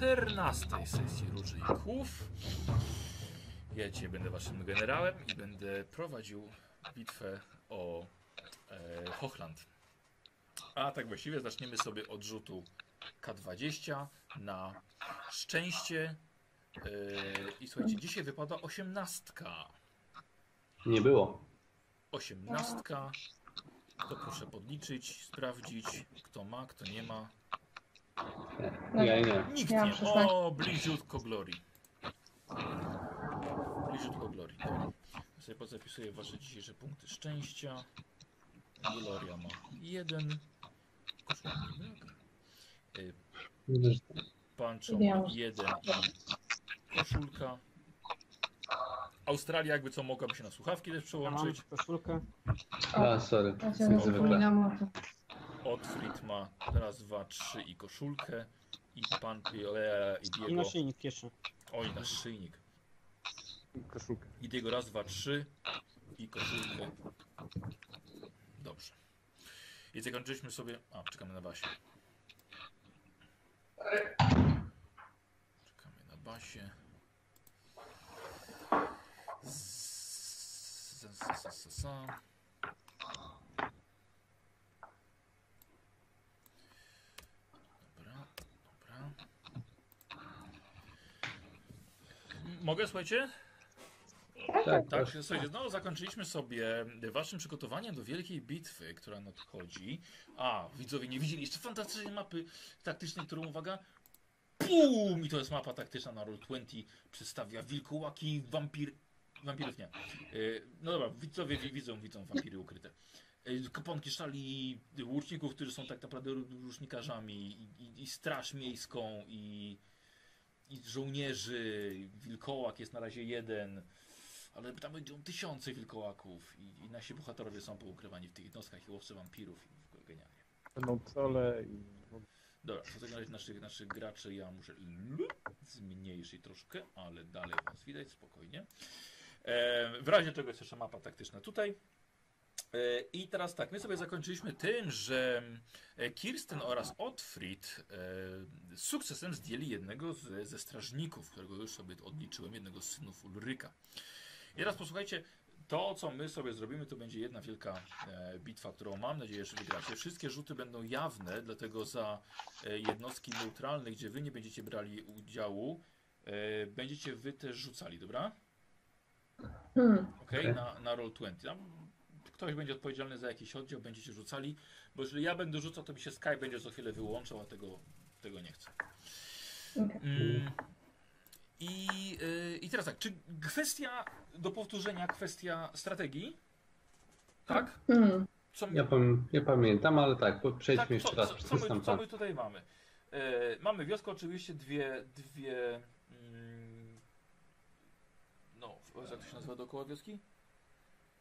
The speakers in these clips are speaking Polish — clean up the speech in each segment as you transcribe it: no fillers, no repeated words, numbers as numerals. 14 sesji Różników. Ja dzisiaj będę waszym generałem i będę prowadził bitwę o Hochland. A tak właściwie zaczniemy sobie od rzutu K20 na szczęście. I słuchajcie, dzisiaj wypada 18. Nie było. 18. To proszę podliczyć, sprawdzić, kto ma, kto nie ma. Ja nie. Nikt nie. O, bliziutko Glorii. Bliziutko Glorii. Ja sobie zapisuję wasze dzisiejsze punkty szczęścia. Gloria ma 1. Koszula nie brak. Pancho ma 1 i koszulka. Australia, jakby co, mogłaby się na słuchawki też przełączyć. Koszulkę. A, sorry. Otfrid ma raz, dwa, trzy i koszulkę. I pan Piolea i Diego. I naszyjnik jeszcze. Oj, naszyjnik. I koszulkę. I Diego raz, dwa, trzy i koszulkę. Dobrze. I zakończyliśmy sobie... A, czekamy na Basię. Czekamy na Basię. Dobra. Mogę, słuchajcie? Tak. Słuchajcie, no, zakończyliśmy sobie waszym przygotowaniem do wielkiej bitwy, która nadchodzi. A, widzowie nie widzieli jeszcze fantastycznej mapy taktycznej, którą, uwaga, BUM! I to jest mapa taktyczna na Roll20, przedstawia wilkołaki, wampirów nie. No dobra, widzowie widzą wampiry ukryte. Koponki szali, łuczników, którzy są tak naprawdę łucznikarzami, i straż miejską, i żołnierzy. Wilkołak jest na razie 1, ale tam będą tysiące wilkołaków. I nasi bohaterowie są poukrywani w tych jednostkach i łowcy wampirów. Genialnie. Będą trole i... Dobra, w takim razie naszych graczy ja muszę zmniejszyć troszkę, ale dalej was widać, spokojnie. W razie tego jest jeszcze mapa taktyczna tutaj. I teraz tak, my sobie zakończyliśmy tym, że Kirsten oraz Otfrid z sukcesem zdjęli jednego ze strażników, którego już sobie odliczyłem, jednego z synów Ulryka. I teraz posłuchajcie, to co my sobie zrobimy, to będzie jedna wielka bitwa, którą mam nadzieję, że wygracie. Wszystkie rzuty będą jawne, dlatego za jednostki neutralne, gdzie wy nie będziecie brali udziału, będziecie wy też rzucali, dobra? Okej. Na Roll20. Ktoś będzie odpowiedzialny za jakiś oddział, będziecie rzucali, bo jeżeli ja będę rzucał, to mi się Skype będzie za chwilę wyłączał, a tego nie chcę. I teraz tak, czy kwestia do powtórzenia, kwestia strategii? Tak? Ja pamiętam, ale tak, przejdźmy tak, jeszcze raz. Co my tutaj mamy? Mamy wioskę, oczywiście dwie no, jak to się nazywa dookoła wioski?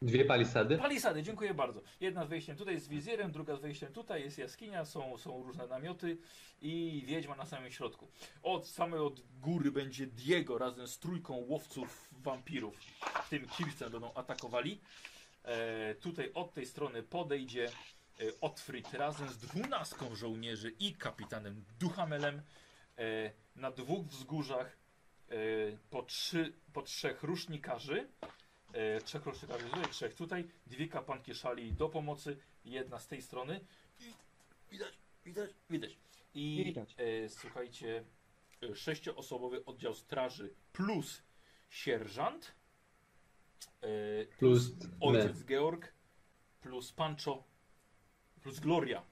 Dwie palisady? Palisady, dziękuję bardzo. Jedna z wejściem tutaj z wizjerem, druga z wejściem tutaj, jest jaskinia, są różne namioty i wiedźma na samym środku. Od góry będzie Diego razem z trójką łowców wampirów, w tym Kirsten, będą atakowali. Tutaj od tej strony podejdzie Otfrid razem z 12 żołnierzy i kapitanem Duhamelem. Na dwóch wzgórzach po trzech rusznikarzy. Trzech roczników tutaj, trzech tutaj, dwie kapanki szali do pomocy, jedna z tej strony. Widać. Słuchajcie, 6-osobowy oddział straży plus sierżant, plus ojciec Georg, plus Pancho, plus Gloria,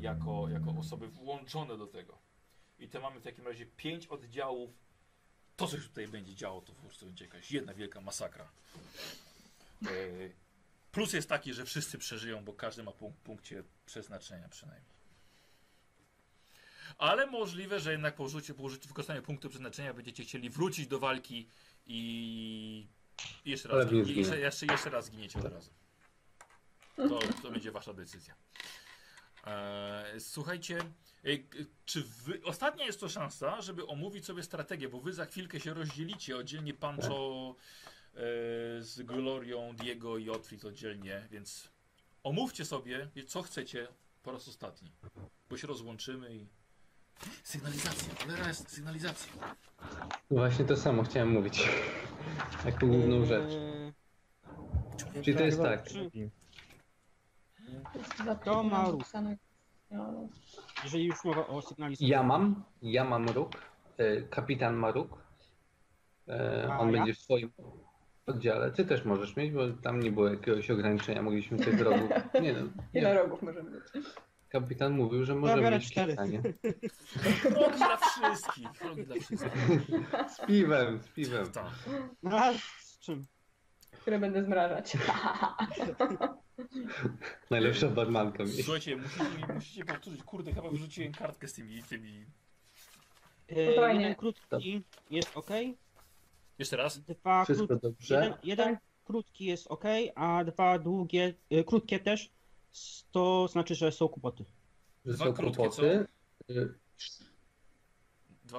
jako osoby włączone do tego. I to mamy w takim razie 5 oddziałów. To, co się tutaj będzie działo, to po prostu będzie jakaś jedna wielka masakra. Plus jest taki, że wszyscy przeżyją, bo każdy ma punkcie przeznaczenia przynajmniej. Ale możliwe, że jednak po użyciu wykorzystania punktu przeznaczenia będziecie chcieli wrócić do walki i jeszcze raz giniecie od razu. To będzie wasza decyzja. Słuchajcie, czy ostatnia jest to szansa, żeby omówić sobie strategię, bo wy za chwilkę się rozdzielicie oddzielnie Pancho z Glorią, Diego i Otfrid oddzielnie, więc omówcie sobie, co chcecie po raz ostatni, bo się rozłączymy i Sygnalizacja, cholera jest, sygnalizacja. Właśnie to samo chciałem mówić. Jaką główną rzecz. Czyli to jest tak. To ma róg. Jeżeli już mowa o sygnalizacji. Ja mam róg. Kapitan ma róg. On będzie w swoim oddziale. Ty też możesz mieć, bo tam nie było jakiegoś ograniczenia. Mogliśmy tych rogów. Nie no. Ile rogów możemy mieć? Kapitan mówił, że może być kilkanie. Rogi dla wszystkich. Rogi dla wszystkich. Z piwem, z piwem. No, a z czym? Które będę zmrażać. Najlepsza barmanka. Słuchajcie, musicie powtórzyć. Kurde, chyba wyrzuciłem kartkę z tymi... Jeden krótki jest ok. Jeszcze raz. Dwa dobrze. Jeden krótki jest ok, a dwa długie, krótkie też. To znaczy, że są kłopoty. Że dwa są kłopoty.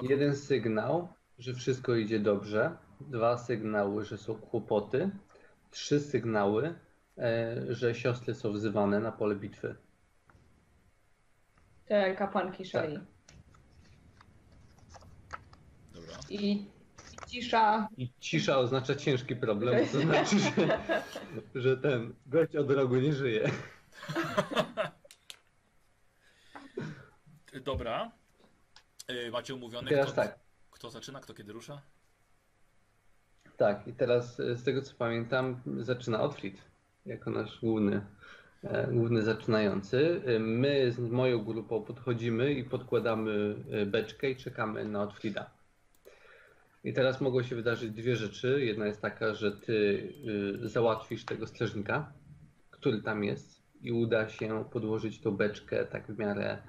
Jeden sygnał, że wszystko idzie dobrze. Dwa sygnały, że są kłopoty. Trzy sygnały, że siostry są wzywane na pole bitwy. Te kapłanki Shari. Tak. Dobra. I cisza. I cisza oznacza ciężki problem, to znaczy, że ten gość od rogu nie żyje. Dobra. Macie umówione, teraz kto, tak. Kto zaczyna, kto kiedy rusza? Tak, i teraz z tego co pamiętam zaczyna Otfrid, jako nasz główny zaczynający. My z moją grupą podchodzimy i podkładamy beczkę i czekamy na Otfrida. I teraz mogą się wydarzyć dwie rzeczy. Jedna jest taka, że ty załatwisz tego strażnika, który tam jest, i uda się podłożyć tą beczkę tak w miarę...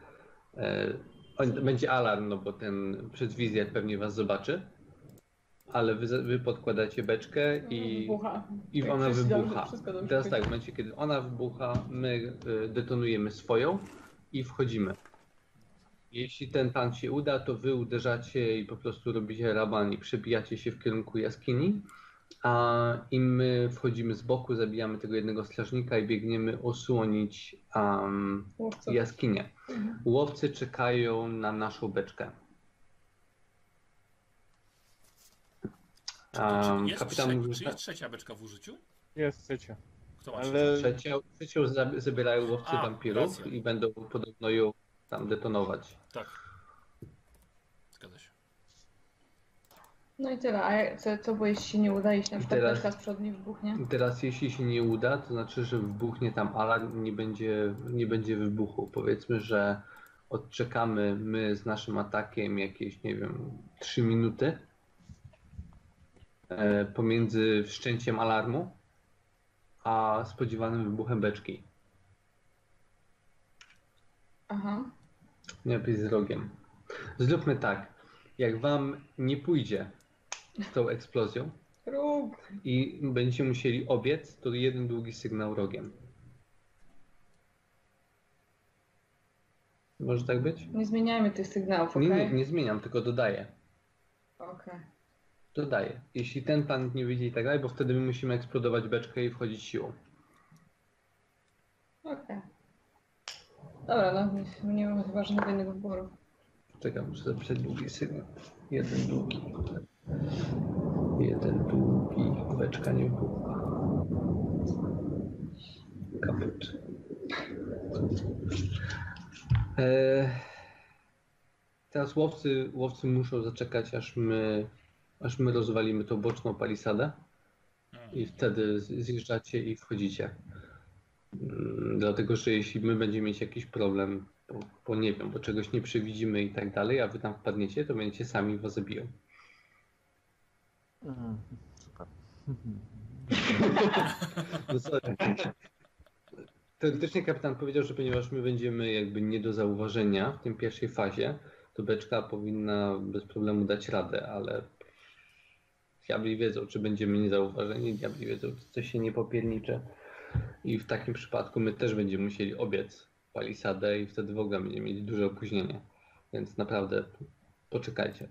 będzie alarm, no bo ten przedwizjer pewnie was zobaczy, ale wy podkładacie beczkę i ona wybucha. Teraz tak, w momencie kiedy ona wybucha, my detonujemy swoją i wchodzimy. Jeśli ten plan się uda, to wy uderzacie i po prostu robicie raban i przebijacie się w kierunku jaskini, i my wchodzimy z boku, zabijamy tego jednego strażnika i biegniemy osłonić jaskinię. Łowcy czekają na naszą beczkę. Czy jest trzecia beczka w użyciu? Jest trzecia. Kto ma trzecią? Trzecią zabierają łowcy wampirów i będą podobno ją tam detonować. Tak. Zgadza się. No i tyle. A co bo jeśli się nie uda, jeśli na przykład beczka z przodu nie wybuchnie? Teraz jeśli się nie uda, to znaczy, że wybuchnie tam alarm, nie będzie wybuchu. Powiedzmy, że odczekamy my z naszym atakiem jakieś, nie wiem, 3 minuty pomiędzy wszczęciem alarmu a spodziewanym wybuchem beczki. Aha. Lepiej z rogiem. Zróbmy tak. Jak wam nie pójdzie z tą eksplozją i będziecie musieli obiec, to jeden długi sygnał rogiem. Może tak być? Nie zmieniajmy tych sygnałów, okej? Okay? Nie zmieniam, tylko dodaję. Okej. Dodaję. Jeśli ten plan nie wyjdzie i tak dalej, bo wtedy my musimy eksplodować beczkę i wchodzić siłą. Okej. Dobra, no nie mamy chyba żadnego innego wyboru. Czekam, muszę zapisać długi sygnał. Jeden długi. Jeden długi. Beczka nie wybucha. Kaput. Teraz łowcy muszą zaczekać, aż my rozwalimy tą boczną palisadę i wtedy zjeżdżacie i wchodzicie. Dlatego, że jeśli my będziemy mieć jakiś problem, bo nie wiem, bo czegoś nie przewidzimy i tak dalej, a wy tam wpadniecie, to będziecie sami was zabiją. Super. No sorry. Teoretycznie kapitan powiedział, że ponieważ my będziemy jakby nie do zauważenia w tym pierwszej fazie, to beczka powinna bez problemu dać radę, ale diabli wiedzą, czy będziemy niezauważeni, diabli wiedzą, czy coś się nie popierniczy. I w takim przypadku my też będziemy musieli obiec palisadę i wtedy w ogóle będziemy mieli duże opóźnienie. Więc naprawdę poczekajcie.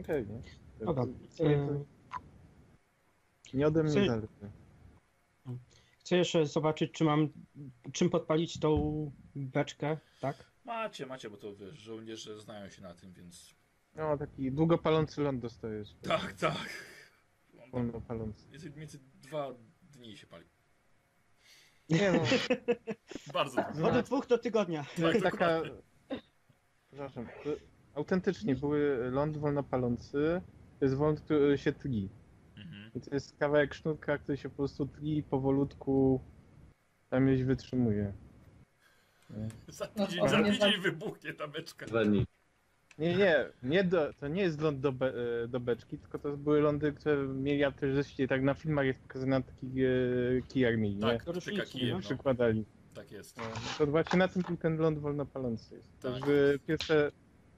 Okej, nie ode mnie zależy. Chcę jeszcze zobaczyć, czy mam czym podpalić tą beczkę, tak? Macie, bo to wiesz, żołnierze znają się na tym, więc... No, taki długo palący ląd dostajesz. Tak, tak. Wolno palący. Między 2 dni się pali. Nie no. Bardzo długo. Od 2 do tygodnia. Tak, taka... Przepraszam. Autentycznie były ląd wolno palący. To jest ląd, który się tli. Mhm. I to jest kawałek sznurka, który się po prostu tli i powolutku tam jeś wytrzymuje. Za tydzień wybuchnie ta beczka. To nie jest ląd do beczki, tylko to były lądy, które mieli artyżyści, tak na filmach jest pokazany taki kijak mieli, tak, nie? Taka kijem, przykładali. No. Tak jest. To właśnie na tym ten ląd wolnopalący jest. Tak. Także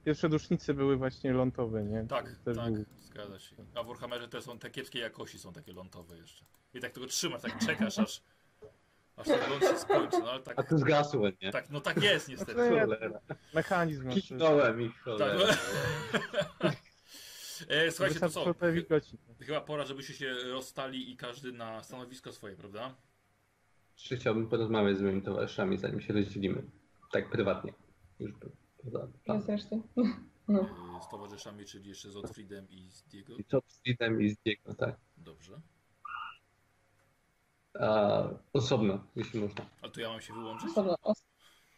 pierwsze dusznice były właśnie lądowe, nie? Tak, tak, zgadza się. A w Warhammerze te są te kiepskiej jakości, są takie lądowe jeszcze. I tak tego trzymasz, tak czekasz aż ten ląd się skończy, no ale tak... A tu zgasłem, nie? Tak, no tak jest niestety. No ja, mechanizm masz. Kiknąłem ich, cholera. Tak. Słuchajcie, to co? Chyba pora, żebyście się rozstali i każdy na stanowisko swoje, prawda? Czy chciałbym porozmawiać z moimi towarzyszami, zanim się rozdzielimy. Tak prywatnie. Już bym. Ja zresztą. No. Z towarzyszami, czyli jeszcze z Otfriedem i z Diego? Z Otfriedem i z Diego, tak. Dobrze. Osobno, jeśli można. A to ja mam się wyłączyć?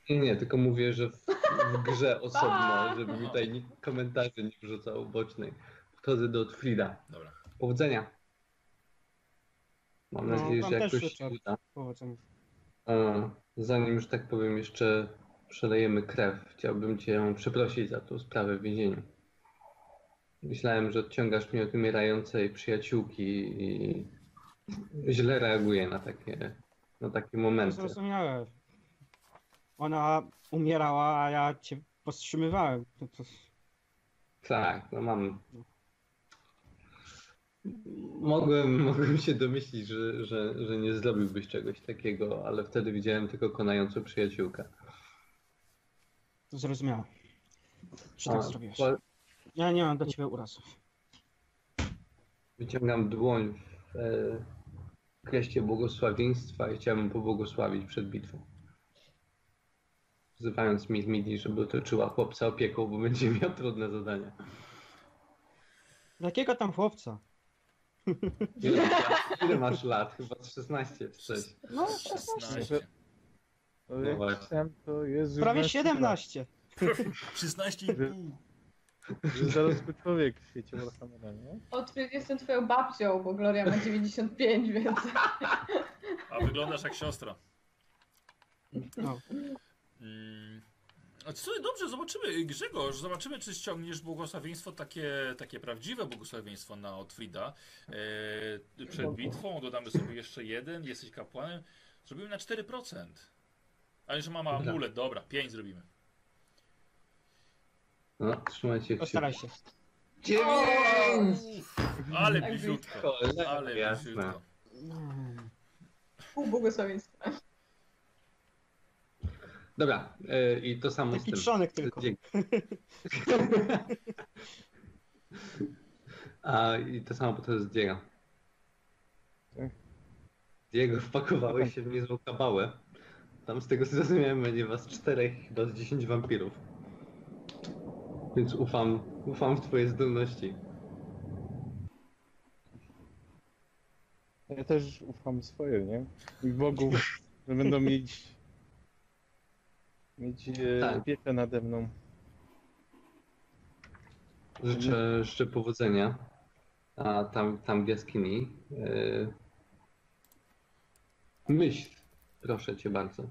Nie, tylko mówię, że w grze osobno, żeby mi tutaj nikt komentarzy nie wrzucał bocznej. Wchodzę do Otfrieda. Dobra. Powodzenia. Mam nadzieję, że jakoś się uda. Powodzenia. Zanim, że tak powiem, jeszcze przelejemy krew. Chciałbym cię przeprosić za tą sprawę w więzieniu. Myślałem, że odciągasz mnie od umierającej przyjaciółki i źle reaguję na takie momenty. Zrozumiałe. Ona umierała, a ja cię powstrzymywałem. Tak, no mam... Mogłem się domyślić, że nie zrobiłbyś czegoś takiego, ale wtedy widziałem tylko konającą przyjaciółkę. To zrozumiałe, że tak zrobiłeś. Ja nie mam do ciebie urazów. Wyciągam dłoń w kreście błogosławieństwa i chciałbym pobłogosławić przed bitwą. Wzywając mi z Midi, żeby otoczyła chłopca opieką, bo będzie miał trudne zadania. Jakiego tam chłopca? Ile masz lat? Chyba 16 czy coś. No, 16. No właśnie. To jest prawie 17. 16,5. Zarosły człowiek w świecie Warhammera, nie? Otwierdzę, jestem twoją babcią, bo Gloria ma 95, więc... A wyglądasz jak siostra. No. Dobrze, zobaczymy, Grzegorz, zobaczymy, czy ściągniesz błogosławieństwo, takie prawdziwe błogosławieństwo na Otfrida. Przed bitwą dodamy sobie jeszcze jeden, jesteś kapłanem. Zrobimy na 4%. Ale że mama amulet, dobra, 5 zrobimy. No, trzymajcie się. Postaraj się. 9! Ale piziutko, ale piziutko. Pół błogosławieństwa. Dobra, i to samo taki z tym. Trzonek tylko. I to samo potem z Diego. Diego, wpakowałeś się w niezłą kabałę. Tam z tego zrozumiałem, będzie was 4, chyba z 10 wampirów. Więc ufam w twoje zdolności. Ja też ufam swoje, nie? I Bogu, że będą mieć opiekę nade mną. Życzę jeszcze powodzenia. A tam w jaskini. Myśl. Proszę cię bardzo,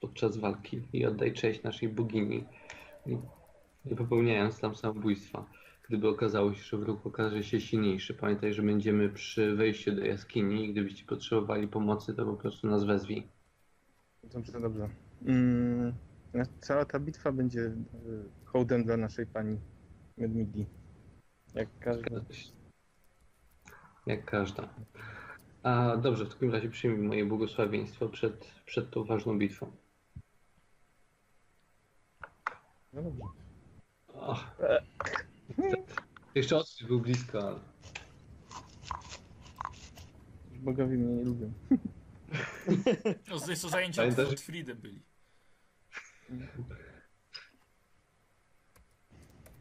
podczas walki i oddaj cześć naszej bogini, nie popełniając tam samobójstwa. Gdyby okazało się, że wróg okaże się silniejszy, pamiętaj, że będziemy przy wejściu do jaskini i gdybyście potrzebowali pomocy, to po prostu nas wezwij. Dobrze. Cała ta bitwa będzie hołdem dla naszej pani Medmidi. Jak każda. Dobrze, w takim razie przyjmij moje błogosławieństwo przed tą ważną bitwą. No dobrze. Jeszcze odcisk był blisko, ale... Bogowie mnie nie lubią. No, zresztą zajęcia od Friedem byli.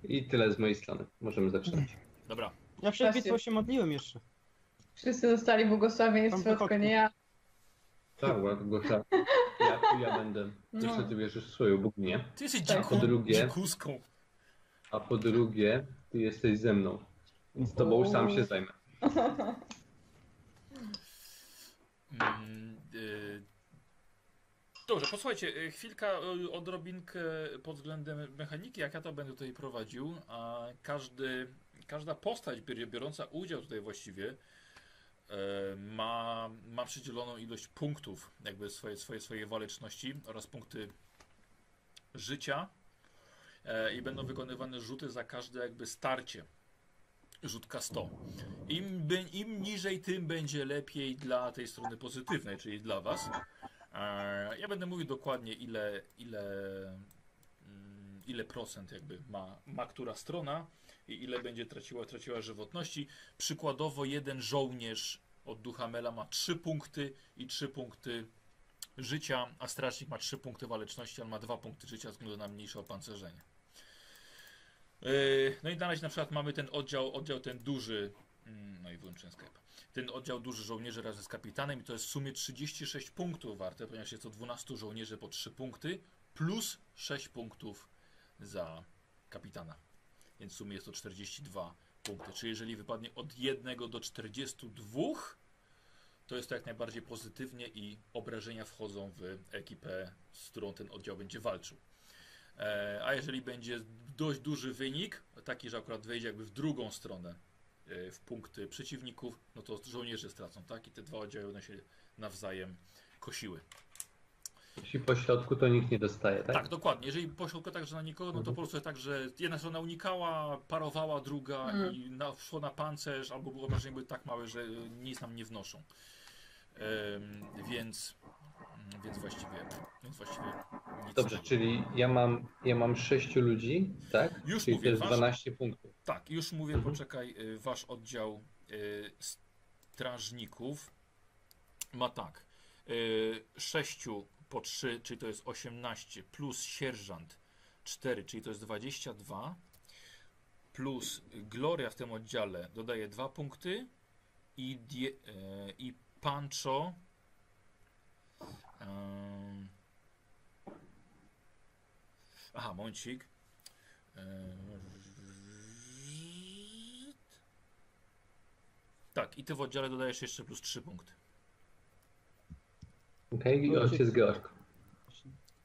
I tyle z mojej strony. Możemy zaczynać. Dobra. Ja przed bitwą się modliłem jeszcze. Wszyscy dostali błogosławieństwo, tylko nie ja. Tak, bo tak. Ja będę. Zresztą ty wierzysz w swoją bógnię. Ty jesteś dzikuską. A po drugie, ty jesteś ze mną. Z tobą sam się zajmę. Dobrze, posłuchajcie, chwilka odrobinkę pod względem mechaniki, jak ja to będę tutaj prowadził, a każda postać biorąca udział tutaj właściwie ma przydzieloną ilość punktów jakby swojej waleczności oraz punkty życia i będą wykonywane rzuty za każde jakby starcie. Rzutka 100. Im niżej, tym będzie lepiej dla tej strony pozytywnej, czyli dla was. Ja będę mówił dokładnie ile procent jakby ma która strona i ile będzie traciła żywotności. Przykładowo jeden żołnierz od Duhamela ma 3 punkty i 3 punkty życia, a strażnik ma 3 punkty waleczności, on ma 2 punkty życia ze względu na mniejsze opancerzenie. No i na razie na przykład mamy ten oddział ten duży, no i wyłączyłem Skype. Ten oddział duży żołnierzy razem z kapitanem i to jest w sumie 36 punktów warte, ponieważ jest to 12 żołnierzy po 3 punkty plus 6 punktów za kapitana. Więc w sumie jest to 42 punkty. Czyli jeżeli wypadnie od 1 do 42, to jest to jak najbardziej pozytywnie i obrażenia wchodzą w ekipę, z którą ten oddział będzie walczył. A jeżeli będzie dość duży wynik, taki, że akurat wejdzie jakby w drugą stronę w punkty przeciwników, no to żołnierze stracą, tak? I te dwa oddziały one się nawzajem kosiły. Jeśli po środku, to nikt nie dostaje, tak? Tak, dokładnie. Jeżeli po środku także na nikogo, no to po prostu jest tak, że jedna strona unikała, parowała druga i szła na pancerz, albo było obrażenie były tak małe, że nic nam nie wnoszą. Więc właściwie nic. Dobrze, nie. Czyli ja mam 6 ludzi, tak? Już czyli mówię, to jest 12 punktów. Tak, już mówię, poczekaj, wasz oddział strażników ma tak, 6 po 3, czyli to jest 18, plus sierżant 4, czyli to jest 22, plus Gloria w tym oddziale dodaje 2 punkty i Pancho aha, momencik. Tak, i ty w oddziale dodajesz jeszcze plus 3 punkty. Okej, okay, ojciec Georg.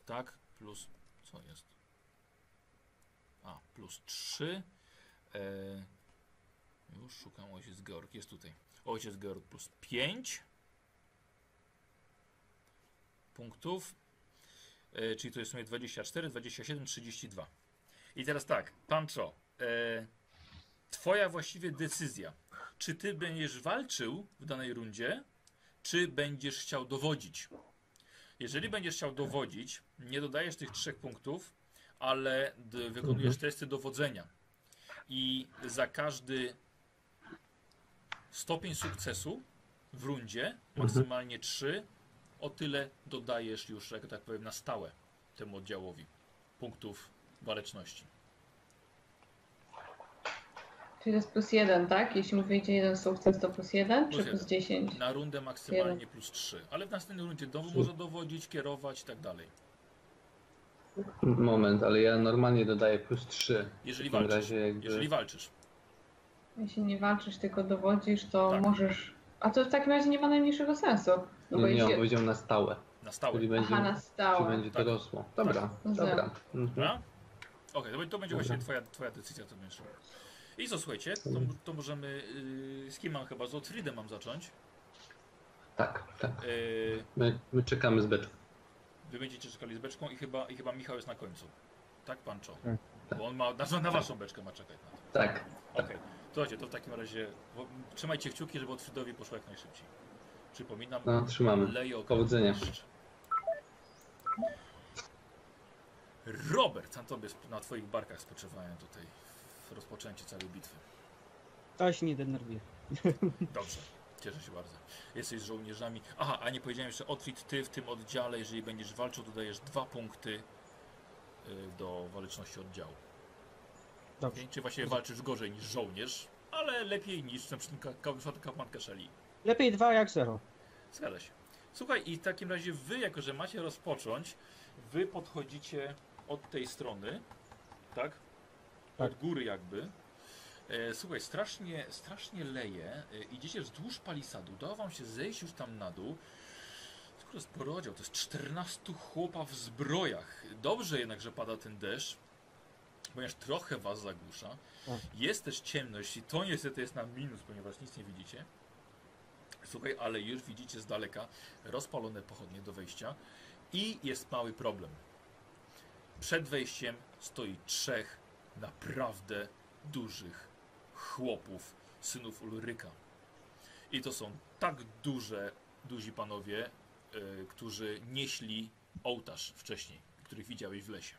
Tak, plus co jest? A, plus 3. Już szukam, ojciec Georg, jest tutaj. Ojciec Georg plus 5 punktów, czyli to jest w sumie 24, 27, 32. I teraz tak, Pancho, twoja właściwie decyzja, czy ty będziesz walczył w danej rundzie, czy będziesz chciał dowodzić. Jeżeli będziesz chciał dowodzić, nie dodajesz tych 3 punktów, ale wykonujesz testy dowodzenia i za każdy stopień sukcesu w rundzie, maksymalnie 3, o tyle dodajesz już, jak tak powiem, na stałe temu oddziałowi punktów waleczności. Czyli to jest plus 1, tak? Jeśli mówicie jeden sukces, to plus 1, plus czy 1. plus 10? Na rundę maksymalnie plus 3, ale w następnym rundzie można dowodzić, kierować i tak dalej. Moment, ale ja normalnie dodaję plus 3. Jeżeli walczysz. Jeżeli walczysz. Jeśli nie walczysz, tylko dowodzisz, to tak. Możesz... A to w takim razie nie ma najmniejszego sensu. No bo nie, on powiedział na stałe. Na stałe. Czyli będzie, aha, na stałe. Czyli będzie to rosło. Dobra, tak. Dobra. Dobra? Okej, to będzie właśnie twoja decyzja. To będzie. I co, słuchajcie, to możemy... z kim mam chyba? Z Otfriedem mam zacząć? Tak. My czekamy z beczką. Wy będziecie czekali z beczką i chyba Michał jest na końcu. Tak, Pancho? Tak. Bo on ma... Na waszą beczkę ma czekać na to. Tak. Okej. Słuchajcie, to w takim razie trzymajcie kciuki, żeby Otfriedowi poszło jak najszybciej. Przypominam, trzymamy. Powodzenia. Robert, tam tobie na twoich barkach spoczywają tutaj w rozpoczęciu całej bitwy. To się nie denerwuje. Dobrze. Cieszę się bardzo. Jesteś z żołnierzami. Aha, a nie powiedziałem jeszcze, Otwit, ty w tym oddziale, jeżeli będziesz walczył, dodajesz 2 punkty do waleczności oddziału. Dobrze. Czy właściwie walczysz gorzej niż żołnierz, ale lepiej niż na przykład kapłanka Szali. Lepiej 2 jak 0. Zgadza się. Słuchaj, i w takim razie wy, jako że macie rozpocząć, wy podchodzicie od tej strony, tak? Tak. Od góry jakby. Słuchaj, strasznie leje. Idziecie wzdłuż palisadu. Udało wam się zejść już tam na dół. Skoro sporodział, to jest 14 chłopa w zbrojach. Dobrze jednak, że pada ten deszcz, ponieważ trochę was zagłusza. Jest też ciemność i to niestety jest na minus, ponieważ nic nie widzicie. Słuchaj, ale już widzicie z daleka rozpalone pochodnie do wejścia i jest mały problem. Przed wejściem stoi 3 naprawdę dużych chłopów, synów Ulryka. I to są tak duzi panowie, którzy nieśli ołtarz wcześniej, których widziałeś w lesie.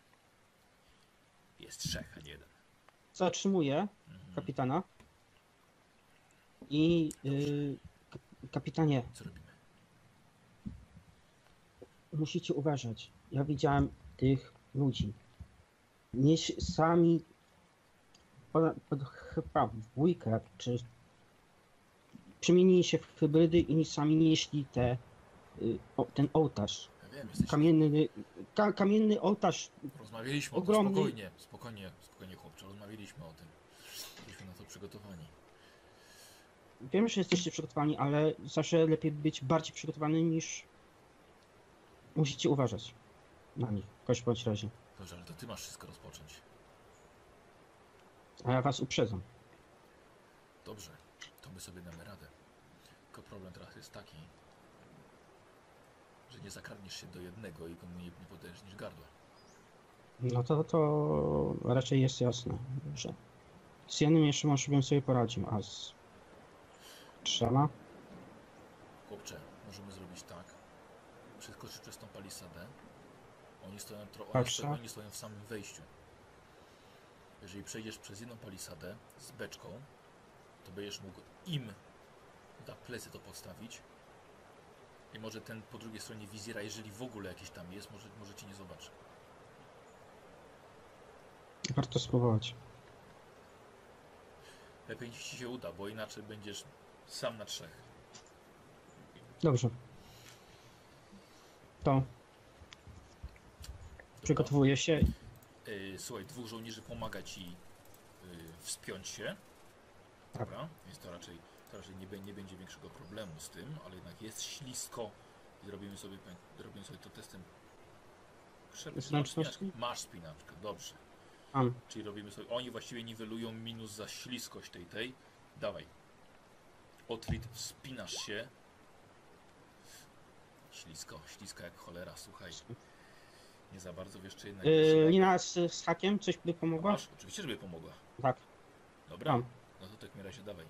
Jest 3, a nie 1. Zatrzymuję kapitana. I kapitanie, co robimy? Musicie uważać. Ja widziałem tych ludzi. Nieś sami chyba dwójkę, czy przemienili się w hybrydy i sami nieśli ten ołtarz. Ja wiem, kamienny ołtarz. Rozmawialiśmy ogromny. O tym spokojnie chłopcze, rozmawialiśmy o tym. Byliśmy na to przygotowani. Wiem, że jesteście przygotowani, ale zawsze lepiej być bardziej przygotowany niż... Musicie uważać na nich, w każdym bądź razie. Dobrze, ale to ty masz wszystko rozpocząć. A ja was uprzedzam. Dobrze, to my sobie damy radę. Tylko problem teraz jest taki, że nie zakradniesz się do jednego i go nie podejrznisz gardła. No to raczej jest jasne, że z jednym jeszcze może bym sobie poradził, a z trzema? Chłopcze, możemy zrobić tak. Przeskoczysz przez tą palisadę. Oni stoją w samym wejściu. Jeżeli przejdziesz przez jedną palisadę z beczką, to będziesz mógł im na plecy to postawić. I może ten po drugiej stronie wizjera, jeżeli w ogóle jakiś tam jest, może cię nie zobaczy. Warto spróbować. Lepiej niech ci się uda, bo inaczej będziesz sam na 3. Dobrze. To przygotowuję się. Słuchaj, 2 żołnierzy pomaga ci wspiąć się. Dobra, więc to raczej nie będzie większego problemu z tym, ale jednak jest ślisko i robimy sobie to testem. Masz spinaczkę, dobrze. Czyli robimy sobie. Oni właściwie niwelują minus za śliskość tej. Dawaj. Otwit, wspinasz się. Ślisko jak cholera, słuchaj. Nie za bardzo wiesz, czy jednak... Lina z hakiem coś by pomogła? Masz, oczywiście, żeby pomogła. Tak. Dobra, no to w takim razie dawaj.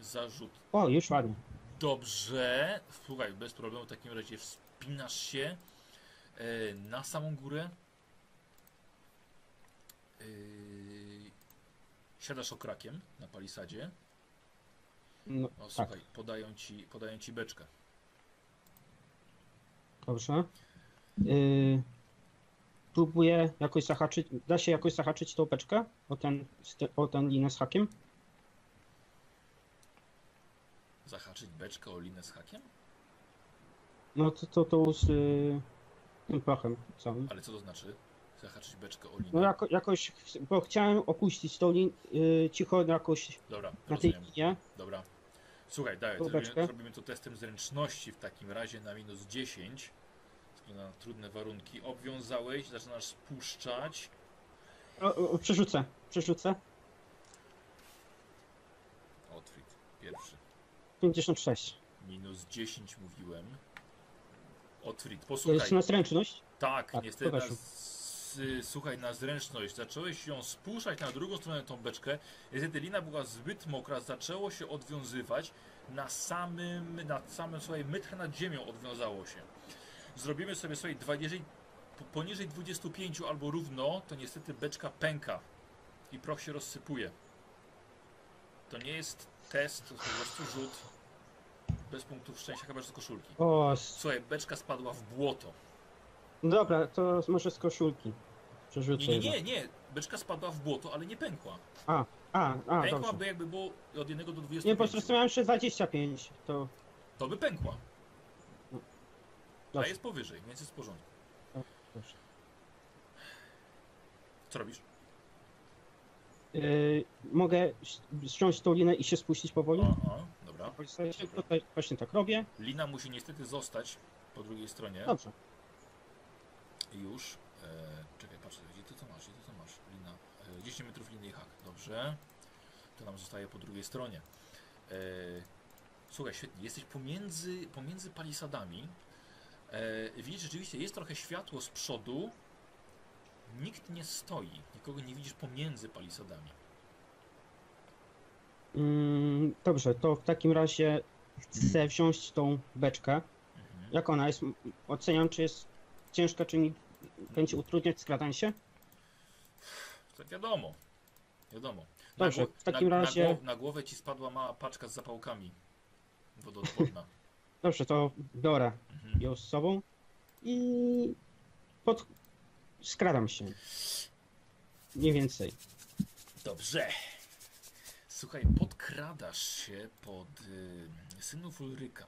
Zarzut. O, już ładnie. Dobrze. Słuchaj, bez problemu w takim razie wspinasz się na samą górę. Siadasz okrakiem na palisadzie. No, o, słuchaj, tak. Podają ci beczkę. Dobrze. Próbuję jakoś zahaczyć. Da się jakoś zahaczyć tą beczkę? O ten linę z hakiem? Zahaczyć beczkę o linę z hakiem? No to z tym prochem całym. Ale co to znaczy? Zahaczyć beczkę o linę? No jakoś, bo chciałem opuścić tą linię cicho jakoś. Dobra, na tej linie. Dobra. Słuchaj, daj, zrobimy to testem zręczności w takim razie na minus 10. Na trudne warunki. Obwiązałeś, zaczynasz spuszczać. Przerzucę. Otwit, pierwszy. 56. Minus 10 mówiłem. Otwit, posłuchaj. To jest na zręczność? Tak, niestety. Słuchaj, na zręczność. Zacząłeś ją spuszczać na drugą stronę tą beczkę. Niestety lina była zbyt mokra, zaczęło się odwiązywać. Na samym słuchaj, metr nad ziemią odwiązało się. Zrobimy sobie, słuchaj, poniżej 25 albo równo, to niestety beczka pęka i proch się rozsypuje. To nie jest test, to jest po prostu rzut bez punktów szczęścia, chyba że z koszulki. O, słuchaj, beczka spadła w błoto. Dobra, to może z koszulki. Przerzucę. Nie, beczka spadła w błoto, ale nie pękła. Pękła dobrze. By jakby było od 1 do 25. Nie, po prostu miałem jeszcze 25, to... To by pękła. Ta jest powyżej, więc jest w porządku. Dobrze. Co robisz? Mogę ściąć tą linę i się spuścić powoli? Aha, dobra. Tutaj właśnie tak robię. Lina musi niestety zostać po drugiej stronie. Dobrze. Już. Czekaj, patrz, gdzie to masz? Lina. 10 metrów liny i hak. Dobrze. To nam zostaje po drugiej stronie. Słuchaj, świetnie. Jesteś pomiędzy palisadami. Widzisz, rzeczywiście jest trochę światło z przodu. Nikt nie stoi, nikogo nie widzisz pomiędzy palisadami. Dobrze, to w takim razie chcę wziąć tą beczkę. Jak ona jest? Oceniam, czy jest ciężka, czy mi będzie utrudniać skradanie się? To wiadomo. Dobrze, w takim razie... Na głowę ci spadła mała paczka z zapałkami wodoodporna. Dobrze, to biorę ją z sobą i skradam się. Mniej więcej. Dobrze. Słuchaj, podkradasz się pod synów Ulryka,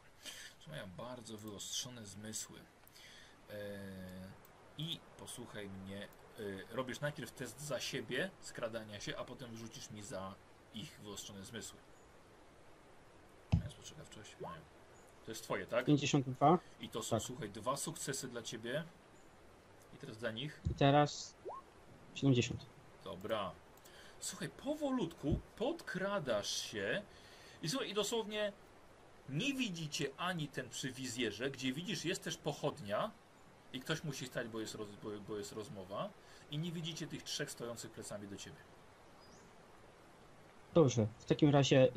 którzy mają bardzo wyostrzone zmysły. I posłuchaj mnie, robisz najpierw test za siebie, skradania się, a potem wyrzucisz mi za ich wyostrzone zmysły. To jest twoje, tak? 52. I to są, tak. Słuchaj, dwa sukcesy dla ciebie. I teraz dla nich? I teraz 70. Dobra. Słuchaj, powolutku podkradasz się i słuchaj, dosłownie nie widzicie ani ten przy wizjerze, gdzie widzisz jest też pochodnia i ktoś musi stać, bo jest rozmowa i nie widzicie tych trzech stojących plecami do ciebie. Dobrze, w takim razie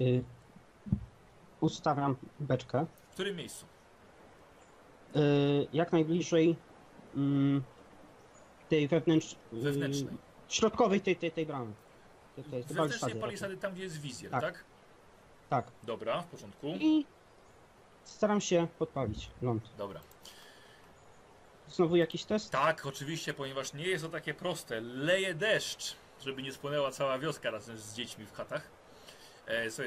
ustawiam beczkę. W którym miejscu? Jak najbliżej tej wewnętrznej. Środkowej tej bramy. Wewnętrznej palisady, tam gdzie jest wizjer, tak? Tak. Dobra, w porządku. I staram się podpalić ląd. Dobra. Znowu jakiś test? Tak, oczywiście, ponieważ nie jest to takie proste. Leje deszcz, żeby nie spłynęła cała wioska razem z dziećmi w chatach.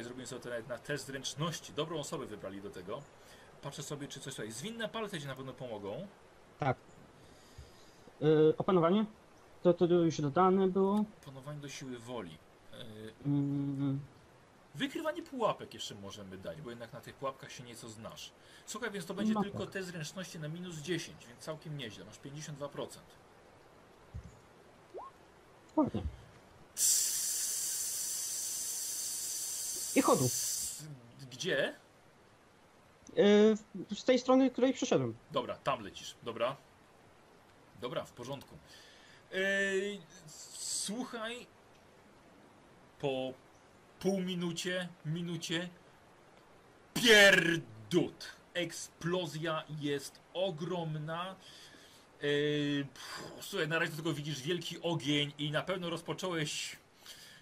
Zrobimy sobie to nawet na test zręczności. Dobrą osobę wybrali do tego. Patrzę sobie, czy coś tutaj. Zwinne palce ci na pewno pomogą. Tak. Opanowanie? To już dodane było. Opanowanie do siły woli. Wykrywanie pułapek jeszcze możemy dać, bo jednak na tych pułapkach się nieco znasz. Słuchaj, więc to będzie tylko test zręczności na -10, więc całkiem nieźle. Masz 52%. Ładnie. I chodu. Gdzie? Z tej strony, której przyszedłem. Dobra, tam lecisz. Dobra, w porządku. Słuchaj, po minucie, pierdut. Eksplozja jest ogromna. Słuchaj, na razie tylko widzisz wielki ogień i na pewno rozpocząłeś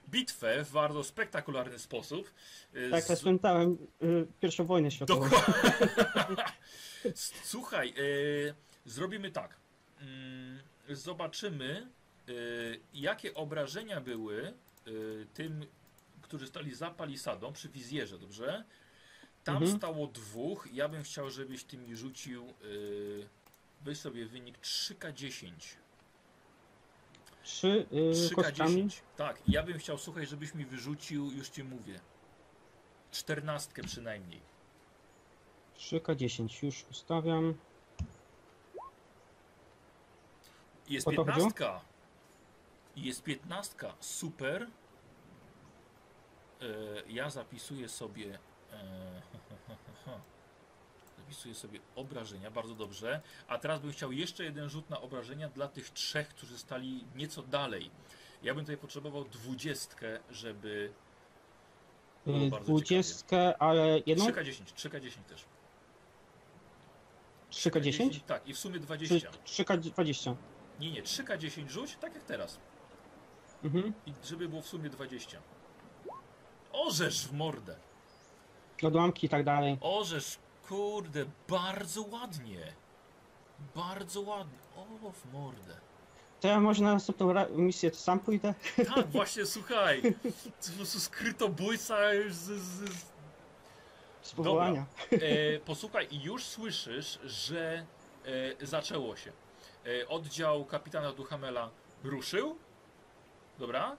bitwę w bardzo spektakularny sposób. Tak, rozpętałem pierwszą wojnę światową. Słuchaj, zrobimy tak. Zobaczymy, jakie obrażenia były tym, którzy stali za palisadą przy wizjerze, dobrze? Tam stało dwóch. Ja bym chciał, żebyś ty mi rzucił, weź sobie wynik 3K10. 3K10. Tak, ja bym chciał, słuchaj, żebyś mi wyrzucił, już ci mówię, 14 przynajmniej. 3K10, już ustawiam. Jest 15. Jest 15. Super. Ja zapisuję sobie. Zapisuję sobie obrażenia. Bardzo dobrze. A teraz bym chciał jeszcze jeden rzut na obrażenia dla tych trzech, którzy stali nieco dalej. Ja bym tutaj potrzebował 20, żeby. 20, ale jedną? 3K10 też. 3K10? Tak, i w sumie 20. 3K20. Nie, 3K10 rzuć, tak jak teraz. I żeby było w sumie 20. Orzesz w mordę. Odłamki i tak dalej. Orzesz, kurde, bardzo ładnie. Bardzo ładnie. O, w mordę. To ja może na następną misję to sam pójdę? Tak, właśnie, słuchaj. Po prostu skrytobójca już z powołania. Posłuchaj, już słyszysz, że zaczęło się. Oddział kapitana Duhamela ruszył. Dobra.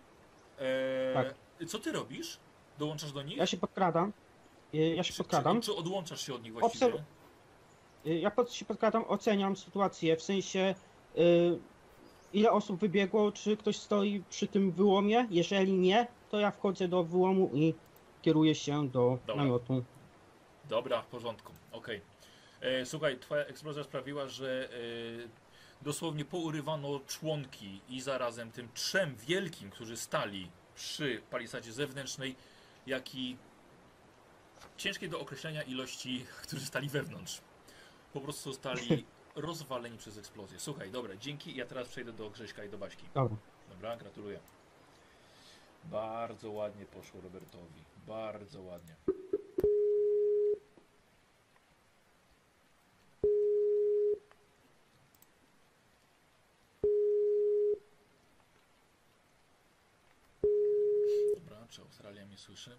Tak. Co ty robisz? Dołączasz do nich? Ja się podkradam. Czy odłączasz się od nich właściwie? Ja się podkradam, oceniam sytuację, w sensie ile osób wybiegło, czy ktoś stoi przy tym wyłomie. Jeżeli nie, to ja wchodzę do wyłomu i kieruję się do namiotu. Dobra, w porządku, okej. Słuchaj, twoja eksplozja sprawiła, że dosłownie pourywano członki i zarazem tym trzem wielkim, którzy stali przy palisadzie zewnętrznej, jak i ciężkie do określenia ilości, którzy stali wewnątrz. Po prostu zostali rozwaleni przez eksplozję. Słuchaj, dobra, dzięki. Ja teraz przejdę do Grześka i do Baśki. Dobra. Dobra, gratuluję. Bardzo ładnie poszło Robertowi. Bardzo ładnie. Dobra, czy Australia mnie słyszy?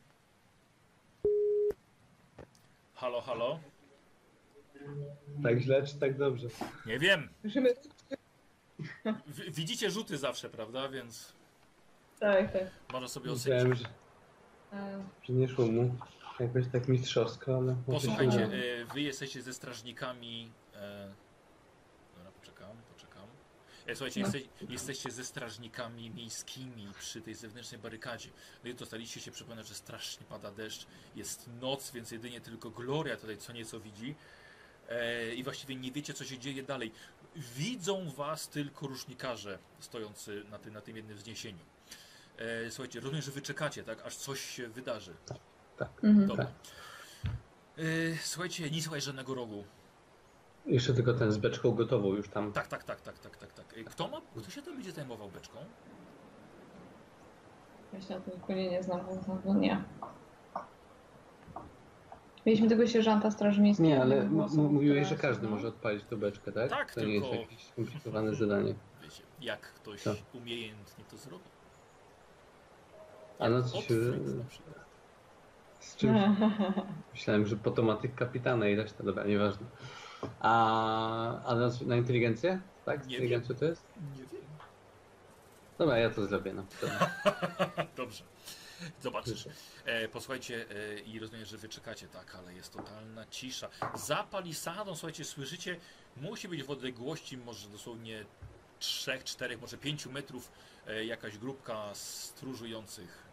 Halo, halo. Tak źle czy tak dobrze? Nie wiem. Widzicie rzuty zawsze, prawda? Więc... Tak, tak. Można sobie osypać. Wiem, że nie szło mu jakoś tak mistrzowsko, ale... Posłuchajcie, wy jesteście ze strażnikami... Dobra, poczekam. Słuchajcie, jesteście ze strażnikami miejskimi przy tej zewnętrznej barykadzie. No i dostaliście się, przypomnę, że strasznie pada deszcz. Jest noc, więc jedynie tylko Gloria tutaj co nieco widzi. I właściwie nie wiecie, co się dzieje dalej. Widzą was tylko rusznikarze stojący na tym jednym wzniesieniu. Słuchajcie, rozumiem, że wy czekacie, tak? Aż coś się wydarzy. Tak, tak. Dobra. Tak. Słuchajcie, nie słuchaj żadnego rogu. Jeszcze tylko ten z beczką gotową już tam. Tak. Kto się tam będzie zajmował beczką? Ja się na tym kuli nie znam, nie. Mieliśmy tego sierżanta strażnickiego. Nie, ale mówiłeś, że każdy może odpalić tą beczkę, tak? Tak, to tylko... nie jest jakieś skomplikowane zadanie. Wiecie, jak ktoś umiejętnie to zrobi. A no coś... Z czymś... Myślałem, że potomatyk kapitana i reszta, dobra, nieważne. A na inteligencję? Tak? Inteligencję to jest? Nie wiem. Dobra, ja to zrobię. No. Dobrze. Zobaczysz. Posłuchajcie, i rozumiem, że wy czekacie, tak, ale jest totalna cisza. Za palisadą, słuchajcie, słyszycie, musi być w odległości może dosłownie 3, 4, może 5 metrów jakaś grupka stróżujących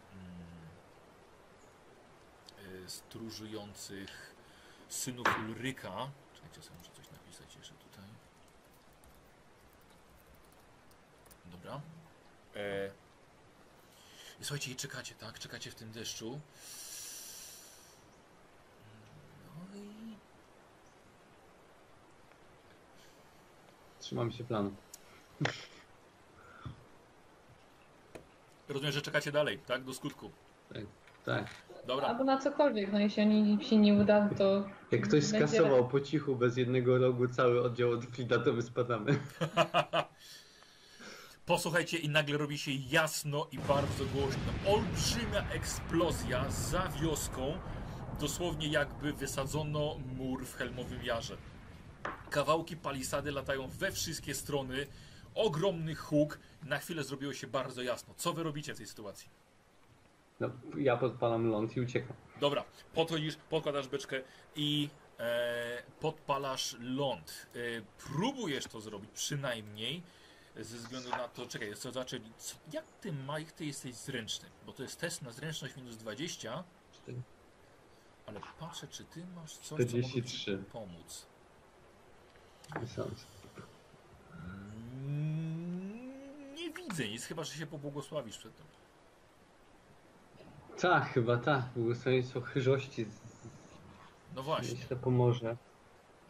synów Ulryka. Czekajcie, sobie muszę coś napisać jeszcze tutaj. Dobra. I słuchajcie, i czekacie, tak? Czekacie w tym deszczu. No i... Trzymam się planu. Rozumiem, że czekacie dalej, tak? Do skutku. Tak, tak. Dobra. Albo na cokolwiek, no jeśli oni się nie uda, to... Jak ktoś skasował po cichu, bez jednego rogu, cały oddział od Flida, to my spadamy. Posłuchajcie, i nagle robi się jasno i bardzo głośno. Olbrzymia eksplozja za wioską. Dosłownie jakby wysadzono mur w Helmowym Jarze. Kawałki palisady latają we wszystkie strony. Ogromny huk. Na chwilę zrobiło się bardzo jasno. Co wy robicie w tej sytuacji? No, ja podpalam ląd i uciekam. Dobra, podchodzisz, podkładasz beczkę i podpalasz ląd. Próbujesz to zrobić przynajmniej. Ze względu na to, czekaj, co znaczy, jak ty, Mike, ty jesteś zręczny? Bo to jest test na zręczność minus 20. Ale patrzę, czy ty masz coś, co może ci pomóc. Nie widzę nic, chyba że się pobłogosławisz przed tym. Tak, chyba tak. Błogosławieństwo chyżości. No właśnie. Jeśli to pomoże.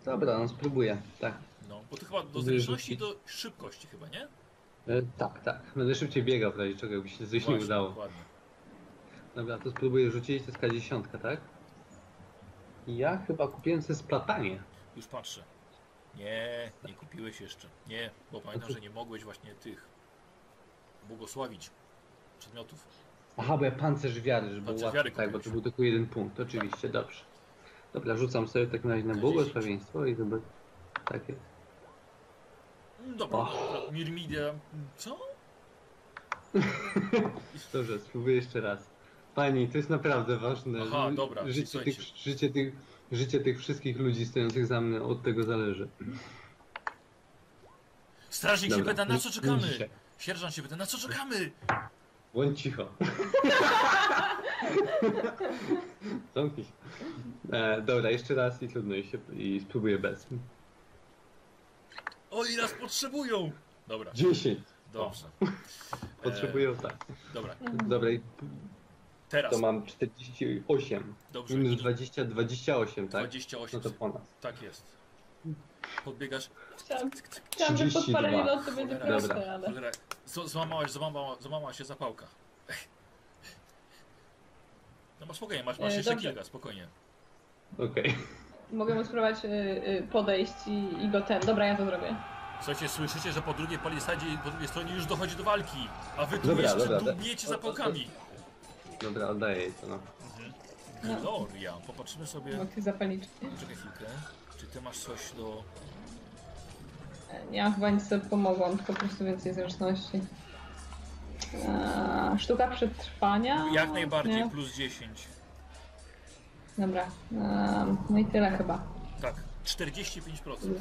Dobra, no spróbuję, tak. No, bo to chyba do zręczności i do szybkości chyba, nie? Tak, tak. Będę szybciej biegał w razie czego, jakby się coś nie udało. Dokładnie. Dobra, to spróbuję rzucić, to jest K10, tak? Ja chyba kupiłem sobie splatanie. Już patrzę. Nie, nie kupiłeś jeszcze. Nie, bo pamiętam, że nie mogłeś właśnie tych błogosławić przedmiotów. Aha, bo ja pancerz wiary, żeby było łatwiej, tak, bo to był tylko jeden punkt, oczywiście, tak. Dobrze. Dobra, rzucam sobie tak na razie na błogosławieństwo i zobacz. Tak jest. Dobra, oh. Mirmidia, co? Dobrze, spróbuję jeszcze raz. Pani, to jest naprawdę ważne. Aha, dobra, życie tych wszystkich ludzi stojących za mną od tego zależy. Strażnik dobra. Się pyta, na co czekamy? Sierżant się pyta, na co czekamy? Bądź cicho. Zamknij się. Dobra, jeszcze raz i trudno się i spróbuję bez. Oni nas potrzebują! Dobra. 10. Dobrze. Potrzebują tak. Dobra. Dobra i teraz. To mam 48. Dobrze. Minus 20, 28, tak? 28. No to ponad. Tak jest. Podbiegasz. Chciałam, że pod parę minut to będzie proste, ale... Złamała się zapałka. No bo spokojnie, masz jeszcze kilka, spokojnie. Okej. Okay. Mogę mu spróbować podejść i go ten. Dobra, ja to zrobię. Słuchajcie, słyszycie, że po drugiej palisadzie i po drugiej stronie już dochodzi do walki. A wy tu dobra, jeszcze dłubiecie zapałkami. Dobra, oddaję jej to, no. Mhm. Gloria, popatrzymy sobie... No ty zapaliczki. Czekaj chwilkę. Czy ty masz coś do... Ja chyba nic sobie pomogłam, tylko po prostu więcej zręczności. Sztuka przetrwania? Jak najbardziej, nie? Plus 10. Dobra, no i tyle chyba. Tak, 45%.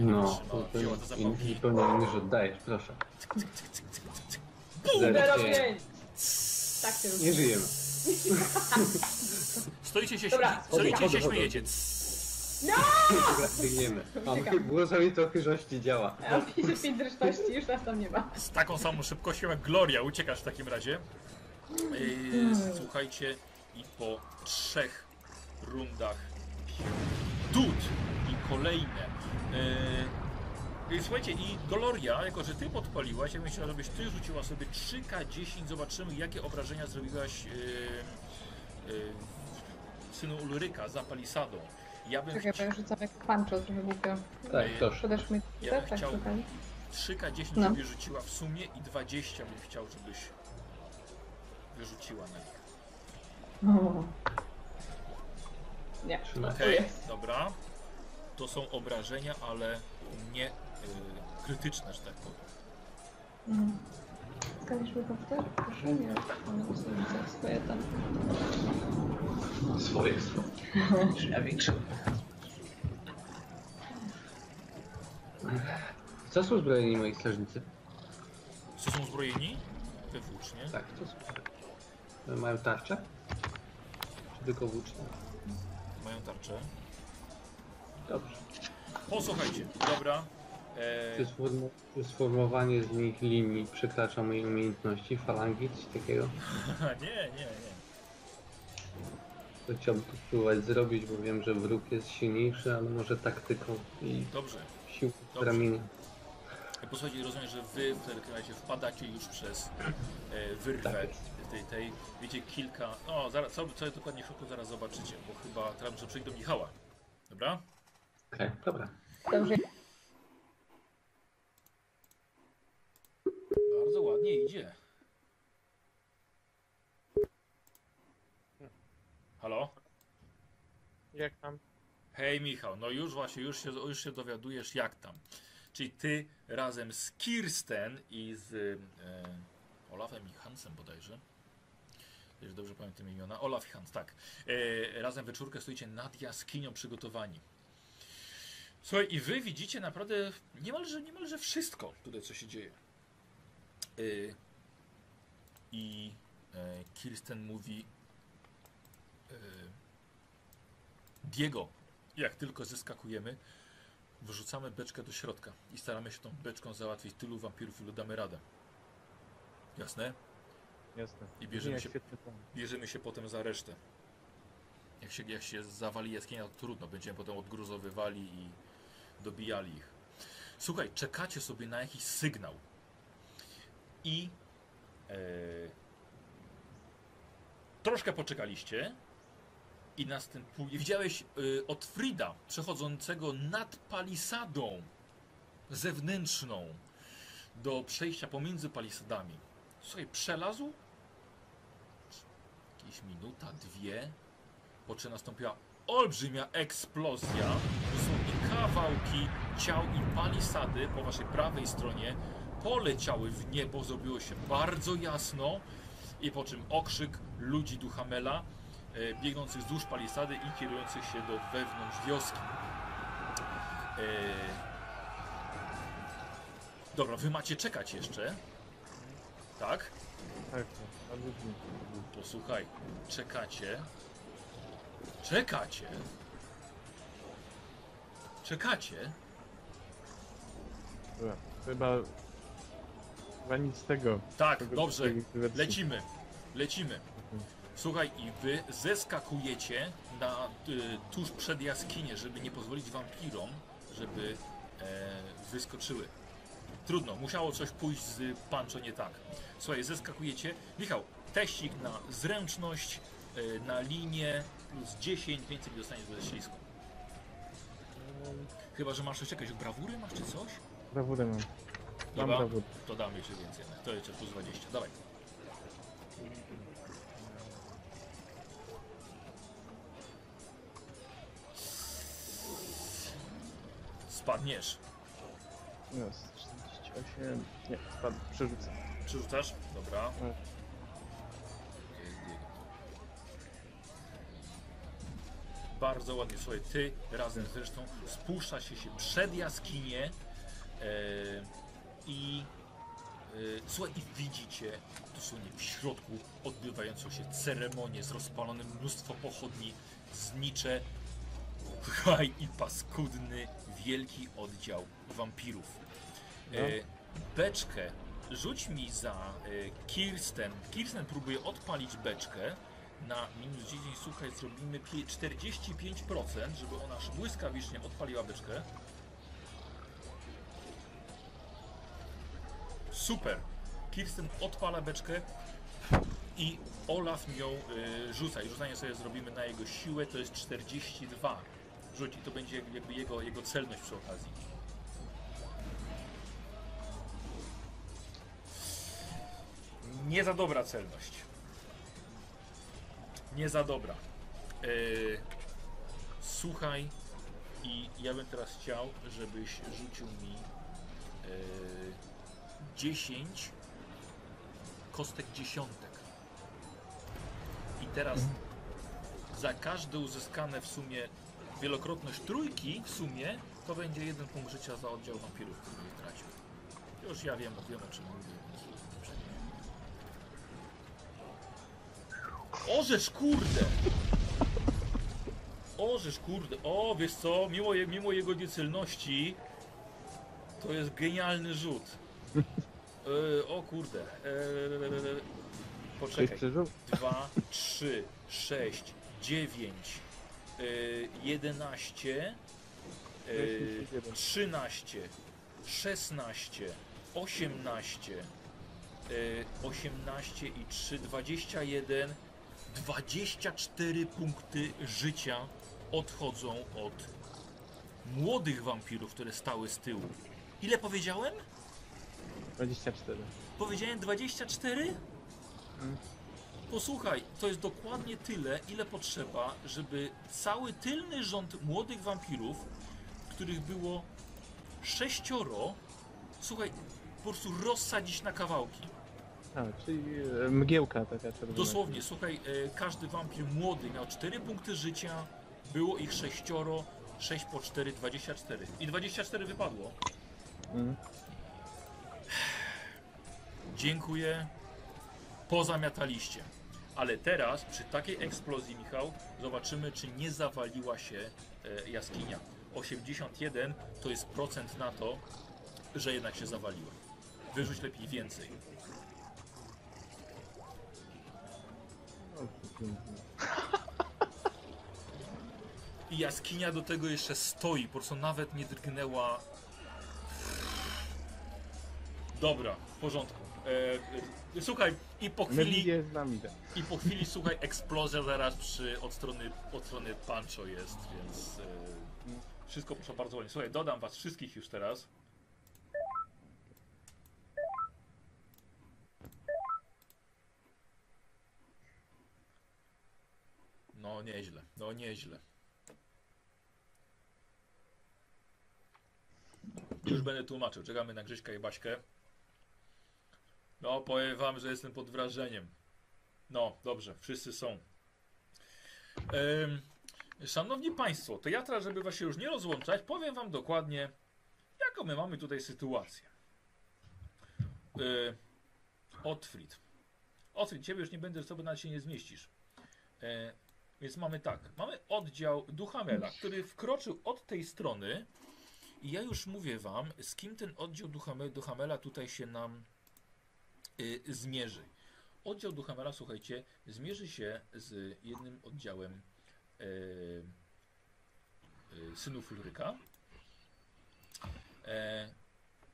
No, to jest zupełnie inny, że oddajesz, proszę. Tak się nie żyjemy. Stoicie się, śmiejecie. No! Biegniemy. Błogosławienie to chyżości działa. Ja mam 55 zręczności, już nas tam nie ma. Z taką samą szybkością jak Gloria uciekasz w takim razie. Słuchajcie, i po 3 rundach dud i kolejne. Słuchajcie, i Gloria, jako że ty podpaliłaś, ja myślę, żebyś ty rzuciła sobie 3K10. Zobaczymy, jakie obrażenia zrobiłaś synu Ulryka za palisadą. Ja bym chciał... Ja rzucam jak Pancho, trochę głupio. Tak, proszę. Ja bym chciał 3K10 no. Sobie rzuciła w sumie i 20 bym chciał, żebyś wyrzuciła na nich. O. Nie. Okej, okay, dobra. To są obrażenia, ale nie krytyczne, że tak powiem. Mhm. Skaliśmy komputer? Proszę, nie. One usłyszą swoje tam. Swoje są. Ja większe. Co są zbrojeni moi strażnicy? Co są zbrojeni? We włócznie. Tak, to są. Mają tarczę? Czy tylko włócznie? Mają tarczę. Dobrze. Posłuchajcie, dobra. Czy sformowanie z nich linii przekracza mojej umiejętności, falangi, czy takiego? Nie. To chciałbym to spróbować zrobić, bo wiem, że wróg jest silniejszy, ale może taktyką i dobrze. Sił w ramieniu. Posłuchajcie, rozumiem, że wy w takim razie wpadacie już przez wyrwę tak tej, wiecie, kilka... O, zaraz, co jest dokładnie w szoku, zaraz zobaczycie, bo chyba teraz muszę przejść do Michała. Dobra? Okej, okay, dobra. Dobrze. Bardzo ładnie idzie. Halo? Jak tam? Hej Michał, no już właśnie, już się dowiadujesz jak tam. Czyli ty razem z Kirsten i z Olafem i Hansem bodajże. Jeżeli dobrze pamiętam imiona. Olaf i Hans, tak. Razem wieczórkę stoicie nad jaskinią przygotowani. Słuchaj, i wy widzicie naprawdę niemalże wszystko tutaj, co się dzieje. I Kirsten mówi... Diego, jak tylko zeskakujemy, wyrzucamy beczkę do środka i staramy się tą beczką załatwić tylu wampirów, ilu damy radę. Jasne? Jasne. I bierzemy się potem za resztę. Jak się zawali jaskinia, to trudno, będziemy potem odgruzowywali i dobijali ich. Słuchaj, czekacie sobie na jakiś sygnał i troszkę poczekaliście i następuje... Widziałeś Otfrida przechodzącego nad palisadą zewnętrzną do przejścia pomiędzy palisadami. Słuchaj, przelazł jakieś minuta, dwie, po czym nastąpiła olbrzymia eksplozja. To są i kawałki ciał i palisady po waszej prawej stronie poleciały w niebo, zrobiło się bardzo jasno i po czym okrzyk ludzi Duhamela biegnących wzdłuż palisady i kierujących się do wewnątrz wioski. Dobra, wy macie czekać jeszcze. Tak? Tak. Posłuchaj, czekacie. Czekacie. Czekacie. Dobra, chyba nic z tego. Tak, tego, dobrze. Lecimy. Lecimy. Słuchaj, i wy zeskakujecie na, tuż przed jaskinię, żeby nie pozwolić wampirom, żeby wyskoczyły. Trudno, musiało coś pójść z Pancho nie tak. Słuchaj, zeskakujecie. Michał, teścik na zręczność, na linię, plus 10, więcej dostaniesz ze śliską. Chyba że masz jeszcze jakąś brawurę, masz czy coś? Brawurę mam. Dobra, mam brawurę. To dam jeszcze więcej. To jeszcze plus 20, dawaj. Spadniesz. Yes. 8. Nie, spadł, przerzucam. Przerzucasz? Dobra. Bardzo ładnie, słuchaj, ty razem zresztą spuszczasz się przed jaskinię słuchaj, i widzicie dosłownie w środku odbywającą się ceremonię z rozpalonym mnóstwo pochodni, znicze, słuchaj, i paskudny wielki oddział wampirów. No. Beczkę rzuć mi za Kirsten. Kirsten próbuje odpalić beczkę na minus 10. Słuchaj, zrobimy 45%, żeby ona błyskawicznie odpaliła beczkę. Super. Kirsten odpala beczkę i Olaf ją rzuca. I rzucanie sobie zrobimy na jego siłę, to jest 42. Rzuć i to będzie jakby jego celność przy okazji. Nie za dobra celność. Nie za dobra. Słuchaj, i ja bym teraz chciał, żebyś rzucił mi 10 kostek dziesiątek. I teraz za każde uzyskane w sumie wielokrotność trójki w sumie to będzie 1 punkt życia za oddział wampirów, który je tracił. Już ja wiem o czym mówię. Orzesz, kurde! Orzesz, kurde! O, wiesz co? Mimo jego niecelności to jest genialny rzut. O kurde. Poczekaj. 2, 3, 6, 9, 11, 13, 16, 18, 18 i 3, 21. 24 punkty życia odchodzą od młodych wampirów, które stały z tyłu. Ile powiedziałem? 24. Powiedziałem 24? Posłuchaj, to jest dokładnie tyle, ile potrzeba, żeby cały tylny rząd młodych wampirów, których było 6, słuchaj, po prostu rozsadzić na kawałki. A, czyli mgiełka taka czerwona. Dosłownie, słuchaj, każdy wampir młody miał 4 punkty życia, było ich 6, 6 po 4, 24. I 24 wypadło. Dziękuję. Pozamiataliście. Ale teraz, przy takiej eksplozji, Michał, zobaczymy, czy nie zawaliła się jaskinia. 81 to jest procent na to, że jednak się zawaliła. Wyrzuć lepiej więcej. I jaskinia do tego jeszcze stoi, po prostu nawet nie drgnęła. Dobra, w porządku. Słuchaj, I po chwili słuchaj, eksplozja zaraz od strony Pancho jest, więc wszystko proszę bardzo ładnie. Słuchaj, dodam was wszystkich już teraz. No nieźle, no nieźle. Już będę tłumaczył, czekamy na Grześka i Baśkę. No, powiem wam, że jestem pod wrażeniem. No, dobrze, wszyscy są. Szanowni Państwo, to ja teraz, żeby was się już nie rozłączać, powiem wam dokładnie, jaką my mamy tutaj sytuację. Otfrid, ciebie już nie będę, sobie na się nie zmieścisz. Więc mamy tak, mamy oddział Duhamela, który wkroczył od tej strony i ja już mówię wam, z kim ten oddział Duhamela tutaj się nam zmierzy. Oddział Duhamela, słuchajcie, zmierzy się z jednym oddziałem synów Ulryka.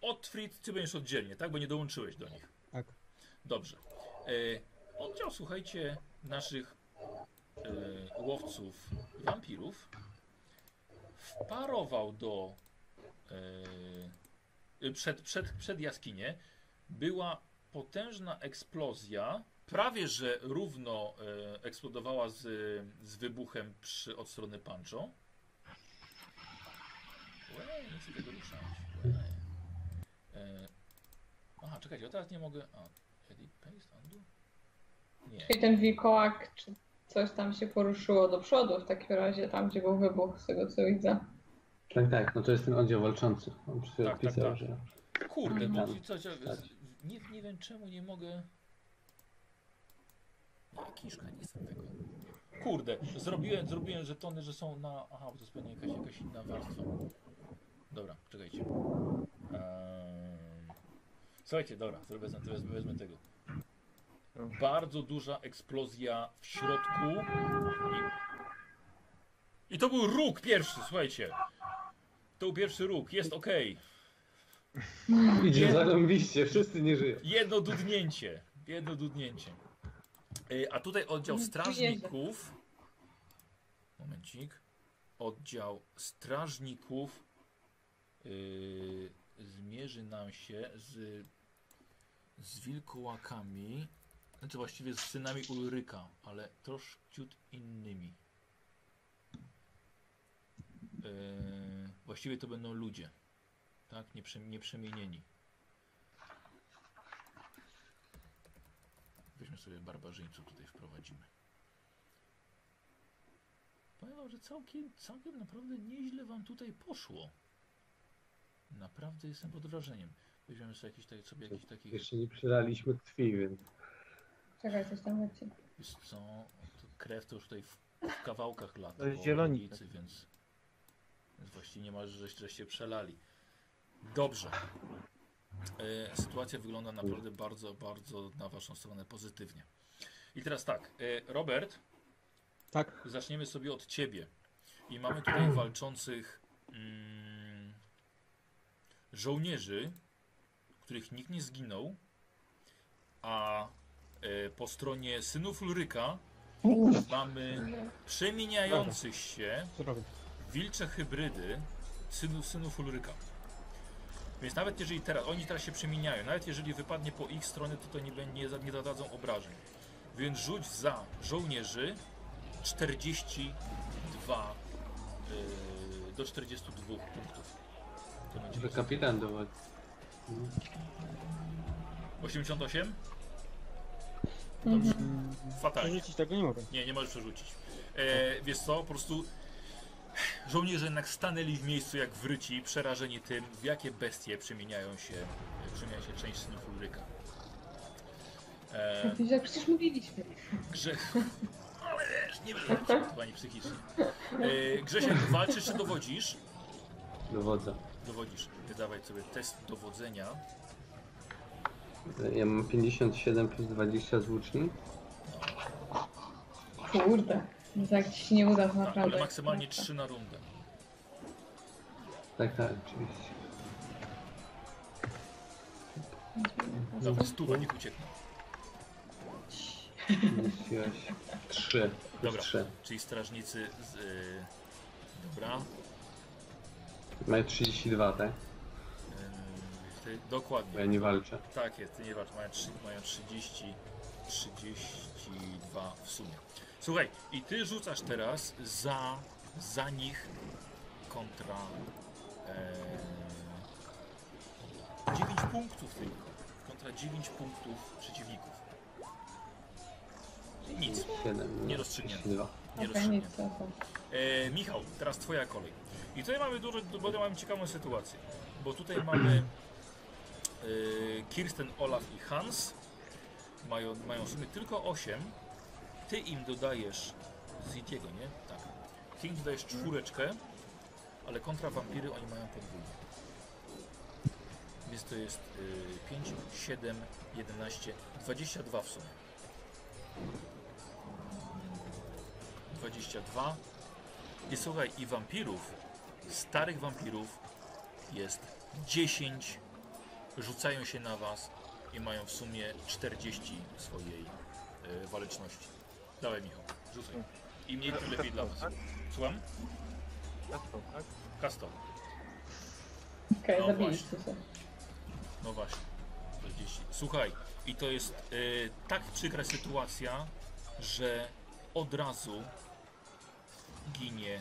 Otfrid, ty będziesz oddzielnie, tak? Bo nie dołączyłeś do nich. Tak. Dobrze. Oddział, słuchajcie, naszych łowców wampirów wparował do przed jaskinię. Była potężna eksplozja, prawie że równo eksplodowała z wybuchem od strony Pancho. Nie chcę tego ruszać. Aha, czekajcie, ja teraz nie mogę... Edit, paste, undo? Nie. Czyli ten wilkołak, czy coś tam się poruszyło do przodu, w takim razie tam, gdzie był wybuch, z tego co widzę. Tak, tak, no to jest ten oddział walczący. On przecież tak, pisał, tak, tak. Że... Kurde, bo coś, nie wiem czemu nie mogę... Kiszka, nie jestem tego. Kurde, zrobiłem żetony, że są na... Aha, bo to jest pewnie jakaś inna warstwa. Dobra, czekajcie. Słuchajcie, dobra, wezmę tego. Bardzo duża eksplozja w środku. I to był róg pierwszy, słuchajcie. To był pierwszy róg, jest ok. Idzie zarąbiście, wszyscy nie żyją. Jedno dudnięcie. A tutaj oddział strażników. Momencik. Oddział strażników zmierzy nam się z wilkołakami. Znaczy właściwie z synami Ulryka, ale troszkę innymi. Właściwie to będą ludzie. Tak, nieprzemienieni. Weźmy sobie barbarzyńców, tutaj wprowadzimy. Powiem wam, że całkiem naprawdę nieźle wam tutaj poszło. Naprawdę jestem pod wrażeniem. Weźmiemy sobie jakiś taki... Jeszcze nie przelaliśmy krwi, więc... Czekaj, coś tam leci. Wiesz co? Krew to już tutaj w kawałkach lata. To jest zieloni. Więc właściwie niemalże żeście przelali. Dobrze. Sytuacja wygląda naprawdę bardzo, bardzo na waszą stronę pozytywnie. I teraz tak, Robert. Tak. Zaczniemy sobie od ciebie. I mamy tutaj walczących żołnierzy, których nikt nie zginął, a po stronie synów Ulryka mamy przemieniających się wilcze hybrydy synów Ulryka. Więc nawet jeżeli oni teraz się przemieniają, nawet jeżeli wypadnie po ich stronę, to nie zadadzą obrażeń. Więc rzuć za żołnierzy 42 do 42 punktów. To będzie kapitan dowodzi. 88? Dobrze. Fatalnie. Przerzucić tego nie mogę. Nie możesz przerzucić. Wiesz co, po prostu żołnierze jednak stanęli w miejscu jak wryci, przerażeni tym, w jakie bestie przemienia się część synów Ulryka. Przecież mówiliśmy. Ale wiesz, nie byłem przygotowani psychicznie. Grzesiek, walczysz czy dowodzisz? Dowodzę. Dowodzisz. Wydawać sobie test dowodzenia. Ja mam 57 plus 20 z włóczni. Kurde, tak ci się nie uda naprawdę. Ale maksymalnie 3 na rundę. Tak, tak, oczywiście. Zobacz, stówę, niech ucieknie. 3. Dobra, 3. Czyli strażnicy z... Dobra. Mają 32, tak? Dokładnie. Ja nie walczę. Tak jest, ty nie walcz. Mają 32 w sumie. Słuchaj, i ty rzucasz teraz za nich kontra 9 punktów tylko. Kontra 9 punktów przeciwników. Nic. 7, nie rozstrzygnięte. Michał, teraz twoja kolej. I tutaj mamy dużo, bo tutaj mamy ciekawą sytuację. Bo tutaj mamy Kirsten, Olaf i Hans. Mają w sumie tylko 8. Ty im dodajesz z Zitiego, nie? Tak. Ty im dodajesz 4, ale kontra wampiry oni mają podwójnie. Więc to jest 5, 7, 11, 22 w sumie. 22. I słuchaj, i wampirów, starych wampirów jest 10. Rzucają się na was i mają w sumie 40 swojej waleczności. Dawaj, Michał, rzucaj. Im mniej, tym lepiej dla was. Słucham? Kasto, tak? Kasto. Okej, okay, no, no właśnie. 40. Słuchaj, i to jest tak przykra sytuacja, że od razu ginie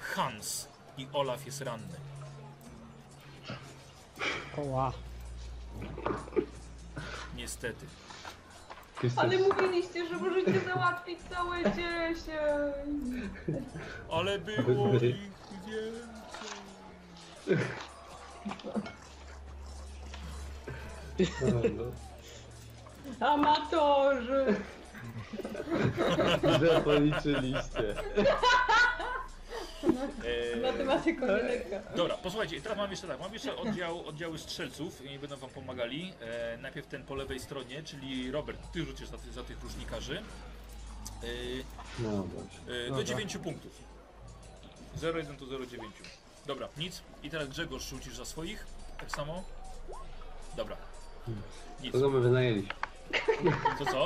Hans i Olaf jest ranny. Oła. Niestety. Ale mówiliście, że możecie załatwić całe 10. Ale było ich więcej. Amatorzy. Źle policzyliście. Matematyka. Dobra, posłuchajcie, teraz mam jeszcze tak, oddziały strzelców, oni będą wam pomagali. Najpierw ten po lewej stronie, czyli Robert, ty rzucisz za tych różnikarzy. Do 9 punktów. 0,1 to 0,9. Dobra, nic. I teraz Grzegorz rzucisz za swoich, tak samo. Dobra. Nic. Kogo my wynajęliśmy?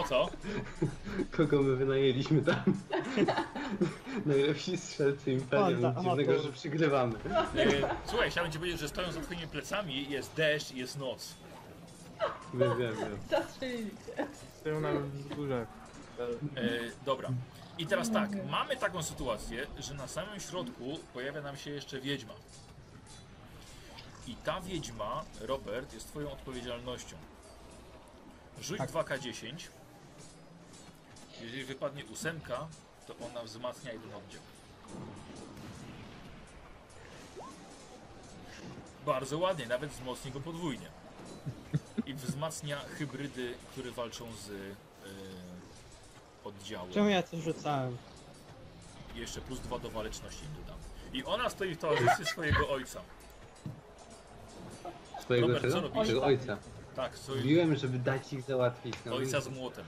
Co? Kogo my wynajęliśmy tam? Najlepsi strzelcy imperium, dziwnego, że przygrywamy. Słuchaj, chciałbym ci powiedzieć, że stoją za twoimi plecami, jest deszcz i jest noc. Wiem. Zastrzeliliście. Stoją na wzgórzach. Dobra. I teraz tak, mamy taką sytuację, że na samym środku pojawia nam się jeszcze wiedźma. I ta wiedźma, Robert, jest twoją odpowiedzialnością. Rzuć tak. 2K10. Jeżeli wypadnie 8, to ona wzmacnia jeden oddział. Bardzo ładnie, nawet wzmocni go podwójnie. I wzmacnia hybrydy, które walczą z oddziałem. Czemu ja coś rzucałem? I jeszcze plus 2 do waleczności im dodam. I ona stoi w towarzystwie swojego ojca. Robert, co robisz? Swojego ojca. Tak, mówiłem, żeby dać ich załatwić. No ojca z młotem.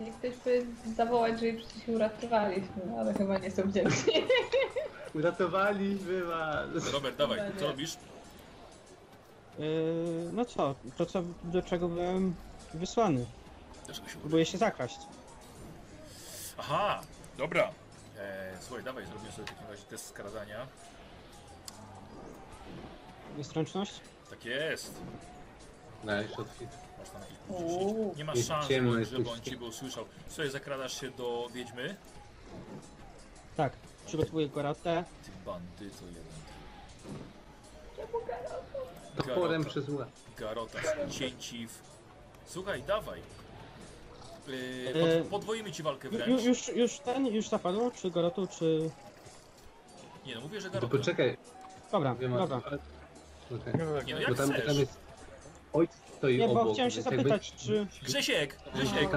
Nie chcieliśmy zawołać, że jej przecież uratowaliśmy, ale chyba nie są wdzięczni. Uratowaliśmy was. Robert, dawaj, co robisz? No co, to co, do czego byłem wysłany. Próbuję się zakraść. Aha, dobra. Słuchaj, dawaj, zrobimy sobie w takim razie test skradania. Zręczność? Tak jest. Nie ma szans, żeby on ciebie usłyszał. Słuchaj, zakradasz się do wiedźmy? Tak, przygotowuję karotę. Ty bandyto jeden. Toporem przez łeb. Garota z cięciw. Słuchaj, dawaj. Podwoimy ci walkę wręcz. Już zapadło? Czy garotą, czy... Nie no, mówię, że garotą. Poczekaj. Dobra. Okay. Nie no, jak chcesz. Ojciec stoi nie, obok. Bo chciałem się zapytać, czy...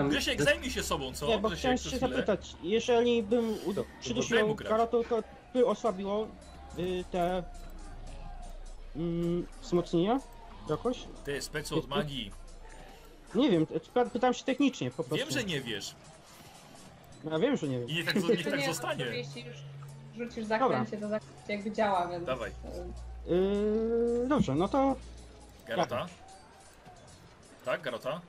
Grzesiek, zajmij się sobą, co? Nie, bo Grzesiek, chciałem się zapytać, jeżeli bym przydusił karotą, to by osłabiło te... wzmocnienia? Jakoś? Ty, specy od magii. Nie wiem, pytam się technicznie po prostu. Wiem, że nie wiesz. Ja wiem, że nie wiem. I niech tak zostanie. Jeśli już rzucisz zaklęcie, to zaklęcie jakby działa, więc... Dawaj. Dobrze, no to... Garota? Tak, Garota?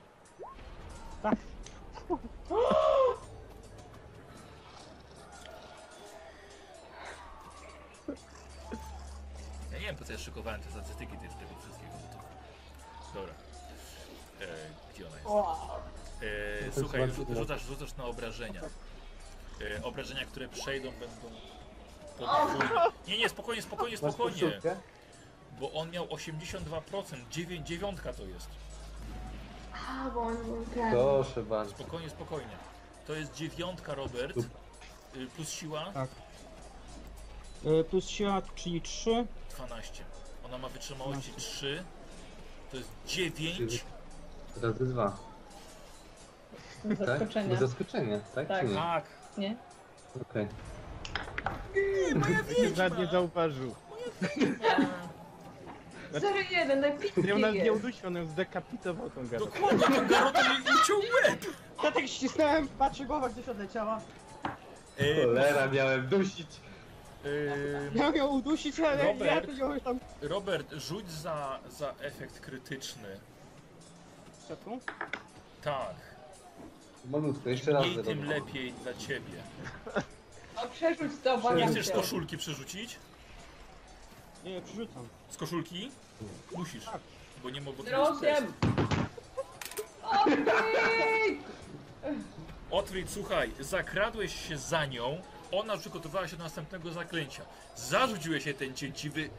Ja nie wiem, po co ja szykowałem te statystyki tego wszystkiego. Dobra. Gdzie ona jest? Słuchaj, rzucasz na obrażenia. Obrażenia, które przejdą, będą... Nie, spokojnie. Bo on miał 82%, 9 to jest. A, bo on był ten. Proszę bardzo. Spokojnie. To jest 9, Robert. Plus siła. Tak. Plus siła, czyli 3. 12. Ona ma wytrzymałości 3. To jest 9. Razy 2. Zaskoczenie. Tak? Zaskoczenie, tak? Tak. Czy nie? Tak. Nie? Okej. Nie, moja wiedźma! Nie zauważył. Znaczy, 0-1, najpiękniej on nas nie udusił, on ją zdekapitował tą garotę. Dokładnie, tą garotę mi uciął łeb! Ja tak ścisnąłem, patrzę, głowa gdzieś odleciała. Cholera, miałem dusić. Miałem ją udusić, ale Robert, ja to tam... Robert, rzuć za efekt krytyczny. Szczepu? Tak. Malutko, jeszcze raz. I tym lepiej dla ciebie. A przerzuć to, bo nie chcesz koszulki przerzucić? Nie, przerzucam. Z koszulki? Musisz, tak. Bo nie mogę... Zrozum! Otwórz, słuchaj, zakradłeś się za nią, ona przygotowała się do następnego zaklęcia. Zarzuciłeś jej ten cięciwy,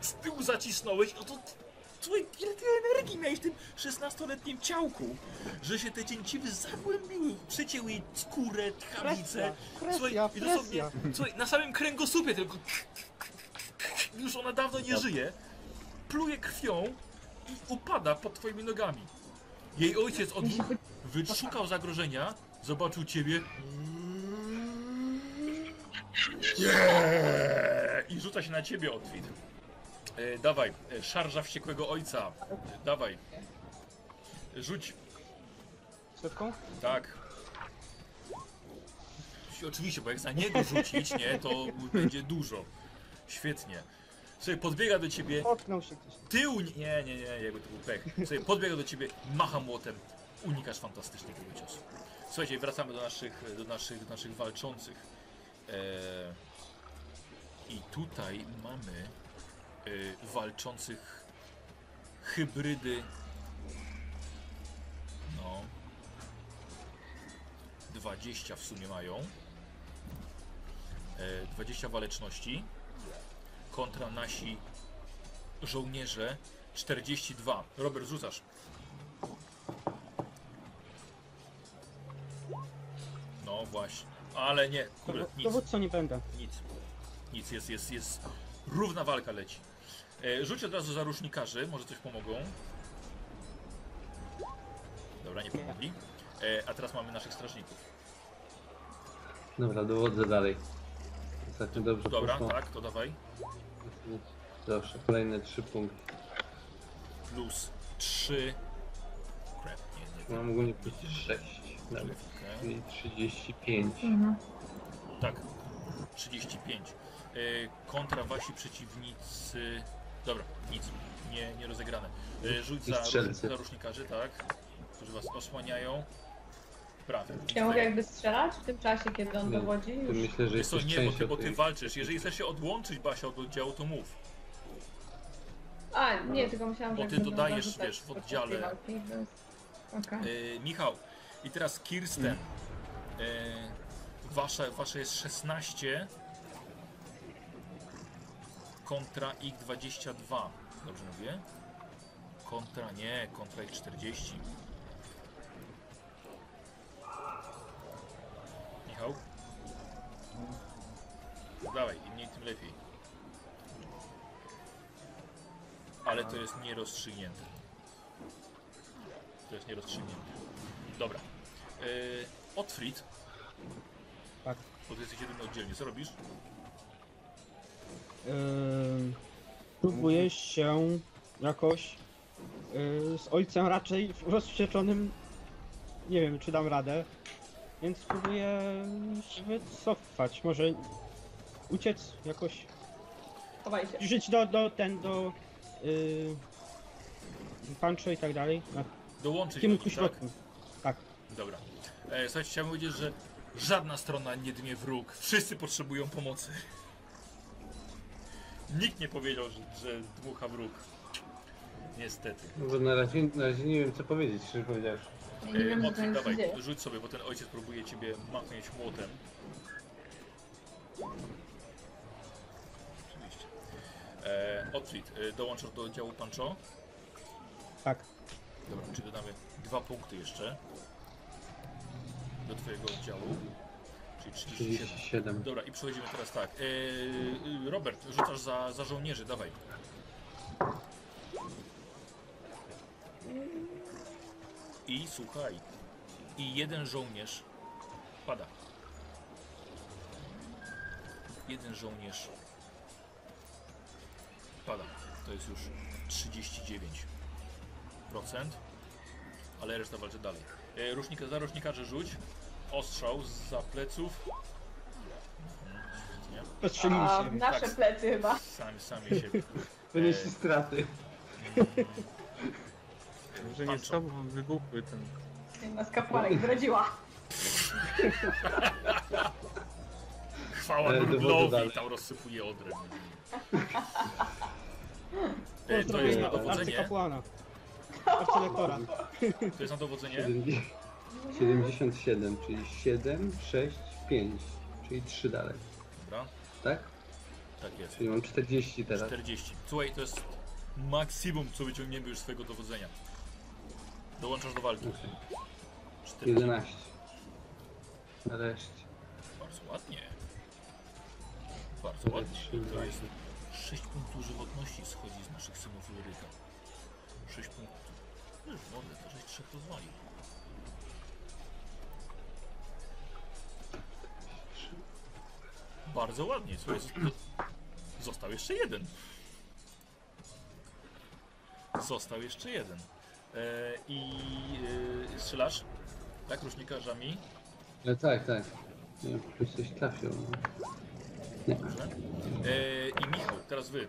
z tyłu zacisnąłeś, no to... Słuchaj, ile ty energii miałeś w tym 16-letnim ciałku, że się te cięciwy zagłębiły, przecięły jej skórę, tchawicę. Słuchaj, na samym kręgosłupie tylko... Już ona dawno nie żyje, pluje krwią i upada pod twoimi nogami. Jej ojciec wyszukał zagrożenia, zobaczył ciebie i rzuca się na ciebie, Otwit. Dawaj, szarża wściekłego ojca, dawaj, rzuć. Szybko? Tak. Oczywiście, bo jak za niego rzucić, nie, to będzie dużo. Świetnie. Słuchaj, podbiega do ciebie. Potknął się ktoś. Tył. Nie, jakby to był pech. Słuchaj, podbiega do ciebie, macha młotem. Unikasz fantastycznie tego ciosu. Słuchajcie, wracamy do naszych walczących. I tutaj mamy walczących hybrydy. No. 20 w sumie mają. 20 waleczności. Kontra nasi żołnierze 42. Robert, rzucasz. No właśnie, ale nie, kurde, nic. Dowódco nie będę. Nic, jest. Równa walka leci. Rzuć od razu za rusznikarzy, może coś pomogą. Dobra, nie pomogli. A teraz mamy naszych strażników. Dobra, dowodzę dalej. Ostatnio dobrze. Dobra, poszło. Tak, to dawaj. Dobrze, kolejne 3 punkty. Plus 3. Crap, nie. Mam ogólnie plus 6. Nawet. Czyli 35. Tak, 35. Kontra wasi przeciwnicy. Dobra, nic. Nie rozegrane. Rzuć za rusznikarzy, tak? Którzy was osłaniają. Prawie. Ja mogę jakby strzelać w tym czasie, kiedy on dowodzi? Już. Myślę, że to nie, bo ty walczysz. Jeżeli chcesz się odłączyć, Basia, od oddziału, to mów. A, nie, no. Tylko musiałam... Bo ty dodajesz, wiesz, w oddziale. Walki, więc... okay. Michał, i teraz Kirsten. Wasze jest 16 kontra ich 22. Dobrze mówię? Kontra ich 40. Michał? Dawaj, im mniej, tym lepiej. Ale to jest nierozstrzygnięte. Dobra. Otfrid. Tak. Bo ty jesteś jedyny oddzielnie. Co robisz? Próbuję się jakoś z ojcem raczej rozwścieczonym. Nie wiem, czy dam radę. Więc próbuję się wycofać, może uciec jakoś. Żyć do Pancho i tak dalej. Dołączyć do nich, tak? Dobra. Słuchajcie, chciałem powiedzieć, że żadna strona nie dmie w róg. Wszyscy potrzebują pomocy. Nikt nie powiedział, że dmucha w róg. Niestety. Bo na razie nie wiem co powiedzieć, szczerze powiedziawszy. Mocniej, dawaj, rzuć sobie, bo ten ojciec próbuje ciebie machnąć młotem. Oczywiście. Otwit, dołączasz do oddziału Pancho? Tak. Dobra, czyli dodamy 2 punkty jeszcze do twojego oddziału. Czyli 37. Dobra, i przechodzimy teraz tak. Robert, rzucasz za żołnierzy, dawaj. I słuchaj, i jeden żołnierz pada. Jeden żołnierz pada. To jest już 39%, ale reszta walczy dalej. Za rusznikarze rzuć. Ostrzał zza pleców. Ostrzelili się. Nasze tak, plecy chyba. Sami siebie. Wynieśli straty. Że nie stało wygłupły ten. Jedna z kapłanek zdradziła. Chwała Nurglowi, tam rozsypuje odrę. To jest na dowodzenie. Arcykapłana. Arcylektora. To jest na dowodzenie? 77, czyli 7, 6, 5, czyli 3 dalej. Dobra. Tak? Tak jest. Czyli mam 40 teraz. 40. Słuchaj, to jest maksimum, co wyciągniemy już z swojego dowodzenia. Dołączasz do walki. 11. Nareszcie. Bardzo ładnie. Bardzo ładnie. To jest 6 punktów żywotności schodzi z naszych synów Ulryka. 6 punktów. Już mogę to 6-3 rozwalił. Bardzo ładnie. Słuchaj, został jeszcze jeden. Został jeszcze jeden. Strzelasz? Tak, rusznikarzami? No tak, tak. Nie wiem, ktoś coś trafił. Nie. Dobrze. I Michał, teraz wy.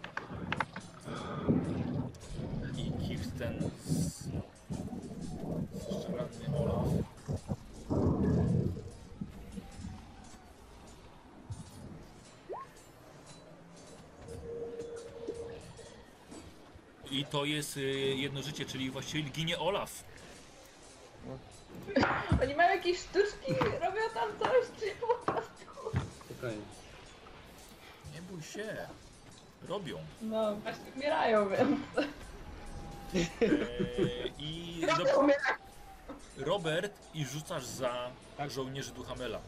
I Kirsten z... Szczeranny Olaf. I to jest jedno życie, czyli właściwie ginie Olaf. Oni mają jakieś sztuczki, robią tam coś, czy po prostu... Spokojnie. Nie bój się. Robią. No, właśnie umierają, więc... Robert, i rzucasz za żołnierzy Duhamela.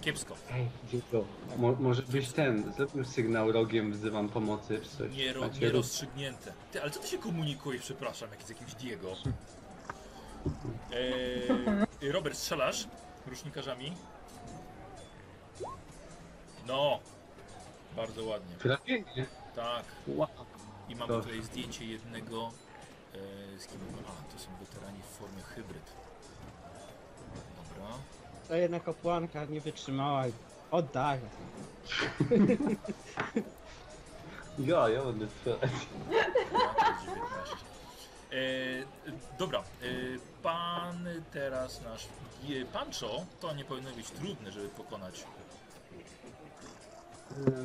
Kiepsko. Może być ten, zróbmy sygnał rogiem, wzywam pomocy czy coś. Nie rozstrzygnięte. Ty, ale co ty się komunikujesz, przepraszam, jak z jakimś Diego? Robert, strzelasz rusznikarzami? No. Bardzo ładnie. Trafienie. Tak. I mamy tutaj zdjęcie jednego z kim... A, to są weterani w formie hybryd. Dobra. To jedna kapłanka nie wytrzymała i oddaję. Ja będę strzelać. Dobra, pan teraz nasz Pancho, to nie powinno być trudne, żeby pokonać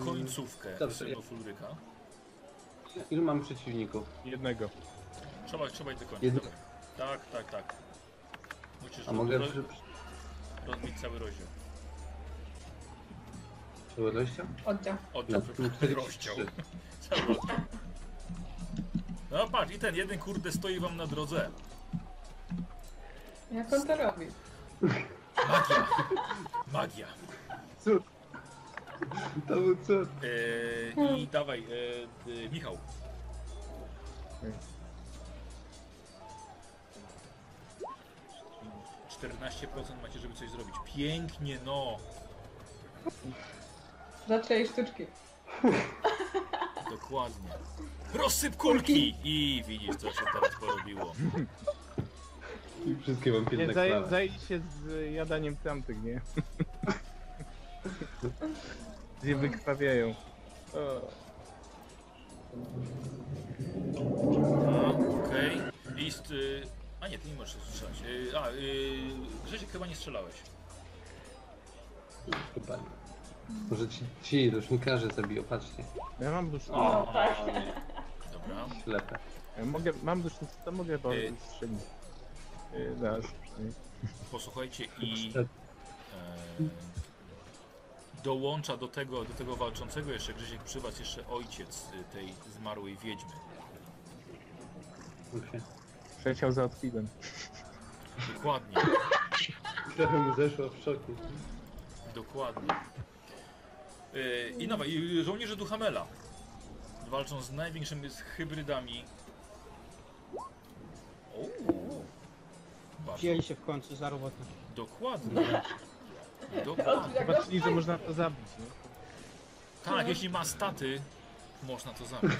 końcówkę synów Ulryka. Ilu mam przeciwników? Jednego. Trzeba do końca. Tak. Musisz. A mogę... Rozbić cały rozdział. Cały rozdział? Oddział. Cały rozdział. No patrz, i ten jeden kurde stoi wam na drodze. Jak on to robi? Magia. Magia. Cud. To był cud. I dawaj, Michał. Hmm. 14% macie, żeby coś zrobić. Pięknie, no! Zaczęli sztuczki. Dokładnie. Rozsyp kulki! I widzisz, co się teraz porobiło. I wszystkie mam 15. Zajęli się z jadaniem tamtych, nie? Gdzie wykrwawiają. O. jest... A nie, ty nie możesz strzelać. Grzesiek, chyba nie strzelałeś. Chyba nie. Może ci rośnikarze zabiją, patrzcie. Ja mam dusznicę. Dobra. Ślepe. Mogę, mam dusznicę, to mogę strzelić. Posłuchajcie i... dołącza do tego walczącego jeszcze Grzesiek przy was jeszcze ojciec tej zmarłej wiedźmy. Przeciał za odpidem. Dokładnie. Trochę mu zeszło w szoku. Dokładnie. I nowa, i żołnierze Duhamela walczą z największymi hybrydami. Wzięli się w końcu za robotę. Dokładnie. Dokładnie. Zobaczyli, że można to zabić, nie? Tak, jeśli ma staty, można to zabić.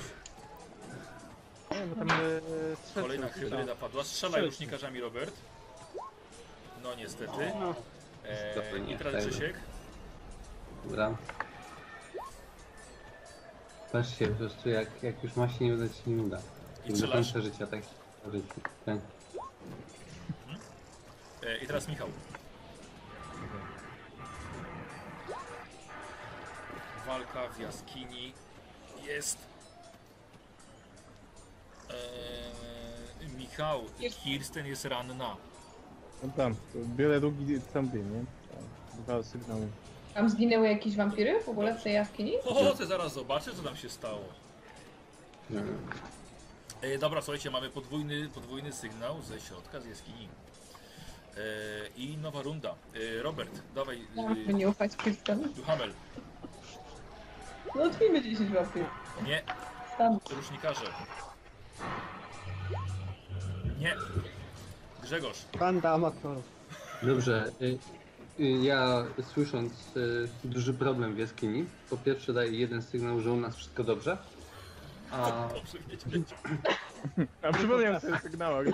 Tam, kolejna hybryda padła. Strzelaj łucznikarzami, Robert. No niestety. I teraz Krzysiek. Dobra. Patrzcie, po prostu jak już ma się nie uda, ci nie uda. I do końca życia, tak? I teraz Michał. Walka w jaskini jest. Michał, Kirsten jest ranna. No tam, biorę drugi tamtym, nie? Dwa sygnały. Tam zginęły jakieś wampiry w ogóle w tej jaskini? O, ty zaraz zobaczysz, co tam się stało. Dobra, słuchajcie, mamy podwójny sygnał ze środka, z jaskini. I nowa runda. Robert, dawaj. Możemy nie ufać Kirsten. Duhamel. No odbijmy 10 wampirów. Nie. Tam. Różnikarze. Nie. Grzegorz. Banda amatorów. Dobrze. Ja słysząc duży problem w jaskini, po pierwsze daję jeden sygnał, że u nas wszystko dobrze. A przypomniałem sobie sygnałach.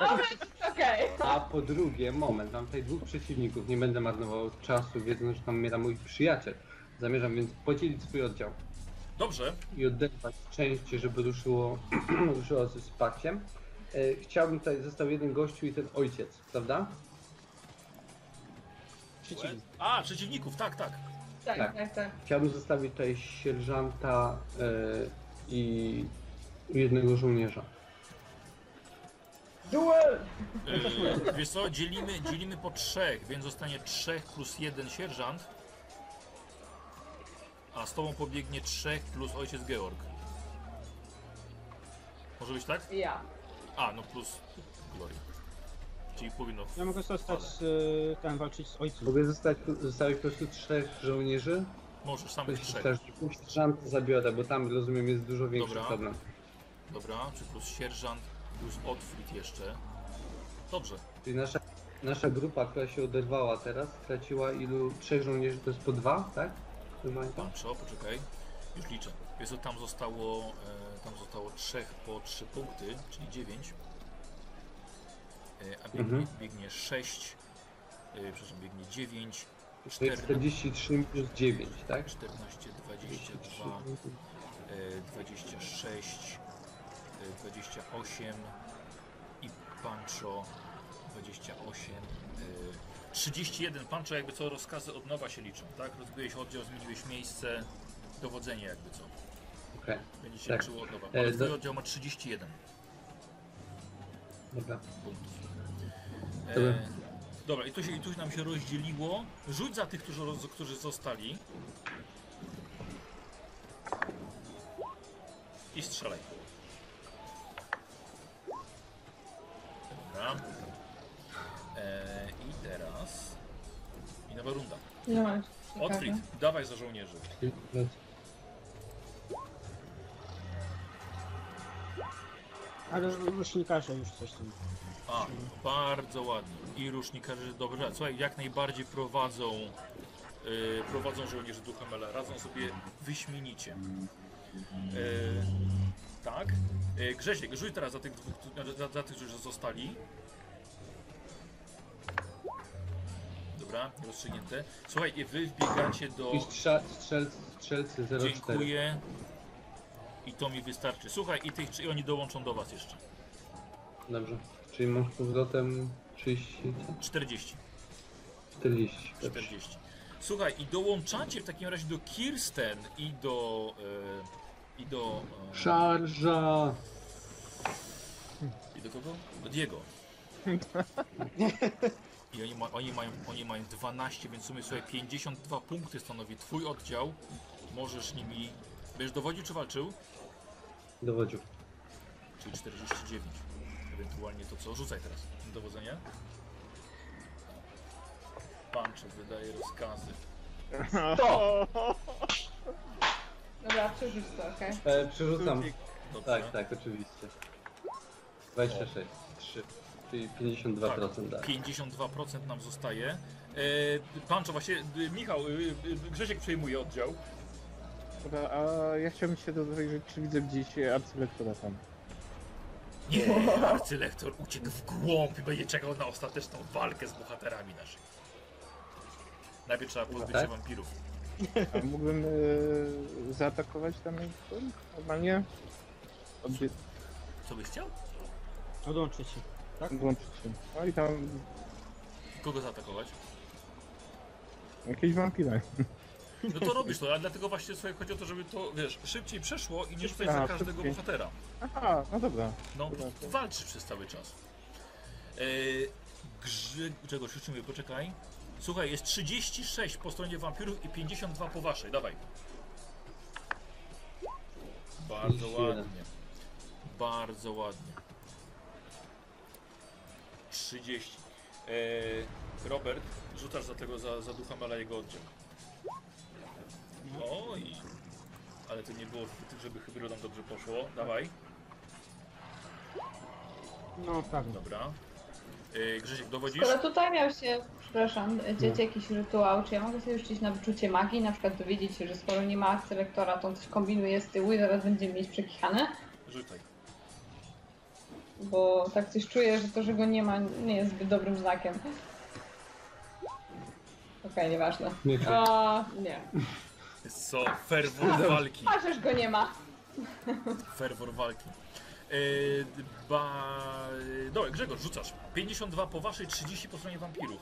A po drugie, moment, mam tutaj dwóch przeciwników, nie będę marnował czasu, wiedząc, że tam umiera mój przyjaciel. Zamierzam więc podzielić swój oddział. Dobrze. I oderwać części, żeby ruszyło ze wsparciem. Chciałbym tutaj, został jeden gościu i ten ojciec, prawda? Przeciwnik. A, przeciwników, tak. Chciałbym zostawić tutaj sierżanta i jednego żołnierza. Duel! Wiesz co, dzielimy po trzech, więc zostanie 3 plus 1 sierżant. A z tobą pobiegnie 3 plus ojciec Georg. Może być tak? Ja. A, no plus Glory. Czyli powinno... Ja mogę zostać, tam walczyć z ojcem. Mogę zostawić po prostu 3 żołnierzy? Możesz, samych 3. Sierżant zabiorę, bo tam, rozumiem, jest dużo większy problem. Dobra, czy plus sierżant, plus Otfrid jeszcze. Dobrze. Czyli nasza grupa, która się oderwała teraz, straciła ilu? 3 żołnierzy, to jest po 2, tak? Dobrze, poczekaj, już liczę. Wiesz co, tam zostało 3 po 3 punkty, czyli 9. A biegnie 6, przepraszam, biegnie 9. 43 plus 9, tak? 14, 22, 26, 28 i Pancho 28. 31, Pancho, jakby co, rozkazy od nowa się liczą, tak? Rozbiłeś oddział, zmieniłeś miejsce, dowodzenie jakby co. Okay. Będzie się liczyło od nowa. Twój oddział ma 31. Dobra. Dobra, i tu nam się rozdzieliło. Rzuć za tych, którzy zostali. I strzelaj. Dobra. I teraz... I nowa runda. Otfrid, dawaj za żołnierzy. Ale rusznikarze już coś tam... A, bardzo ładnie. I rusznikarze, dobrze, słuchaj, jak najbardziej prowadzą żołnierzy Duhamela. Radzą sobie wyśmienicie. Tak. Grzesiek, rzuć teraz za tych dwóch, za tych, którzy zostali. Dobra, rozstrzygnięte. Słuchaj, wy wbiegacie do... I strzelcy 04. Dziękuję. I to mi wystarczy. Słuchaj, i oni dołączą do was jeszcze. Dobrze. Czyli masz powrotem 30... 40. 40. 40. Słuchaj, i dołączacie w takim razie do Kirsten i do... Szarża! I do kogo? Do Diego. I oni mają 12, więc w sumie słuchaj, 52 punkty stanowi twój oddział. Możesz nimi... Będziesz dowodził czy walczył? Dowodził. Czyli 49. Ewentualnie to co? Rzucaj teraz. Dowodzenie. Panczek wydaje rozkazy. 100! Dobra, przerzuć to, okej? Okay? Przerzucam. Dobrze. Tak, tak, oczywiście. 26, 3. Czyli 52%. Tak, 52% nam zostaje. Panczo, właśnie Michał, Grzesiek przejmuje oddział. Dobra, a ja chciałbym się dowiedzieć, czy widzę gdzieś arcylektora tam. Nie, arcylektor uciekł w głąb i będzie czekał na ostateczną walkę z bohaterami naszymi. Najpierw trzeba pozbyć się wampirów. A mógłbym zaatakować tam normalnie? Co byś chciał? Odłączyć się. Tak? Odłączyć się. No i tam... Kogo zaatakować? Jakieś wampira. No to robisz to, ale dlatego właśnie sobie chodzi o to, żeby to, wiesz, szybciej przeszło i nie rzucać za każdego bohatera. Aha, no dobra. No, dobra, walczysz przez cały czas. Czegoś już mówię, poczekaj. Słuchaj, jest 36 po stronie wampirów i 52 po waszej, dawaj. Bardzo ładnie. Bardzo ładnie. 30. Robert, rzucasz za tego, za ducha mala jego oddział. Oj, ale to nie było chwyty, żeby hybrydom dobrze poszło. Dawaj. No tak. Dobra. Grzesiek, dowodzisz? Ale tutaj miał się, przepraszam, dzieci jakiś rytuał, czy ja mogę sobie rzucić na wyczucie magii, na przykład dowiedzieć się, że skoro nie ma selektora, to on coś kombinuje z tyłu i zaraz będziemy mieć przekichane? Rzucaj. Bo tak coś czuję, że to, że go nie ma, nie jest zbyt dobrym znakiem. Okej, nieważne. Nie. Jest co? Ferwor walki. Aż już go nie ma. Ferwor walki. Dobra, Grzegorz, rzucasz. 52 po waszej, 30 po stronie wampirów.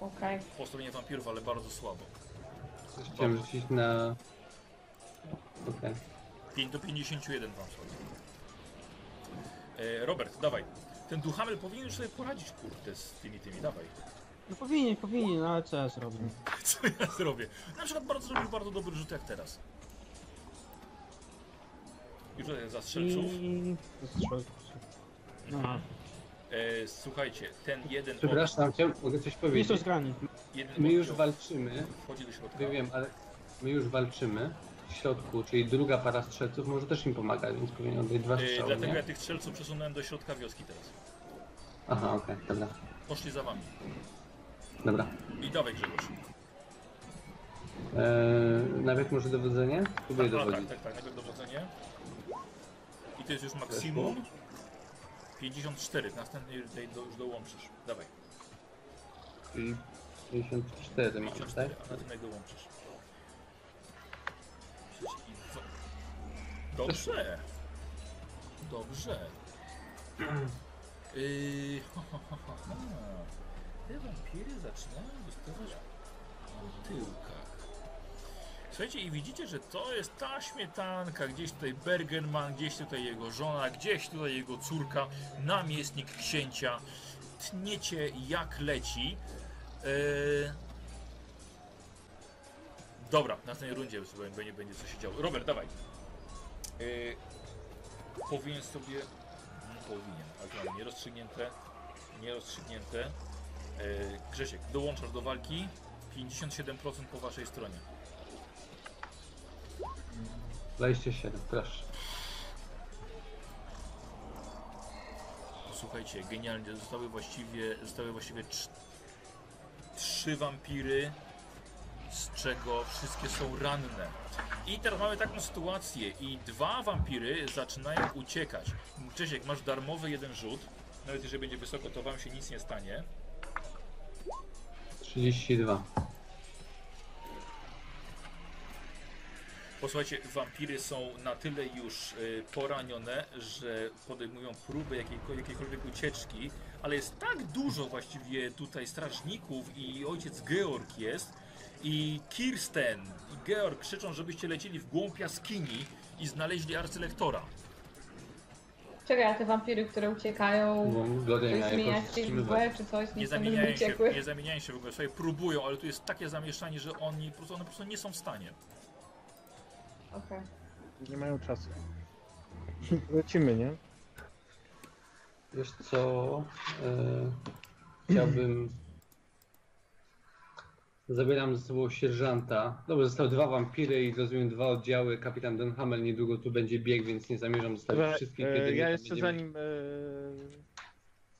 Okej. Po stronie wampirów, ale bardzo słabo. Chciałem rzucić na... Okej. 5 do 51 wam słabo. Robert, dawaj. Ten duchamel powinien już sobie poradzić, kurde, z tymi, dawaj. No powinien, ale co ja zrobię? Co ja zrobię? Na przykład zrobił bardzo dobry rzut jak teraz. Już zastrzelców. Aha. Słuchajcie, ten jeden... Przepraszam, mogę coś powiedzieć. Jest to zgranie. My już walczymy. Wchodzi do środka. Ja wiem, ale my już walczymy w środku, czyli druga para strzelców może też im pomaga, więc powinien być dwa strzały. Dlatego ja tych strzelców przesunąłem do środka wioski teraz. Aha, okej, dobra. Poszli za wami. Dobra. I dawaj Grzegorz. Nawet może dowodzenie? Próbuję dowodzić. Tak, najpierw dowodzenie. I to jest już maksimum. 54, w następnej już dołączysz. Dawaj. 54 masz, tak? A następnej dołączysz. Dobrze. Dobrze. Te wampiry zaczynają dostawać po tyłkach. Słuchajcie, i widzicie, że to jest ta śmietanka, gdzieś tutaj Bergerman, gdzieś tutaj jego żona, gdzieś tutaj jego córka, namiestnik księcia. Tniecie jak leci. Dobra, na następnej rundzie będzie coś się działo. Robert, dawaj. Powinien sobie... ale nierozstrzygnięte. Nierozstrzygnięte. Grzesiek, dołączasz do walki, 57% po waszej stronie. 27, proszę. Słuchajcie, genialnie, zostały właściwie 3 wampiry, z czego wszystkie są ranne. I teraz mamy taką sytuację i 2 wampiry zaczynają uciekać. Grzesiek, masz darmowy jeden rzut, nawet jeżeli będzie wysoko, to wam się nic nie stanie. 32. Posłuchajcie, wampiry są na tyle już poranione, że podejmują próby jakiejkolwiek ucieczki, ale jest tak dużo właściwie tutaj strażników i ojciec Georg jest i Kirsten i Georg krzyczą, żebyście lecieli w głąb jaskini i znaleźli arcylektora. Czekaj, a te wampiry, które uciekają, no, zmieniają się w ogóle, czy coś, nie zamieniają się, nie zamieniają się w ogóle, sobie próbują, ale tu jest takie zamieszanie, że one po prostu nie są w stanie. Okej. Nie mają czasu. Lecimy, nie? Wiesz co, chciałbym... Zabieram ze sobą sierżanta. Dobrze, zostały dwa wampiry i rozumiem dwa oddziały. Kapitan Denhamel niedługo tu będzie biegł, więc nie zamierzam zostawić wszystkich. Ja jeszcze będziemy... zanim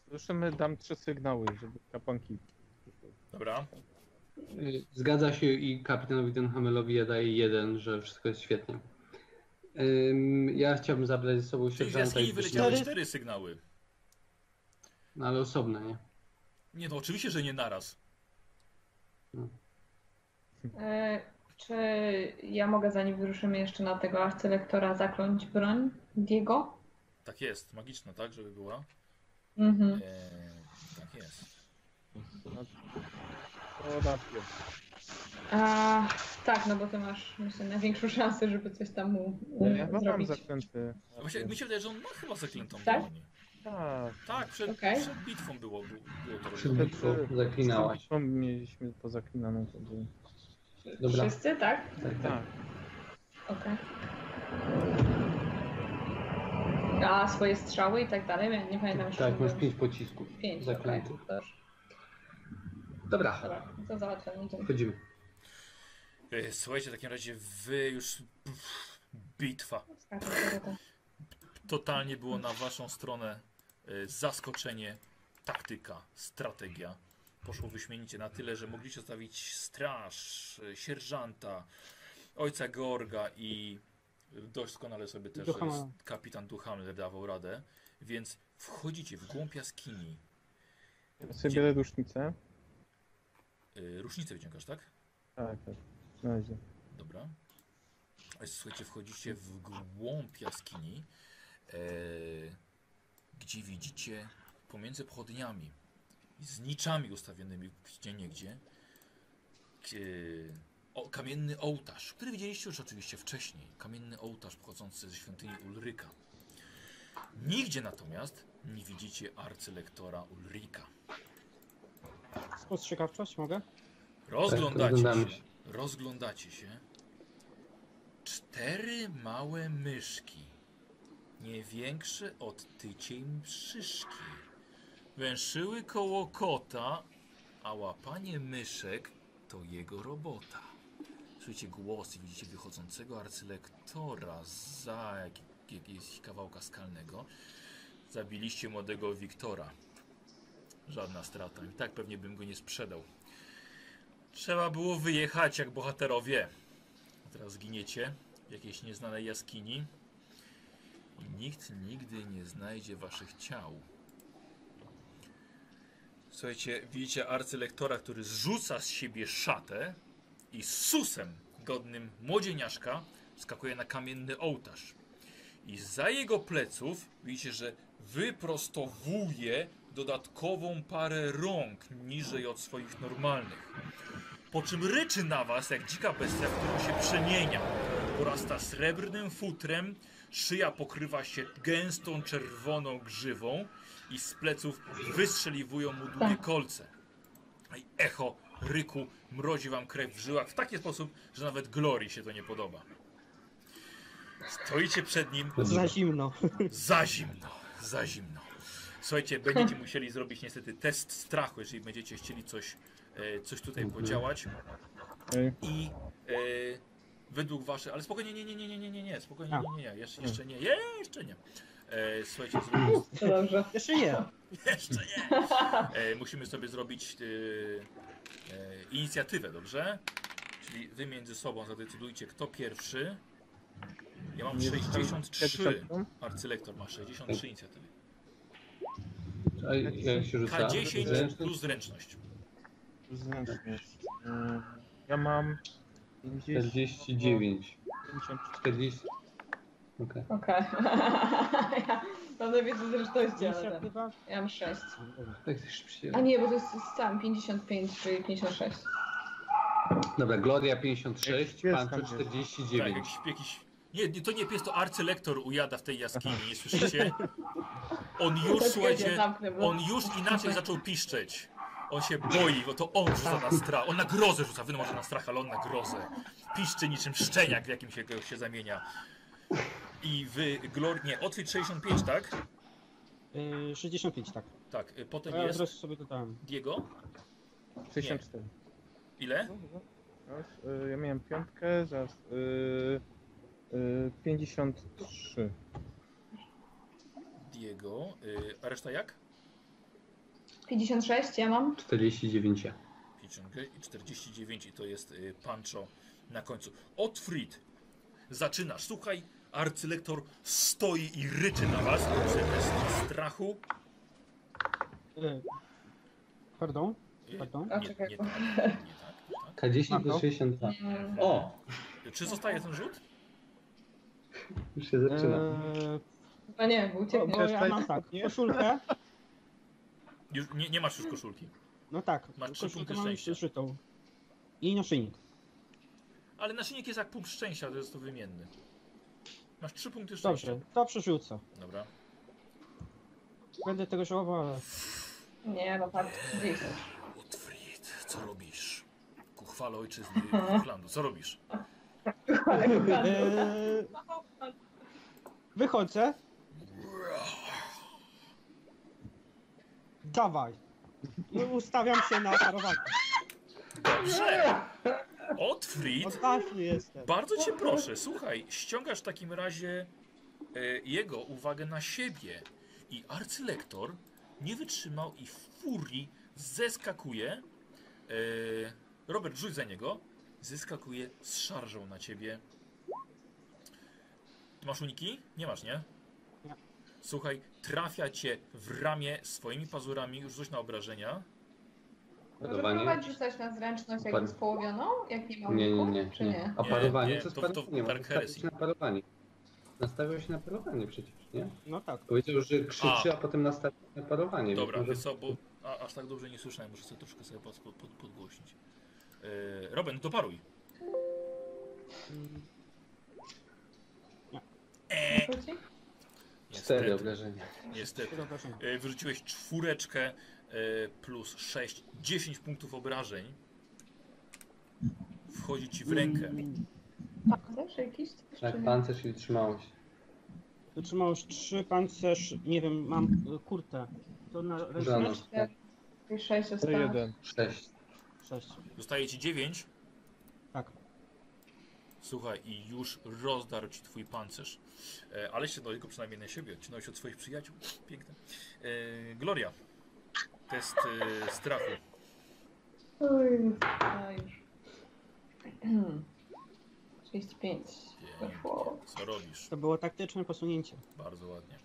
ruszymy, dam 3 sygnały, żeby kapłanki. Dobra. Zgadza się i kapitanowi Denhamelowi ja daję 1, że wszystko jest świetnie. Ja chciałbym zabrać ze sobą sierżanta i... wyleciały 4 sygnały. No ale osobne, nie? Nie, to oczywiście, że nie naraz. No. Czy ja mogę, zanim wyruszymy jeszcze na tego arcylektora, zakląć broń Diego? Tak jest, magiczna, tak, żeby była. Mhm. Tak jest. Tak, no bo ty masz, myślę, największą szansę, żeby coś tam mu zrobić. Właśnie, mi się wydaje, że on ma chyba zaklętą broń. Tak, tak, przed bitwą było to. Przed bitwą zaklinałaś. Mieliśmy to zaklinaną. Dobra. Wszyscy, tak? Tak. Okej. A swoje strzały i tak dalej? Nie pamiętam już. Tak, masz 5 pocisków. 5 zaklętych. Okay. Dobra. To załatwiamy. Wchodzimy. Słuchajcie, w takim razie wy już... Bitwa. Totalnie było na waszą stronę zaskoczenie, taktyka, strategia. Poszło wyśmienicie na tyle, że mogliście zostawić straż, sierżanta, ojca Georga i doskonale sobie też kapitan Duhamel dawał radę. Więc wchodzicie w głąb jaskini. Ja sobie biorę rusznicę. Rusznicę wyciągasz, tak? Tak. Na razie. Dobra. Słuchajcie, wchodzicie w głąb jaskini. Gdzie widzicie pomiędzy pochodniami z niczami ustawionymi gdzie niegdzie kamienny ołtarz, który widzieliście już oczywiście wcześniej, kamienny ołtarz pochodzący ze świątyni Ulryka. Nigdzie natomiast nie widzicie arcylektora Ulryka. Spostrzegawczość mogę? Rozglądacie się. 4 małe myszki. Nie większe od tyciej szyszki. Węszyły koło kota, a łapanie myszek to jego robota. Słyszycie głosy, widzicie wychodzącego arcylektora za jakiegoś kawałka skalnego. Zabiliście młodego Wiktora. Żadna strata. I tak pewnie bym go nie sprzedał. Trzeba było wyjechać jak bohaterowie. A teraz giniecie w jakiejś nieznanej jaskini. I nikt nigdy nie znajdzie waszych ciał. Słuchajcie, widzicie arcylektora, który zrzuca z siebie szatę i z susem godnym młodzieniaszka skakuje na kamienny ołtarz. I za jego pleców widzicie, że wyprostowuje dodatkową parę rąk niżej od swoich normalnych. Po czym ryczy na was jak dzika bestia, która się przemienia. Porasta srebrnym futrem. Szyja pokrywa się gęstą, czerwoną grzywą i z pleców wystrzeliwują mu długie kolce. I echo ryku mrozi wam krew w żyłach w taki sposób, że nawet Glorii się to nie podoba. Stoicie przed nim... Za zimno. Słuchajcie, będziecie musieli zrobić niestety test strachu, jeżeli będziecie chcieli coś tutaj podziałać. I... według waszych, ale spokojnie, nie, spokojnie, nie, jeszcze nie. Słuchajcie, zrobimy... Jeszcze nie. Musimy sobie zrobić inicjatywę, dobrze? Czyli wy między sobą zadecydujcie, kto pierwszy. Ja mam 63, arcylektor ma 63 inicjatywy. K10 plus zręczność. Ja mam... 49. 40. Okej. Okay. Ja mam najwięcej zręczności, ale tak. Ja mam 6. A nie, bo to jest sam 55, czyli 56. Dobra, Gloria 56, Pancho 49. Tak, jakiś... Nie, to nie pies, to arcylektor ujada w tej jaskini, nie słyszycie? On już, słuchajcie, on już inaczej zaczął piszczeć. On się boi, bo to on rzuca na strach. On na grozę rzuca, wy może na strach, ale on na grozę. Piszczy niczym szczeniak, w jakim się zamienia. I wy, Glornie, otwórz 65, tak? 65, tak. Tak, potem ja jest... sobie to dałem. Diego? 64. Nie. Ile? Ja miałem piątkę, zaraz... 53. Diego, a reszta jak? 56, ja mam. 49. 49 i to jest Pancho na końcu. Otfrid, zaczynasz. Słuchaj, arcylektor stoi i ryczy na was. Z strachu. Pardon? Pardon? Nie tak. K10 do 62. O! Czy zostaje ten rzut? Już się zaczyna. No nie, bo ucieknie. Bo ja mam tak, koszulkę. Już, nie masz już koszulki. No tak, masz 3 punkty szczęścia. I naszyjnik. Ale naszyjnik jest jak punkt szczęścia, to jest to wymienny. Masz 3 punkty szczęścia. Dobrze, to przerzucę. Dobra. Będę tego żałował, ale... Nie, no tak. Otfrid, co robisz? Ku chwale ojczyzny Irlandu, co robisz? Wychodzę. Dawaj. Ustawiam się na parowanie. Dobrze. Otfrid. Odważny jestem. Bardzo cię proszę, słuchaj, ściągasz w takim razie jego uwagę na siebie. I arcylektor nie wytrzymał i w furii zeskakuje. Robert, rzuć za niego. Zyskakuje z szarżą na ciebie. Ty masz uniki? Nie masz, nie? Nie. Słuchaj, trafia cię w ramię swoimi pazurami, już rzuć na obrażenia. Może prowadzisz coś na zręczność jakby z połowioną? Jak nie ma uników, nie. A parowanie? Nie, to parowanie. Nastawiał się na parowanie przecież, nie? No tak. Powiedział, że krzyczy, a potem nastawił się na parowanie. Dobra, więc może... bo aż tak dobrze nie słyszałem, muszę sobie troszkę podgłośnić. Robin, doparuj. Niestety, 4 obrażenia. Niestety. Wyrzuciłeś 4 plus 6, 10 punktów obrażeń. Wchodzi ci w rękę. Pancerz jakiś? Tak, pancerz i wytrzymałość. Wytrzymałość 3, pancerz, nie wiem, mam kurtę. To na ręczność? 6 zostało. 6. Dostaje ci 9? Tak. Słuchaj, i już rozdarł ci twój pancerz. Ale się do jego przynajmniej na siebie. Odcinał się od swoich przyjaciół. Piękne. Gloria. Test strachu. Oj. 35. Co robisz? To było taktyczne posunięcie. Bardzo ładnie.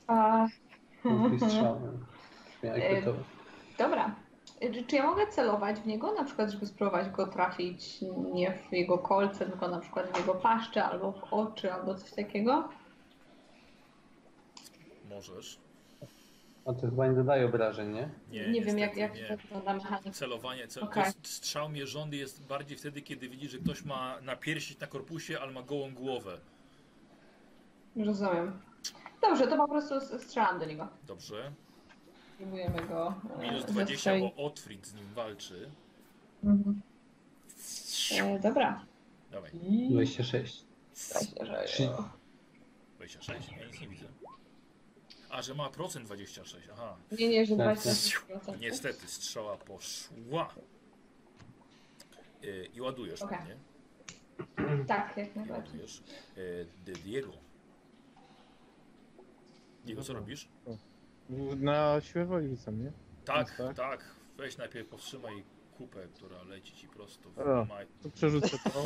Dobra. Czy ja mogę celować w niego, na przykład, żeby spróbować go trafić nie w jego kolce, tylko na przykład w jego paszczę, albo w oczy, albo coś takiego? Możesz. A to chyba nie dodaje obrażeń, nie? Nie wiem, jak to wygląda mechanika. Celowanie, okay. Strzał mierzony jest bardziej wtedy, kiedy widzisz, że ktoś ma na piersi, na korpusie, ale ma gołą głowę. Rozumiem. Dobrze, to po prostu strzelam do niego. Dobrze. Próbujemy go. Minus 20, bo Otfrid z nim walczy. Mhm. Dobra. Dawaj. 26. 26? Ja nic nie widzę. A, że ma procent 26, aha. Nie, że 26%. Niestety, strzała poszła. I ładujesz mnie? Tak, jak najbardziej. Ładujesz. Diego, co robisz? Na siłę woli rzucam, nie? Tak. Weź najpierw powstrzymaj kupę, która leci ci prosto w maj. To przerzucę to.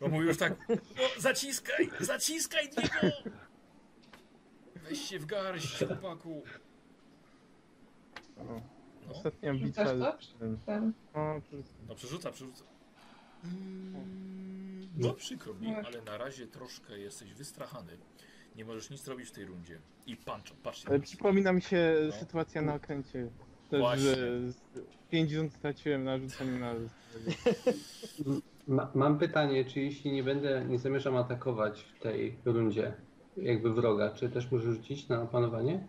No mówię już tak, no zaciskaj Diego! Weź się w garść, chłopaku. Ostatnia bitwa. No przerzuca. No przykro mi, ale na razie troszkę jesteś wystrachany. Nie możesz nic robić w tej rundzie. I punch, patrzcie. Przypomina mi się sytuacja na okręcie. Też, właśnie. Że 5 rund straciłem na rzuceniu na... Mam pytanie, czy jeśli nie zamierzam atakować w tej rundzie jakby wroga, czy też muszę rzucić na opanowanie?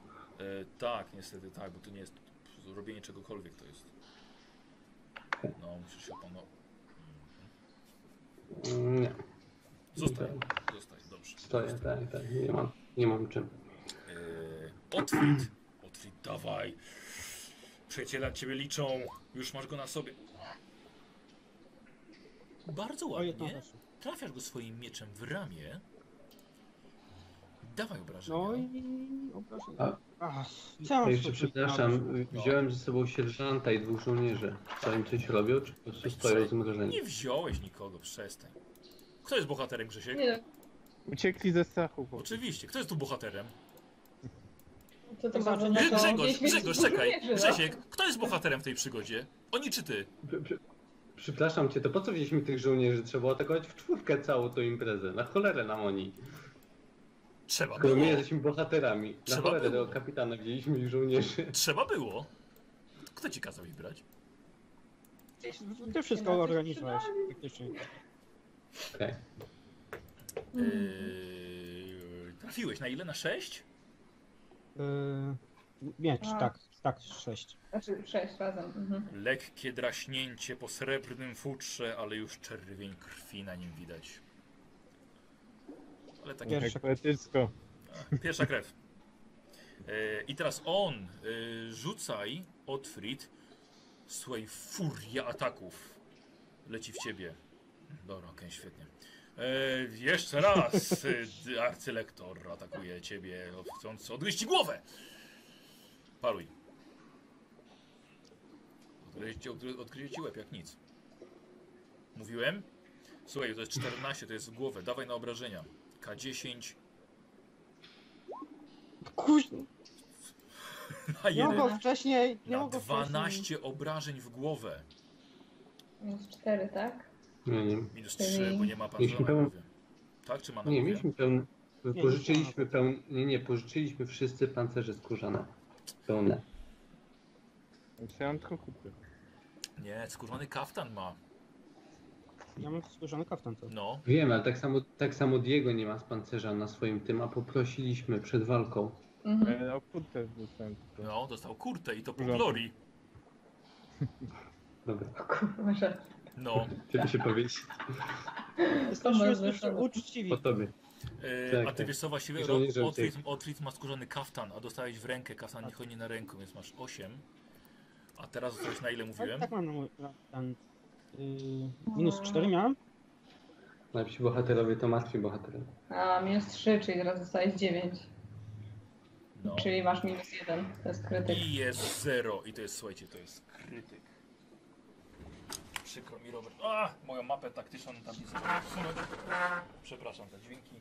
Tak, niestety tak, bo to nie jest zrobienie czegokolwiek, to jest. No, musisz się opanować. Nie. Zostań, dobrze. Stoję, tak, nie mam czym. Otwit, dawaj. Przyjaciela ciebie liczą, już masz go na sobie. Bardzo ładnie, trafiasz go swoim mieczem w ramię. Dawaj obrażenia. No i obrażenia. Jeszcze przepraszam, wziąłem ze sobą sierżanta i dwóch żołnierzy. Co im coś robią, czy po prostu stoją zmrożeni? Nie wziąłeś nikogo, przestań. Kto jest bohaterem, Grzesiek? Nie. Uciekli ze strachu. Oczywiście, kto jest tu bohaterem? Co to znaczy? Grzegorz, czekaj. Grzesiek, kto jest bohaterem w tej przygodzie? Oni czy ty? Przepraszam cię, to po co wzięliśmy tych żołnierzy? Trzeba atakować w czwórkę całą tą imprezę. Na cholerę nam oni. Trzeba było. My jesteśmy bohaterami. Na cholerę do kapitana wzięliśmy ich żołnierzy. Trzeba było. Kto ci kazał ich brać? Ty wszystko organizowałeś. Okej. Trafiłeś na ile? Na 6? Miecz, tak, 6. Znaczy 6 razem. Lekkie draśnięcie po srebrnym futrze, ale już czerwień krwi na nim widać. Ale takie pierwsza krew. I teraz on. Rzucaj, Otfrid, swojej furia ataków. Leci w ciebie. Dobra, okej, świetnie. Jeszcze raz arcylektor atakuje ciebie, chcąc odgryźć ci głowę. Paruj. Odgryzie ci łeb jak nic. Mówiłem? Słuchaj, to jest 14, to jest w głowę. Dawaj na obrażenia. K10. Kuźno. Na 1. No, wcześniej. Na 12 obrażeń w głowę. Minus 4, tak? Nie. Minus 3, bo nie ma pan żołnierza. Tak, czy ma na głowie? Pożyczyliśmy wszyscy pancerze skórzane. Pełne. Ja tylko kupię. Nie, skórzany kaftan ma. Ja mam skórzany kaftan to. No. Wiem, ale tak samo Diego nie ma z pancerza na swoim tym, a poprosiliśmy przed walką. No, kurtę dostałem. No, dostał kurtę i to po glorii. Dobra. No. Ciebie się powiedzieć. Jesteśmy uczciwi. Po tobie. A ty wiesz co, właściwie Otfrid ma skórzany kaftan, a dostałeś w rękę kaftan, nie chodzi na rękę, więc masz 8. A teraz coś na ile mówiłem? Tak mam na mój kaftan. Minus 4 miałem. Najpierw bohaterowie to martwi bohaterowie. A, minus 3, czyli teraz dostałeś 9. No. Czyli masz minus 1, to jest krytyk. I jest 0 i to jest, słuchajcie, to jest krytyk. Przykro mi, Robert. Moją mapę taktyczną tam nie zasunąłem. Przepraszam za dźwięki.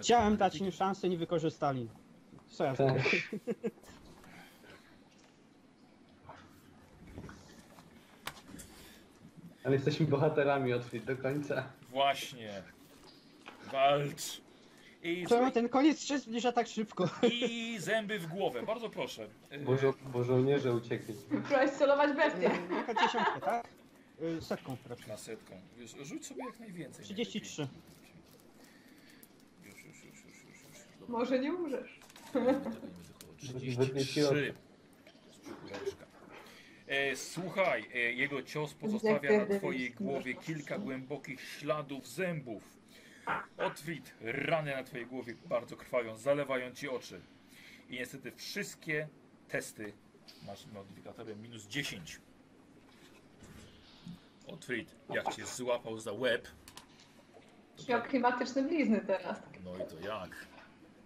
Chciałem dać im szansę, nie wykorzystali. Co ja zrobię? Ale jesteśmy bohaterami od do końca. Właśnie. Walcz. Czemu ten koniec się zbliża tak szybko? I zęby w głowę, bardzo proszę. Bo żołnierze uciekli. Próbowałeś celować bestię. Jaka dziesiątka, tak? Setką raczej. Na setką. Wiesz, rzuć sobie jak najwięcej. 33. Już. Dobra. Może nie umrzesz. Nie 33. Słuchaj, jego cios pozostawia na twojej głowie kilka głębokich śladów zębów. Otwit, rany na twojej głowie bardzo krwawią, zalewają ci oczy. I niestety wszystkie testy masz modyfikatorem minus 10. Otwit, jak cię złapał za łeb. Jak klimatyczne blizny teraz. No i to jak?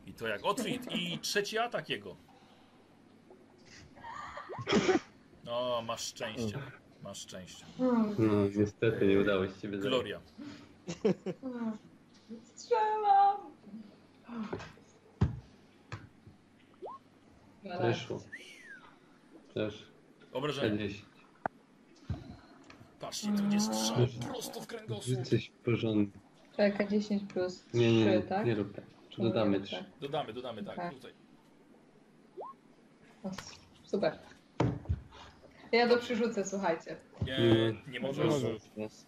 I to jak? Otwit i trzeci atak jego. No, masz szczęście. Masz szczęście. No, niestety nie udało się ciebie. Gloria. Strzelam! Weszło. Też. Obrażenie. Patrzcie, 23, prosto w kręgosłup. Coś w porządku. Czeka 10 plus 3, nie, tak? Nie rób tak. Czy dodamy 3? Dodamy, tak. Tutaj. O, super. Ja to przerzucę, słuchajcie. Nie możesz.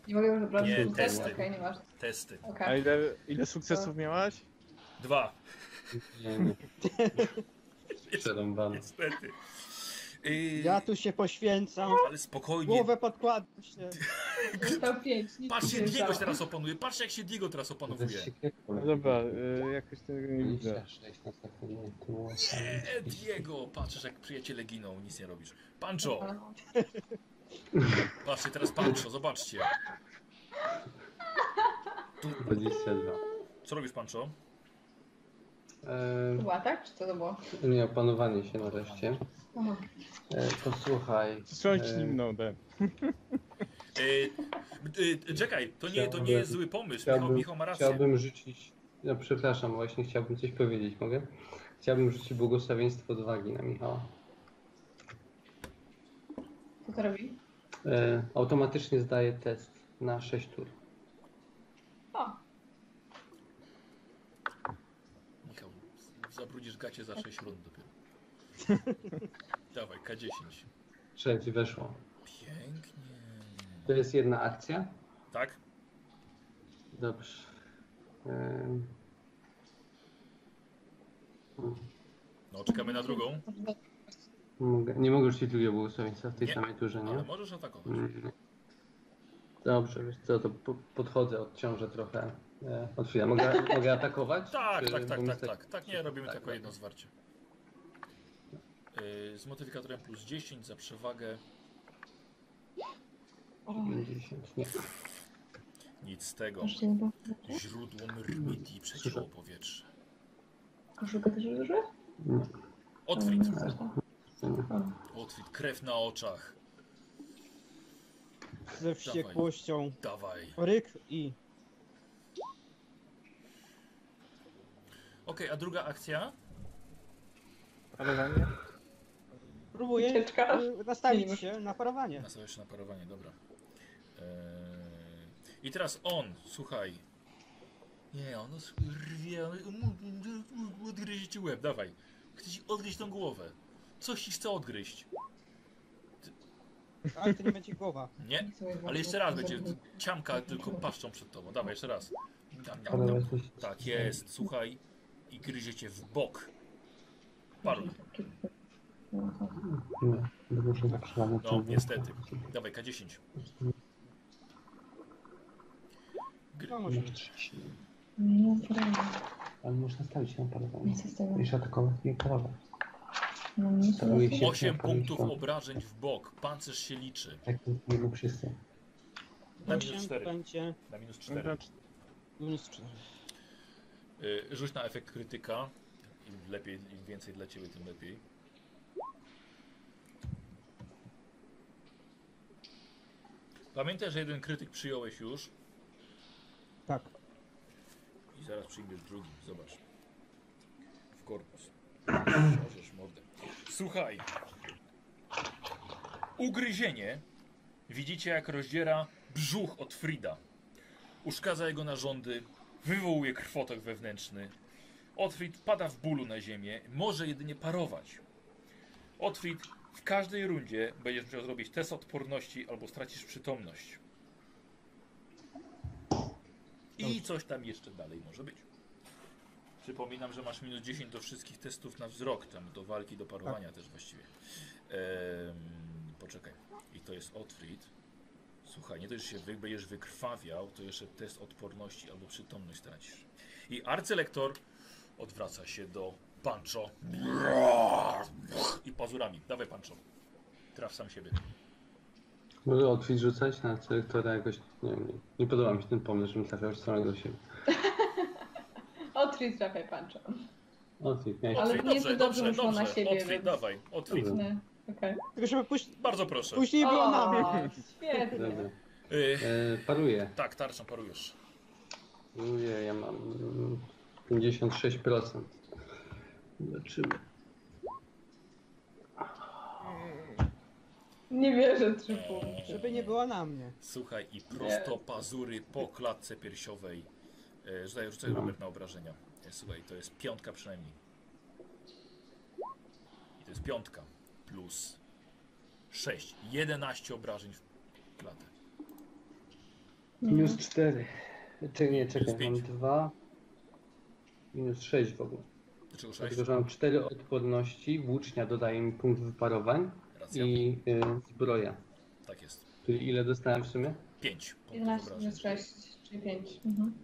Nie mogę wybrać sukcesu? Testy. Okay, nie masz. Testy. Okay. A ile sukcesów miałaś? 2. Przerąbane. Niestety. Ja tu się poświęcam. Ale spokojnie. Głowę podkładam się. Patrz, się Diego teraz opanuje. Patrz, jak się Diego teraz opanowuje. Dobra, jakoś tego nie widzę. Nie, Diego, patrzysz, jak przyjaciele giną, nic nie robisz. Pancho. Patrzcie, teraz Pancho, zobaczcie. Co robisz, Pancho? Była tak, czy co to było? Nie, opanowanie się nareszcie. Posłuchaj. Strząć nim nodę. Czekaj, to nie jest zły pomysł. Michał ma rację. Chciałbym rzucić. No, przepraszam, właśnie chciałbym coś powiedzieć, mogę? Chciałbym rzucić błogosławieństwo odwagi na Michała. Co to robi? Automatycznie zdaje test na 6 tur. O. Michał, zabrudzisz gacie za 6 rund dopiero. Dawaj, K10. 6 weszło. Pięknie. To jest jedna akcja? Tak. Dobrze. No, czekamy na drugą. Nie mogę już ci drugiego błogosławieństwa w tej samej turze, nie? Ale możesz atakować. Dobrze, wiesz co, to podchodzę, odciążę trochę. Mogę atakować? Tak, nie, robimy tylko jedno zwarcie. Z modyfikatorem plus 10 za przewagę. 10, nie. Nic z tego. Źródło myrmidii przeciwło powietrze. Koszulka też duże? Otwit. Otwit, krew na oczach. Ze wściekłością. Dawaj. Ryk i. Okej, a druga akcja? Parowanie? Próbuję nastawić się na parowanie. Nastawiasz się na parowanie, dobra. I teraz on, słuchaj. Nie, on rwie, odgryzie ci łeb, dawaj. Chce ci odgryźć tą głowę. Coś ci chce odgryźć. Ale to nie będzie głowa. Nie, ale jeszcze raz będzie ciamka tylko paszczą przed tobą. Dawaj, jeszcze raz. Tak jest, słuchaj. I gryzie cię w bok. Paru. No, niestety. Dawaj, K10. Ale można stawić się na parowanie. Wiesz, atakować i parować. 8 punktów obrażeń w bok. Pancerz się liczy. Tak, nie mógł wszyscy. Na minus 4. Na minus 4. Rzuć na efekt krytyka. Im lepiej, im więcej dla ciebie, tym lepiej. Pamiętaj, że jeden krytyk przyjąłeś już. Tak. I zaraz przyjmiesz drugi, zobacz. W korpus. Możesz mordę. Słuchaj. Ugryzienie. Widzicie, jak rozdziera brzuch od Frida. Uszkadza jego narządy, wywołuje krwotok wewnętrzny. Otfrid pada w bólu na ziemię, może jedynie parować. Otfrid, w każdej rundzie będziesz musiał zrobić test odporności albo stracisz przytomność. I coś tam jeszcze dalej może być. Przypominam, że masz minus 10 do wszystkich testów na wzrok, tam do walki, do parowania też właściwie. Poczekaj. I to jest Otfrid. Słuchaj, nie dość, że się będziesz wykrwawiał, to jeszcze test odporności albo przytomność tracisz. I arcylektor odwraca się do Pancho i pazurami. Dawaj, Pancho. Traf sam siebie. Może Otwit rzucać na arcylektora jakoś, nie wiem, nie podoba mi się ten pomysł, żebym trafiał w stronę do siebie. Otwit, trafaj, Pancho. Otwit, nie. Ale dobrze, na siebie. Otwit, dawaj, Otwit. Okay. Tylko żeby później. Bardzo proszę. Później było na mnie. Świetnie. Paruję. Tak, tarczą parujesz. Paruję, ja mam 56%. Zobaczymy. Nie wierzę, 3 punkty. Żeby nie była na mnie. Słuchaj, i prosto pazury po klatce piersiowej. Rzucaj Robert na obrażenia. Słuchaj, to jest 5 przynajmniej. I to jest 5 plus 6. 11 obrażeń w klatę. Minus 4. Czy nie, czekaj, mam 2. Minus 6 w ogóle. Dlaczego 6? Dlatego, że mam 4 odporności, włócznia dodaje mi punkt wyparowań. Racja. I zbroja. Tak jest. Czyli ile dostałem w sumie? 5. 11 minus 6, czyli 5. Mhm.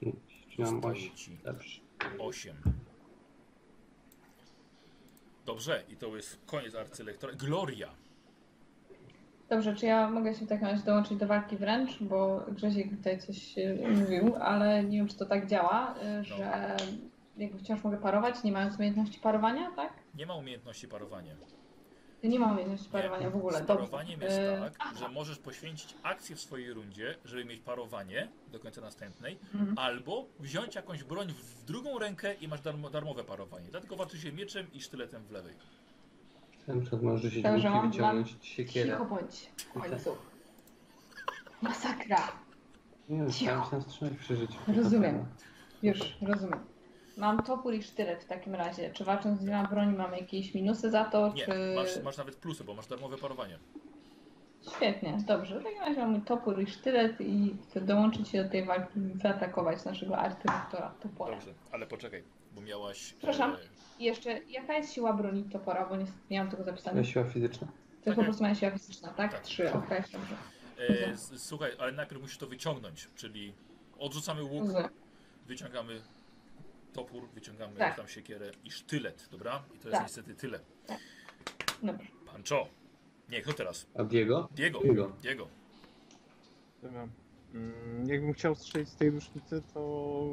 5, czyli mam 8. Dobrze. 8. Dobrze, i to jest koniec arcylektora. Gloria! Dobrze, czy ja mogę się w takim razie dołączyć do walki wręcz, bo Grzesiek tutaj coś mówił, ale nie wiem, czy to tak działa, że jakby wciąż mogę parować, nie mając umiejętności parowania, tak? Nie ma umiejętności parowania. Nie ma umiejętności parowania w ogóle. Z parowaniem jest tak, że możesz poświęcić akcję w swojej rundzie, żeby mieć parowanie do końca następnej, albo wziąć jakąś broń w drugą rękę i masz darmowe parowanie. Dlatego walczy się mieczem i sztyletem w lewej. Ten przykład może się wyciągnąć siekierę. Cicho bądź w końcu. Masakra. Nie, cicho. Rozumiem. Już, rozumiem. Mam topór i sztylet w takim razie. Czy walcząc z dwiema broni mam jakieś minusy za to? Nie, czy... masz nawet plusy, bo masz darmowe parowanie. Świetnie, dobrze. W takim razie mam topór i sztylet i chcę dołączyć się do tej walki i zaatakować naszego artylektora topora. Dobrze, ale poczekaj, bo miałaś... Przepraszam, jeszcze jaka jest siła broni topora, bo niestety nie mam tego zapisane. Siła fizyczna. To po prostu moja siła fizyczna, tak? Tak. 3, okej, dobrze. Słuchaj, ale najpierw musisz to wyciągnąć, czyli odrzucamy łuk, wyciągamy... Topór, wyciągamy tam siekierę i sztylet, dobra? I to jest niestety tyle. Dobra. Pancho. Nie, kto teraz? A Diego? Diego. Dobra. Jakbym chciał strzelić z tej różnicy, to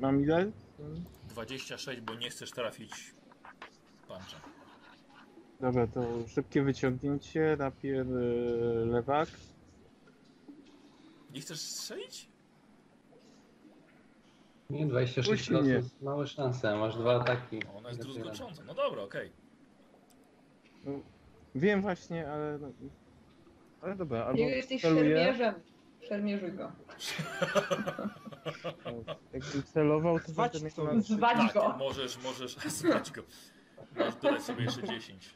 mam ile? 26, bo nie chcesz trafić Pancho. Dobra, to szybkie wyciągnięcie, rapier, lewak. Nie chcesz strzelić? Nie, 26 losów, małe szanse, masz 2 ataki. Ona jest druzgocząca, no dobra, okej. No, wiem właśnie, ale... Ale dobra, albo jesteś szermierzem, szermierzuj go. No, jakby celował, to zwalić go. Możesz zwalić go. Możesz dodać sobie jeszcze 10.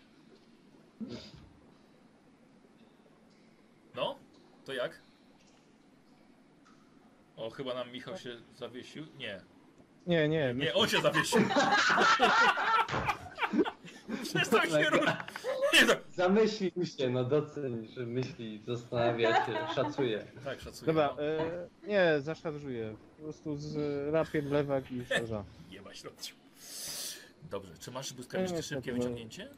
No, to jak? O, chyba nam Michał się zawiesił? Nie. Nie. Nie, on się zawiesił. Przestań się ruszać. Zamyślił się, no doceni, że myśli, zastanawia się, szacuje. Tak, szacuje. Dobra, nie, zaszarżuję. Po prostu z rapier, lewak i szarża. Jebać, lecił. Dobrze, czy masz błyskawiczne szybkie wyciągnięcie?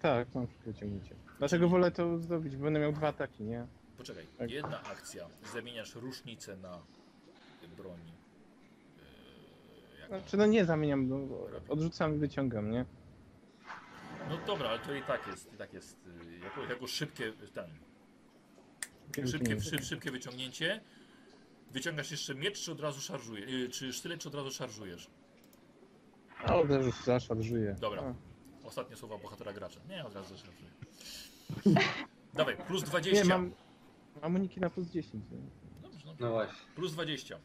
Tak, mam szybkie wyciągnięcie. Dlaczego wolę to zrobić? Będę miał 2 ataki, nie? Poczekaj, jedna akcja, zamieniasz różnicę na broń. Znaczy, no nie zamieniam, bo odrzucam i wyciągam, nie? No dobra, ale to i tak jest. Jako szybkie, szybkie wyciągnięcie. Wyciągasz jeszcze miecz, czy od razu szarżujesz? Czy sztylet, czy od razu szarżujesz? A od razu zaszarżuję. Dobra, ostatnie słowa bohatera gracza. Nie, od razu zaszarżuję. Dawaj, plus 20. Nie, mam uniki na plus 10. Dobrze, no właśnie. Plus 20.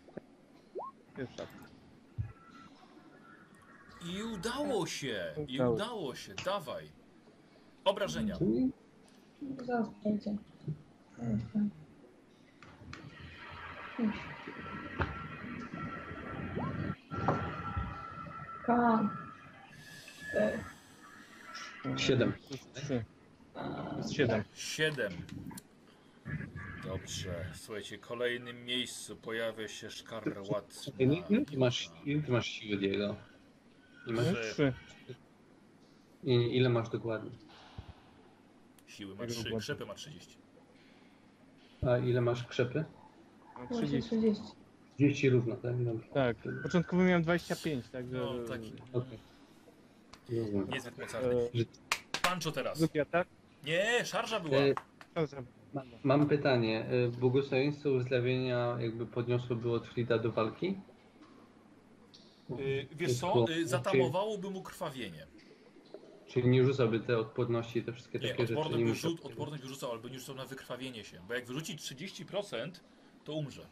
Jest tak. I udało się! Dawaj. Obrażenia. Zaraz będzie. Kocham. 7. 7. Dobrze, słuchajcie, w kolejnym miejscu pojawia się szkarłat. Ile ty masz siły, Diego? Ile masz dokładnie? Siły ma 3, krzepy ma 30. A ile masz krzepy? 30. 30 równo, tak? Tak, początkowo miałem 25, także... No, taki. Okay. Niezbyt mocarny. Pancho teraz. Nie, szarża była. Mam pytanie. Błogosławieństwo uzdrowienia jakby podniosło było Frida do walki? Wiesz co, zatamowałoby mu krwawienie. Czyli nie rzucałby te odporności, te wszystkie takie rzeczy. Odporność by rzucał, albo nie rzucał na wykrwawienie się. Bo jak wyrzuci 30%, to umrze.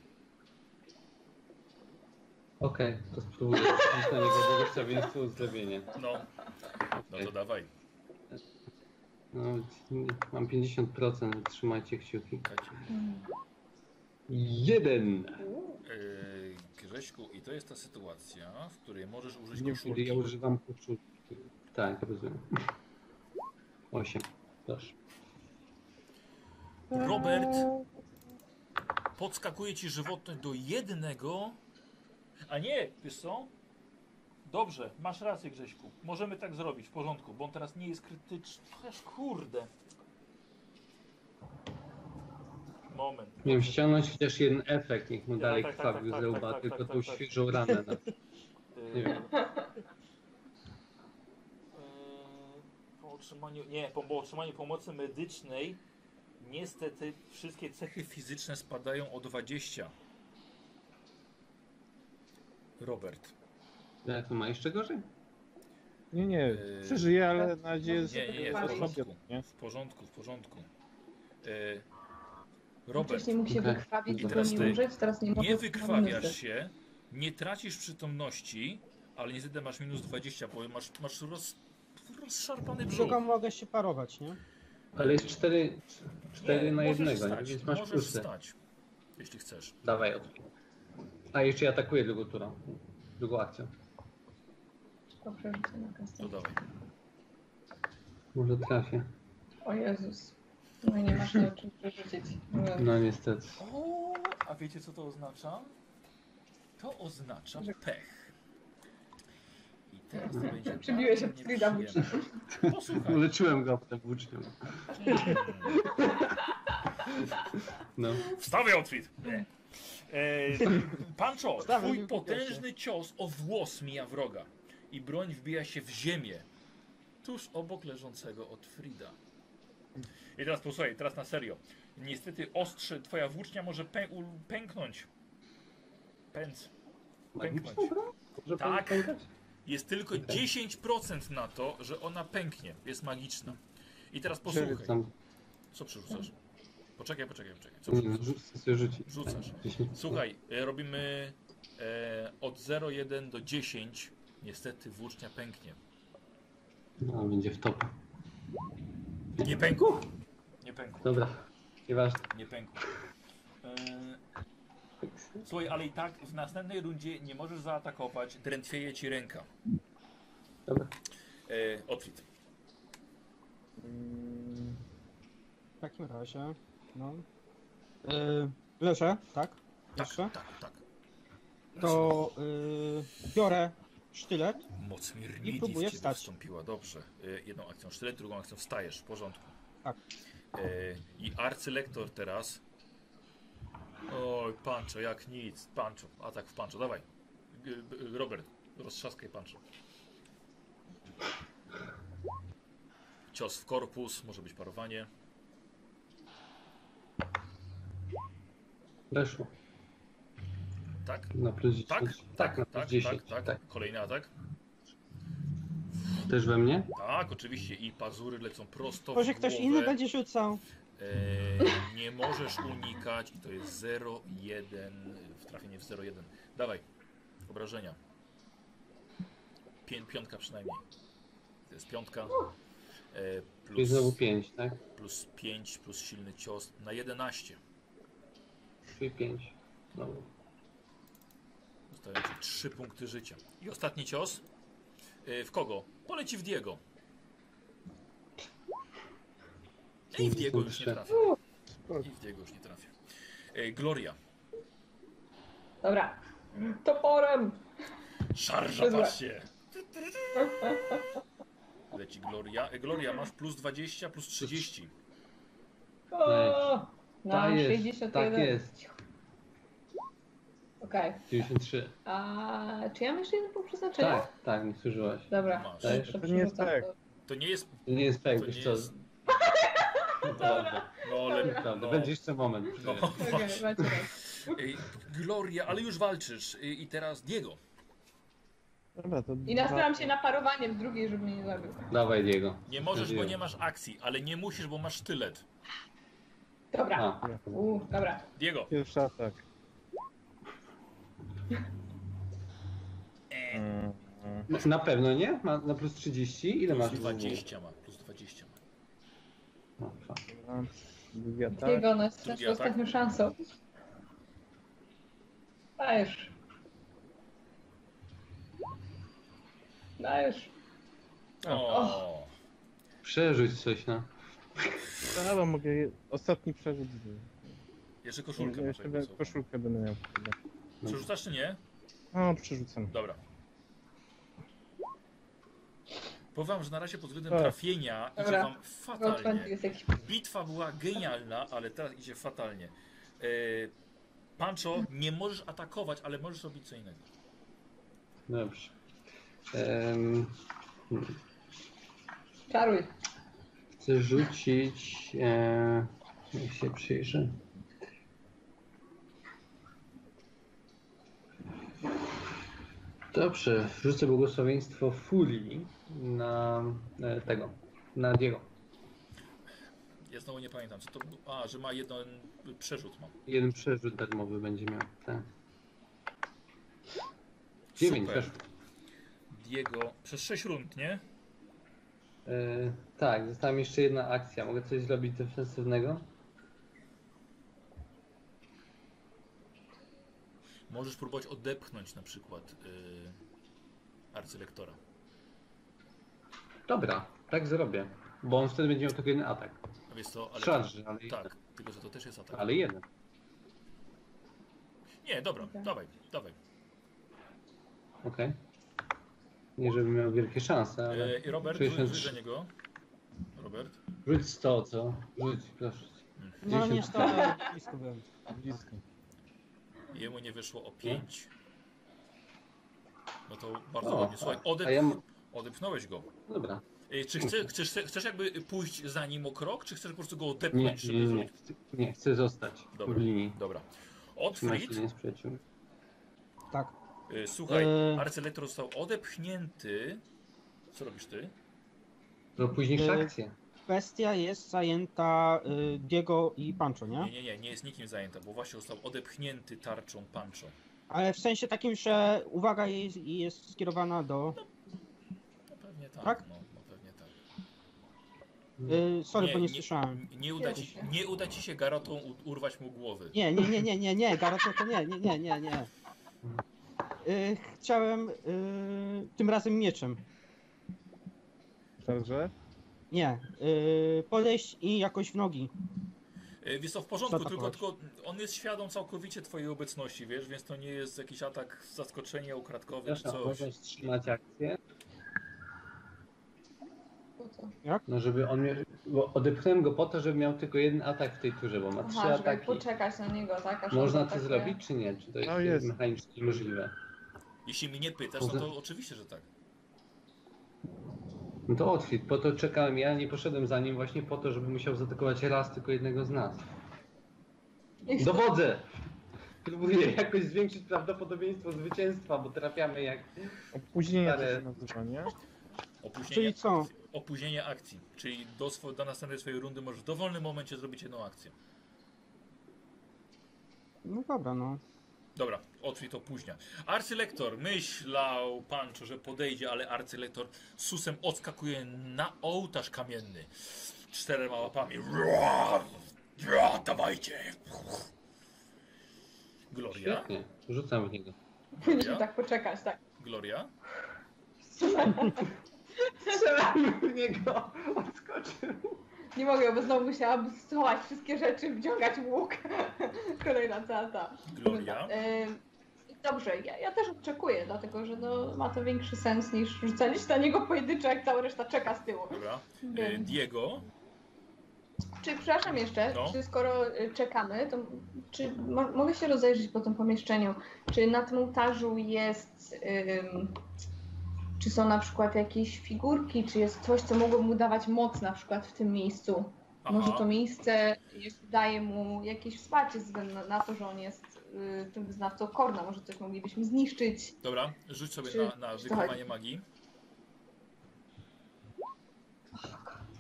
Okej, to spróbuję. Na niego błogosławieństwo uzdrowienie. No. No to dawaj. No, mam 50%, trzymajcie kciuki. Jeden! Grześku, i to jest ta sytuacja, w której możesz użyć koszulki. Ja używam koszulki. Tak, rozumiem. 8. Proszę. Robert, podskakuje ci żywotność do 1. A nie, wiesz co? Dobrze, masz rację, Grześku. Możemy tak zrobić, w porządku, bo on teraz nie jest krytyczny. Chociaż kurde. Moment. Miałem ściągnąć chociaż jeden efekt, niech mu dalej krwawił z łba, tylko tą świeżą ranę. Nie wiem. Po otrzymaniu pomocy medycznej niestety wszystkie cechy fizyczne spadają o 20. Robert. Ale to ma jeszcze gorzej? Nie. Przeżyję, ale nadzieję, że... Nie, w porządku. Robert. Wcześniej mógł się wykrwawić, nie umrzeć, teraz nie może. Nie wykrwawiasz się, nie tracisz przytomności, ale niestety masz minus 20, bo masz rozszarpany brzuch. Mogę się parować, nie? Ale jest 4 na 1, więc masz możesz wstać, jeśli chcesz. Dawaj, odpij. A jeszcze ja atakuję drugą akcją. Dobrze, rzucę na kasę. To dawaj. Może trafię. O Jezus. No nie masz na czym przerzucić. No niestety. O, a wiecie co to oznacza? To oznacza pech. I teraz to będzie... Przybiłeś się Frida Włócznia. Posłuchaj. Uleczyłem go w tę włócznię. No. Wstawię outfit! Pancho, twój potężny cios o włos mija wroga i broń wbija się w ziemię tuż obok leżącego Otfrida. I teraz posłuchaj, teraz na serio. Niestety ostrze, twoja włócznia może pęknąć. Pęknąć. Tak, jest tylko 10% na to, że ona pęknie. Jest magiczna. I teraz posłuchaj. Co przerzucasz? Poczekaj. Co rzucasz? Słuchaj, robimy od 0,1 do 10. Niestety włócznia pęknie. No, będzie w top. Nie pękł. Dobra, nieważne. Nie pękł. Słuchaj, ale i tak w następnej rundzie nie możesz zaatakować. Drętwieje ci ręka. Dobra. Otwit. W takim razie... No. Leżę, tak? Tak. To biorę sztylet i próbuję wstać. Wstąpiła. Dobrze. Jedną akcją sztylet, drugą akcją wstajesz. W porządku. Tak. I arcylektor teraz. Oj, Pancho, jak nic. Pancho, atak w Pancho. Dawaj. Robert, roztrzaskaj Pancho. Cios w korpus, może być parowanie. Weszło. Tak? Na plus 10. Tak. Kolejny atak. Też we mnie? Tak, oczywiście. I pazury lecą prosto w głowę. Może ktoś inny będzie rzucał. Nie możesz unikać i to jest 0,1. W trafienie w 0,1. Dawaj. Obrażenia. 5 przynajmniej. To jest 5. Plus znowu 5, tak? Plus 5, plus silny cios na 11. 5. Zostają ci 3 punkty życia. I ostatni cios. W kogo? Poleci w Diego. I w Diego już nie trafia. Gloria. Dobra. Toporem. Szarża, patrzcie. Leci Gloria. Gloria, masz plus 20, plus 30. No, tak jest, 61. Tak jest. Okej. 93. A czy ja mam jeszcze jeden punkt przeznaczenia? Tak, nie służyłaś. Dobra. To nie jest pek. Dobra. No ale będzie jeszcze moment. Gloria, ale już walczysz. I teraz Diego. Dobra, to i nastawiam się na parowanie w drugiej, żeby mnie nie zabił. Dawaj, Diego. Nie możesz, bo nie masz akcji, ale nie musisz, bo masz sztylet. Dobra. Dobra. Diego. Pierwszy atak. Na pewno nie? Ma na plus 30? Ile masz? Plus 20 ma. Plus 20 ma. Drugi atak. Diego, no jest też ostatnią szansą. Dajesz. Dajesz. O. Przerzuć coś na... No, bo mogę ostatni przerzut. Jeszcze koszulkę. Jeszcze koszulkę będę miał. Przerzucasz czy nie? No, przerzucam. Dobra. Powiem wam, że na razie pod względem trafienia idzie wam fatalnie. Bitwa była genialna, ale teraz idzie fatalnie. Pancho, nie możesz atakować, ale możesz robić co innego. Dobrze. Czaruj. Chcę rzucić... niech się przyjrzę. Dobrze, rzucę błogosławieństwo Fuli na tego, na Diego. Ja znowu nie pamiętam, co to było. A, że ma jeden przerzut. Jeden przerzut darmowy będzie miał, tak. 9 przerzut. Diego, przez 6 rund, nie? Tak, została mi jeszcze jedna akcja. Mogę coś zrobić defensywnego? Możesz próbować odepchnąć na przykład arcylektora. Dobra, tak zrobię. Bo on wtedy będzie miał tylko jeden atak. A wiesz co, ale szarży, ale tak, jeden. Tylko że to też jest atak. Ale jeden. Nie, dobra, okay. Dawaj. Okej. Okay. Nie, żebym miał wielkie szanse, ale... Robert, rzuć do niego. Robert. Rzuć 100, co? Rzuć, proszę. No nie 100, ale blisko byłem. Blisko. Jemu nie wyszło o 5. No to bardzo ładnie. Słuchaj, odepchnąłeś go. Dobra. Czy chcesz jakby pójść za nim o krok, czy chcesz po prostu go odepchnąć? Nie, chcę zostać w linii. Dobra. Otwrit. Tak. Słuchaj, arcylektor został odepchnięty. Co robisz ty? To późniejsza akcja. Kwestia jest zajęta Diego i Pancho, nie? Nie jest nikim zajęta, bo właśnie został odepchnięty tarczą Pancho. Ale w sensie takim, że uwaga jest skierowana do... No pewnie tak, tak? No pewnie tak. Sorry, bo nie słyszałem. Nie uda ci się garotą urwać mu głowy. Nie, garotą to nie. Chciałem tym razem mieczem. Dobrze? Nie, podejść i jakoś w nogi. Wiesz co, w porządku, tylko on jest świadom całkowicie twojej obecności, wiesz, więc to nie jest jakiś atak z zaskoczenia, ukradkowy czy coś. Możesz trzymać akcję. Po co? Jak? No żeby on miał, bo odepchnąłem go po to, żeby miał tylko jeden atak w tej turze, bo ma 3 ataki. Poczekać na niego, tak? Aż można to zrobić, czy nie? Czy to jest mechanicznie możliwe? Jeśli mnie nie pytasz, no to oczywiście, że tak. No to Otwit, po to czekałem, ja nie poszedłem za nim właśnie po to, żeby musiał zaatakować raz tylko jednego z nas. Dowodzę! Próbuję jakoś zwiększyć prawdopodobieństwo zwycięstwa, bo trafiamy jak... Opóźnienie stare... Czyli co? Opóźnienie akcji, czyli do następnej swojej rundy możesz w dowolnym momencie zrobić jedną akcję. No dobra, no. Dobra, Otwit opóźnia. Arcylektor myślał, Pancho, że podejdzie, ale arcylektor susem odskakuje na ołtarz kamienny. 4 łapami. Dawajcie! Gloria? Świetnie. Rzucam w niego. Musimy tak poczekać, tak. Gloria? Strzelam w niego. Odskoczył. Nie mogę, bo znowu musiałam schować wszystkie rzeczy, wciągać łuk. Kolejna cata. Gloria. Dobrze, ja też oczekuję, dlatego że no, ma to większy sens niż rzucanie na niego pojedyncze, jak cała reszta czeka z tyłu. Dobra. Diego? Czy, przepraszam jeszcze, czy skoro czekamy, to czy mogę się rozejrzeć po tym pomieszczeniu? Czy na tym ołtarzu jest... Czy są na przykład jakieś figurki, czy jest coś, co mogłoby mu dawać moc na przykład w tym miejscu? Aha. Może to miejsce daje mu jakieś wsparcie ze względu na to, że on jest tym wyznawcą Korna. Może coś moglibyśmy zniszczyć. Dobra, rzuć sobie na wykonywanie magii.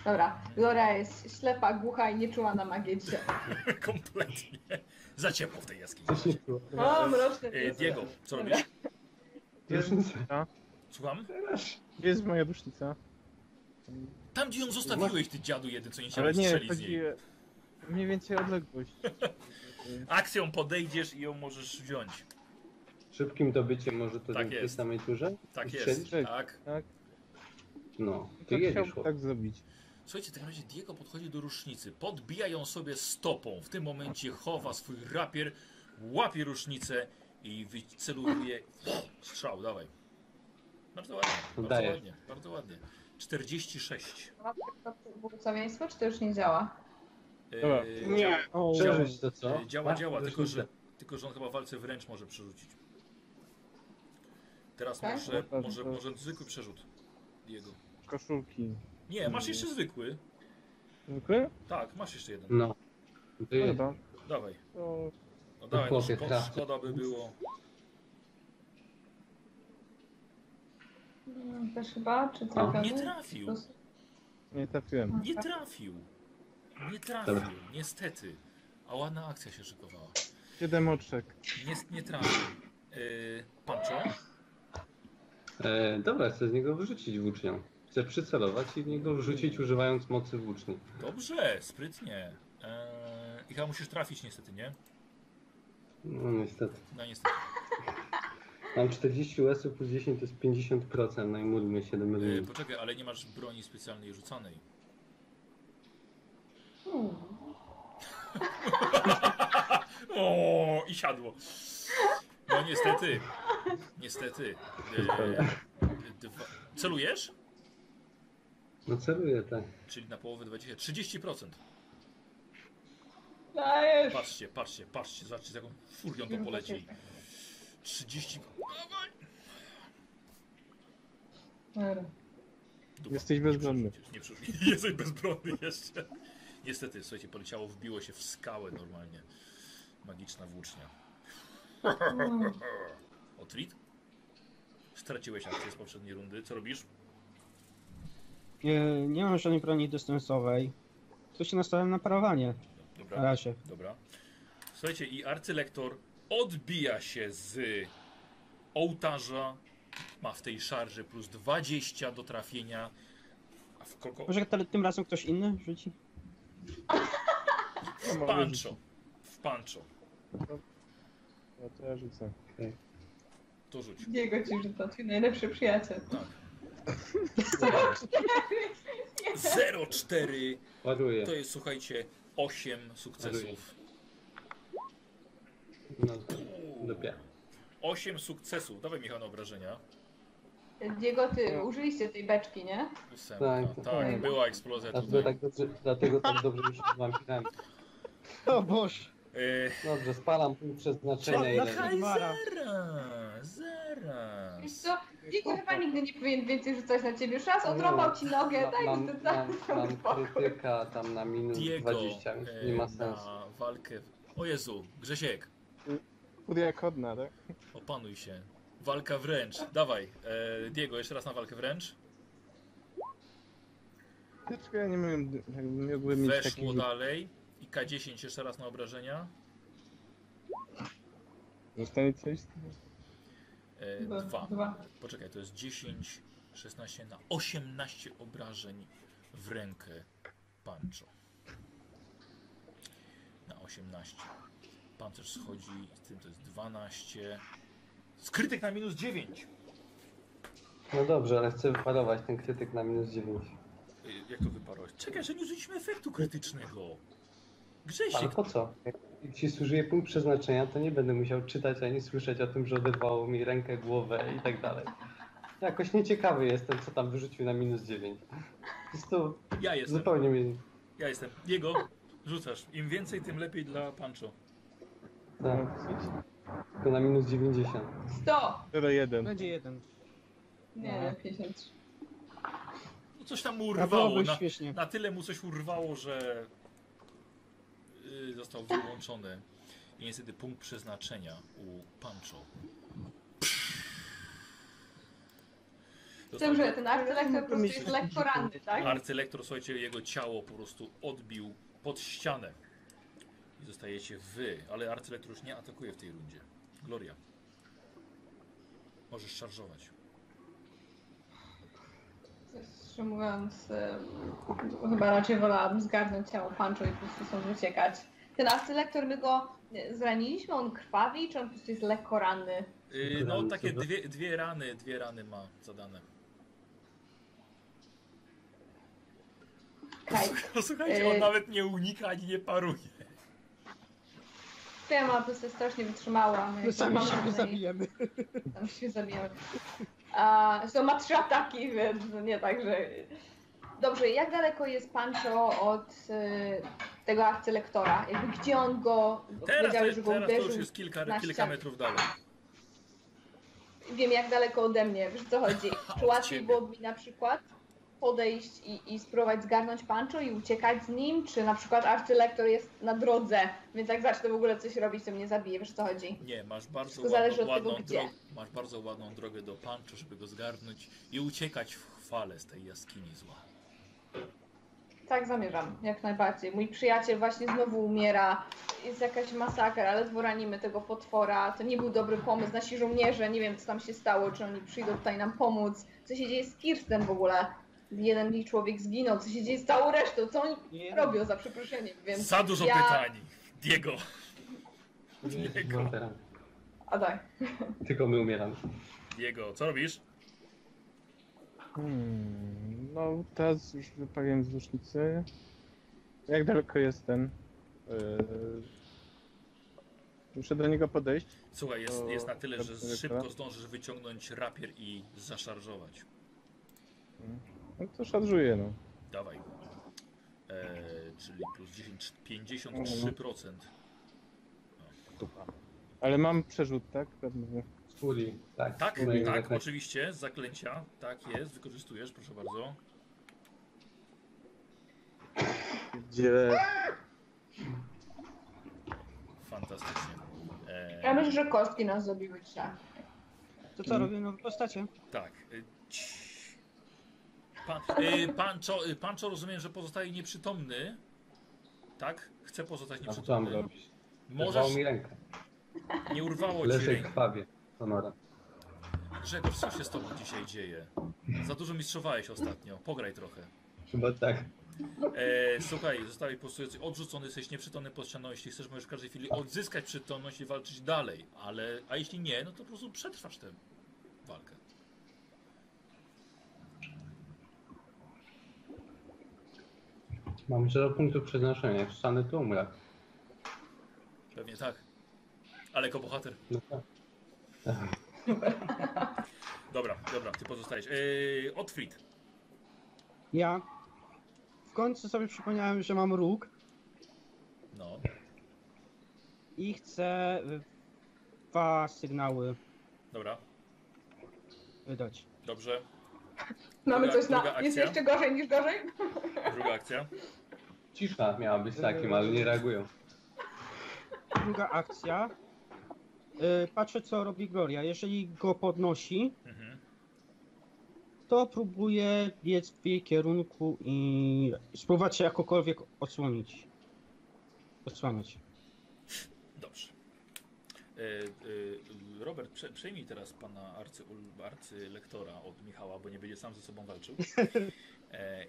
Dobra, Lora jest ślepa, głucha i nie czuła na magię dzisiaj. Kompletnie. Za ciepło w tej jaskini. O, mroczne. Diego, co robisz? Dusznica. Słucham? Gdzie jest moja dusznica? Tam, gdzie ją zostawiłeś, ty dziadu jeden, co nie chciałeś strzelić z niej. Mniej więcej odległość. Akcją podejdziesz i ją możesz wziąć. Szybkim dobyciem może to tak dzięki samej turze? Tak jest, tak. No, ty jedziesz, tak zrobić. Słuchajcie, w takim razie Diego podchodzi do rusznicy, podbija ją sobie stopą. W tym momencie chowa swój rapier, łapie rusznicę i wyceluje strzał. Dawaj. Bardzo ładnie, bardzo ładnie. 46. Błogosławieństwo, czy to już nie działa? Nie. Działa, tylko że on chyba w walce wręcz może przerzucić. Teraz tak? może zwykły przerzut jego. Koszulki. Nie, masz jeszcze zwykły. Zwykły? Tak, masz jeszcze jeden. No. No dawaj. No dawaj, no, szkoda by było. Też chyba, czy trafił? Nie trafił. Nie trafiłem. Nie trafił, niestety. A ładna akcja się szykowała. 7 oczek. Nie trafił. Pancho? Dobra, chcę z niego wyrzucić włócznią. Chcę przycelować i z niego wrzucić, używając mocy włóczni. Dobrze, sprytnie. I chyba musisz trafić niestety, nie? No niestety. No niestety. Mam 40 US plus 10 to jest 50%, no i módlmy się do mylenia. Poczekaj, ale nie masz broni specjalnej rzucanej. O, i siadło. No niestety. Niestety. Celujesz? No celuję, tak. Czyli na połowę 20, 30%. Dajesz. Patrzcie, zobaczcie, z jaką furią to poleci. 30. Jesteś bezbronny. Jesteś bezbronny jeszcze. Niestety, słuchajcie, poleciało, wbiło się w skałę normalnie. Magiczna włócznia. Otrit? Straciłeś akcję z poprzedniej rundy. Co robisz? Nie mam żadnej broni dystansowej. To się nastawiam na parowanie. Dobra. Na razie. Dobra. Słuchajcie, i arcylektor odbija się z ołtarza. Ma w tej szarży plus 20 do trafienia. A w kogo? Może tym razem ktoś inny rzuci? W Pancho. No to ja rzucę. Okay. To rzuć. Diego ci rzuca, twój najlepszy przyjaciel. Tak. 0,4. Ładuję. To jest, słuchajcie, 8 sukcesów. No, dopiero. 8 sukcesów. Dawaj, Michał, na obrażenia. Diego, ty użyliście tej beczki, nie? Tak, była eksplozja tutaj. Dlatego tak dobrze już wam pisałem. O Boże. Dobrze, spalam punkt przeznaczenia. Zaraz. Wiesz co, Diego chyba nigdy nie powinien więcej rzucać na ciebie. Już raz odrąbał ci nogę, mam krytyka tam na minus Diego, 20, nie ma sensu. Na walkę... O Jezu, Grzesiek. Jak odna, tak? Opanuj się. Walka wręcz. Dawaj, Diego, jeszcze raz na walkę wręcz. Ja nie wiem, jakby mieć taki... Weszło dalej. I K10 jeszcze raz na obrażenia. Zostanie coś? Dwa. Poczekaj, to jest 10, 16 na 18 obrażeń w rękę Pancho. Na 18. Pancerz schodzi, z tym to jest 12. Skrytyk na minus 9. No dobrze, ale chcę wyparować ten krytyk na minus 9. Jak to wyparować? Czekaj, że nie użyliśmy efektu krytycznego. Grzesiek. Ale po co? Jak ci służyje punkt przeznaczenia, to nie będę musiał czytać ani słyszeć o tym, że oderwało mi rękę, głowę i tak dalej. Jakoś nieciekawy jestem, co tam wyrzucił na minus 9. To zupełnie mi... Ja jestem. Diego, rzucasz. Im więcej, tym lepiej dla Pancho. Tak. Tylko na minus 90. 100! Tyle 1. Będzie 1. Nie, 53. No coś tam mu urwało. Na tyle mu coś urwało, że... został wyłączony. i niestety punkt przeznaczenia u Pancho. Dobrze, ten arcylektor po prostu jest lekko ranny, tak? Arcylektor, słuchajcie, jego ciało po prostu odbił pod ścianę. I zostajecie wy, ale arcylektor już nie atakuje w tej rundzie. Gloria. Możesz szarżować. Szczerze mówiąc, chyba raczej wolałabym zgarnąć ciało Pancho i po prostu stąd uciekać. Ten arcylektor, my go zraniliśmy, on krwawi, czy on po prostu jest lekko ranny? No takie dwie rany ma zadane. Okay. Słuchajcie, on nawet nie unika ani nie paruje. Ja mam po prostu strasznie wytrzymała. My sami się zabijemy. Tam się zabijamy. Zresztą ma 3 ataki, więc nie tak, że... Dobrze, jak daleko jest Pancho od tego arcylektora? Jakby gdzie on go... Teraz to już jest kilka metrów dalej. Wiem, jak daleko ode mnie, wiesz co chodzi. Czy łatwiej byłoby mi na przykład podejść i spróbować zgarnąć Pancho i uciekać z nim, czy na przykład arcylektor jest na drodze, więc jak zacznę w ogóle coś robić, to mnie zabije, wiesz co chodzi. Nie, masz bardzo ładną drogę do Pancho, żeby go zgarnąć i uciekać w chwale z tej jaskini zła. Tak zamierzam, jak najbardziej. Mój przyjaciel właśnie znowu umiera, jest jakaś masakra, ale ledwo ranimy tego potwora, to nie był dobry pomysł, nasi żołnierze, nie wiem co tam się stało, czy oni przyjdą tutaj nam pomóc, co się dzieje z Kirsten w ogóle, jeden ich człowiek zginął, co się dzieje z całą resztą, co oni robią za przeproszeniem, więc za dużo pytań, Diego. Diego. A tak. Tylko my umieramy. Diego, co robisz? No teraz już wypaliłem z dusznicy. Jak daleko jest ten? Muszę do niego podejść. Słuchaj, jest na tyle, że szybko zdążysz wyciągnąć rapier i zaszarżować. No to szarżuję, no. Dawaj. Czyli plus 10, 53%. No. Ale mam przerzut, tak? Furii, tak. Tak, oczywiście, z zaklęcia. Tak jest, wykorzystujesz, proszę bardzo. Gdzie... Fantastycznie. Ja myślę, że kostki nas zabiły dzisiaj. To co robię? No w postacie. Tak. Pancho, rozumiem, że pozostaje nieprzytomny. Tak? Chce pozostać nieprzytomny. Możesz... mi rękę. Nie urwało ci rękę. Krwawie. Grzegorz, co się z tobą dzisiaj dzieje? Za dużo mistrzowałeś ostatnio. Pograj trochę. Chyba tak. Słuchaj, zostałeś po prostu odrzucony, jesteś nieprzytomny pod ścianą. Jeśli chcesz, możesz w każdej chwili odzyskać przytomność i walczyć dalej. Ale, a jeśli nie, no to po prostu przetrwasz tę walkę. Mam 0 punktów przeznaczenia. Jak wstanę, to umrę. Pewnie tak. Ale jako bohater. No tak. Dobra, ty pozostajesz. Otfrid. Ja w końcu sobie przypomniałem, że mam róg. No. I chcę 2 sygnały. Dobra. Wydać. Dobrze. Mamy coś na... Jest jeszcze gorzej niż gorzej? Druga akcja. Cisza miała być takim, ale nie reagują. Druga akcja. Patrzę, co robi Gloria. Jeżeli go podnosi, to próbuję biec w jej kierunku i spróbować się jakokolwiek odsłonić. Dobrze. Robert, przejmij teraz pana arcylektora od Michała, bo nie będzie sam ze sobą walczył.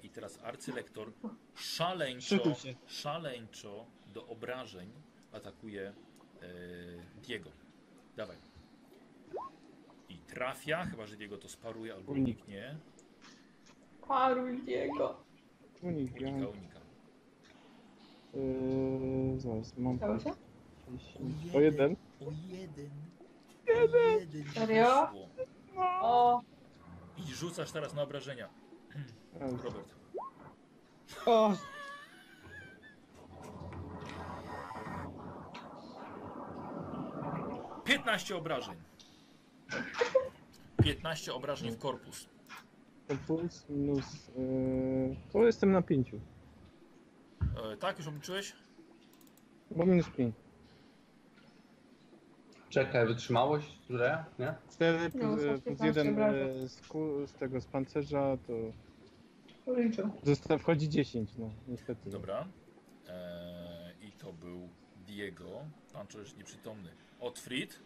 I teraz arcylektor szaleńczo do obrażeń atakuje Diego. Dawaj. I trafia, chyba że Diego to sparuje albo uniknie. Paruj Diego. Unika. Zaraz, mam się? O jeden. Serio? No. I rzucasz teraz na obrażenia. Robert. O. Piętnaście obrażeń w korpus. Korpus minus... To jestem na 5. Tak? Już obliczyłeś? Bo minus 5. Czekaj, wytrzymałość, które? Nie? 4 plus 1 z tego, z pancerza, to... Wchodzi 10, no niestety. Dobra. I to był Diego, pancerz nieprzytomny. Otfrid?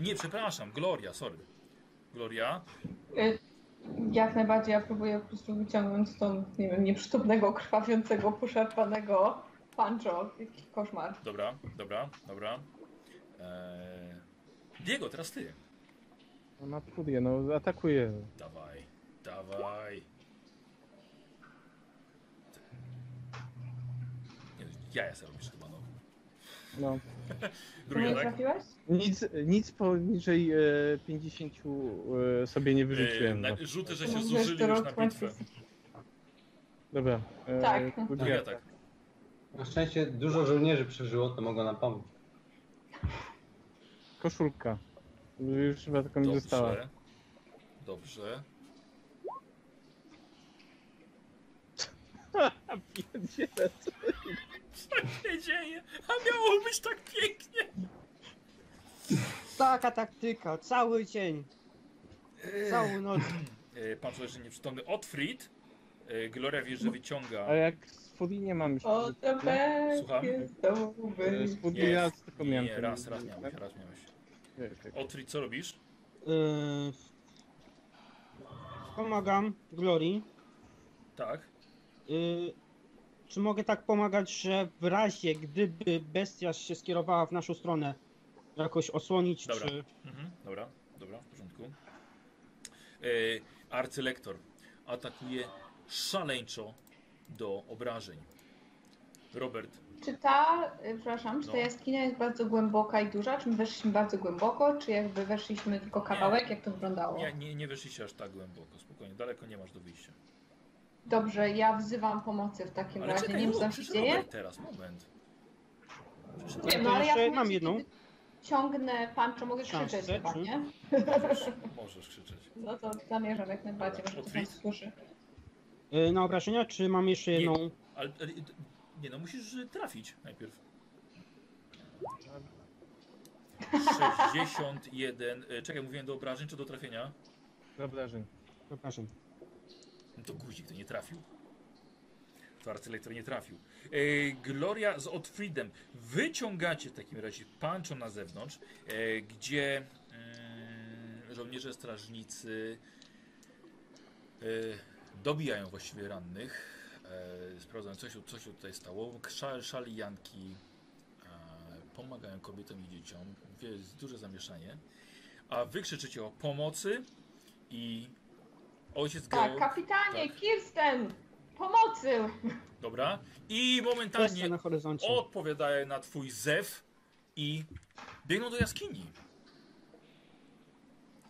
Nie, przepraszam, Gloria, sorry. Gloria? Jak najbardziej, ja próbuję po prostu wyciągnąć stąd, nie wiem, nieprzytomnego, krwawiącego, poszarpanego Pancho. Jaki koszmar. Dobra, dobra, dobra. Diego, teraz ty. Ona próbuje, no atakuje. Dawaj, dawaj. Ja sobie robisz chyba, no. No. Drugie, tak? Nic poniżej 50 sobie nie wyrzuciłem. Rzuty, że się zużyli już na bitwę. Dobra. Tak. Drugie, tak. Na szczęście dużo żołnierzy przeżyło, to mogą nam pomóc. Koszulka. Już chyba taką mi została. Dobrze. A pierdziele, co się dzieje? A miało być tak pięknie! Taka taktyka, cały dzień. Całą noc. Pan leży nieprzytomny. Otfrid. Gloria wie, że wyciąga. A jak spódni nie mam już... O, to tak jest dobry. Spódni raz tylko miałem. Nie, raz miałeś, raz miałeś. Otfrid, co robisz? Pomagam Glorii. Tak. Czy mogę tak pomagać, że w razie gdyby bestia się skierowała w naszą stronę, jakoś osłonić, dobra. Czy... Mhm. Dobra, dobra, w porządku. Arcylektor atakuje szaleńczo do obrażeń. Robert. Czy ta, przepraszam, czy ta jaskinia jest bardzo głęboka i duża? Czy my weszliśmy bardzo głęboko, czy jakby weszliśmy tylko kawałek? Nie. Jak to wyglądało? Nie weszliście aż tak głęboko, spokojnie, daleko nie masz do wyjścia. Dobrze, ja wzywam pomocy w takim razie. Czekaj, nie wiem, co tam się dzieje. Teraz, moment. Wiem, no ale ja mam jedną. Ciągnę Pancho, mogę krzyczeć chyba, nie? Możesz krzyczeć. No to zamierzam jak najbardziej, może to tam słyszy. Na obrażenia, czy mam jeszcze jedną? Nie, ale, nie no, musisz trafić najpierw. 61. Czekaj, mówiłem do obrażeń czy do trafienia? Do obrażeń. Do obrażeń. To guzik, to nie trafił. To arcylektor nie trafił. Gloria z Otfridem. Wyciągacie w takim razie Pancho na zewnątrz, gdzie żołnierze strażnicy dobijają właściwie rannych. Sprawdzają, co się tutaj stało. Szalijanki pomagają kobietom i dzieciom. Jest duże zamieszanie. A wy krzyczycie o pomocy i... Ojciec tak, kapitanie, tak. Kirsten, pomocy! Dobra, i momentalnie na odpowiadają na twój zew i biegną do jaskini.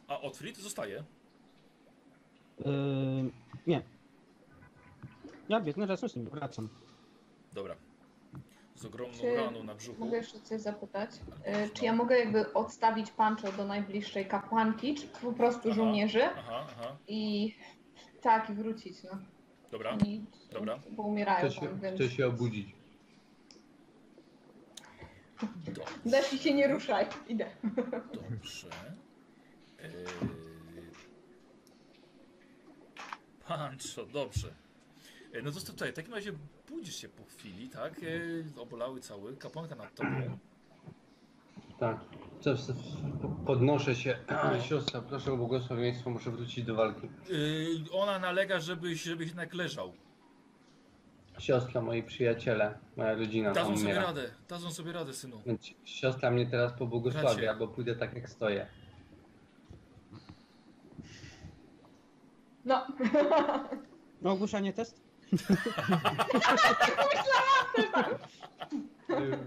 A Otfrid zostaje? Nie. Ja biegnę razem z nim, wracam. Dobra. Z ogromną raną na brzuchu. Mogę jeszcze coś zapytać? Czy ja mogę jakby odstawić Pancho do najbliższej kapłanki, czy po prostu żołnierzy? Aha. I tak, i wrócić, no. Dobra, i, dobra. Bo umierają tam, więc... Chcę się obudzić. Leż i się nie ruszaj, idę. Dobrze. Pancho, dobrze. No to tutaj, w takim razie budzisz się po chwili, tak? Obolały cały, kapłanka nad tobą. Tak, podnoszę się. Siostra, proszę o błogosławieństwo, muszę wrócić do walki. Ona nalega, żebyś jednak leżał. Siostra, moi przyjaciele, moja rodzina. Dadzą sobie radę, synu. Więc siostra mnie teraz pobłogosławi, albo pójdę tak jak stoję. No. No ogłuszanie test?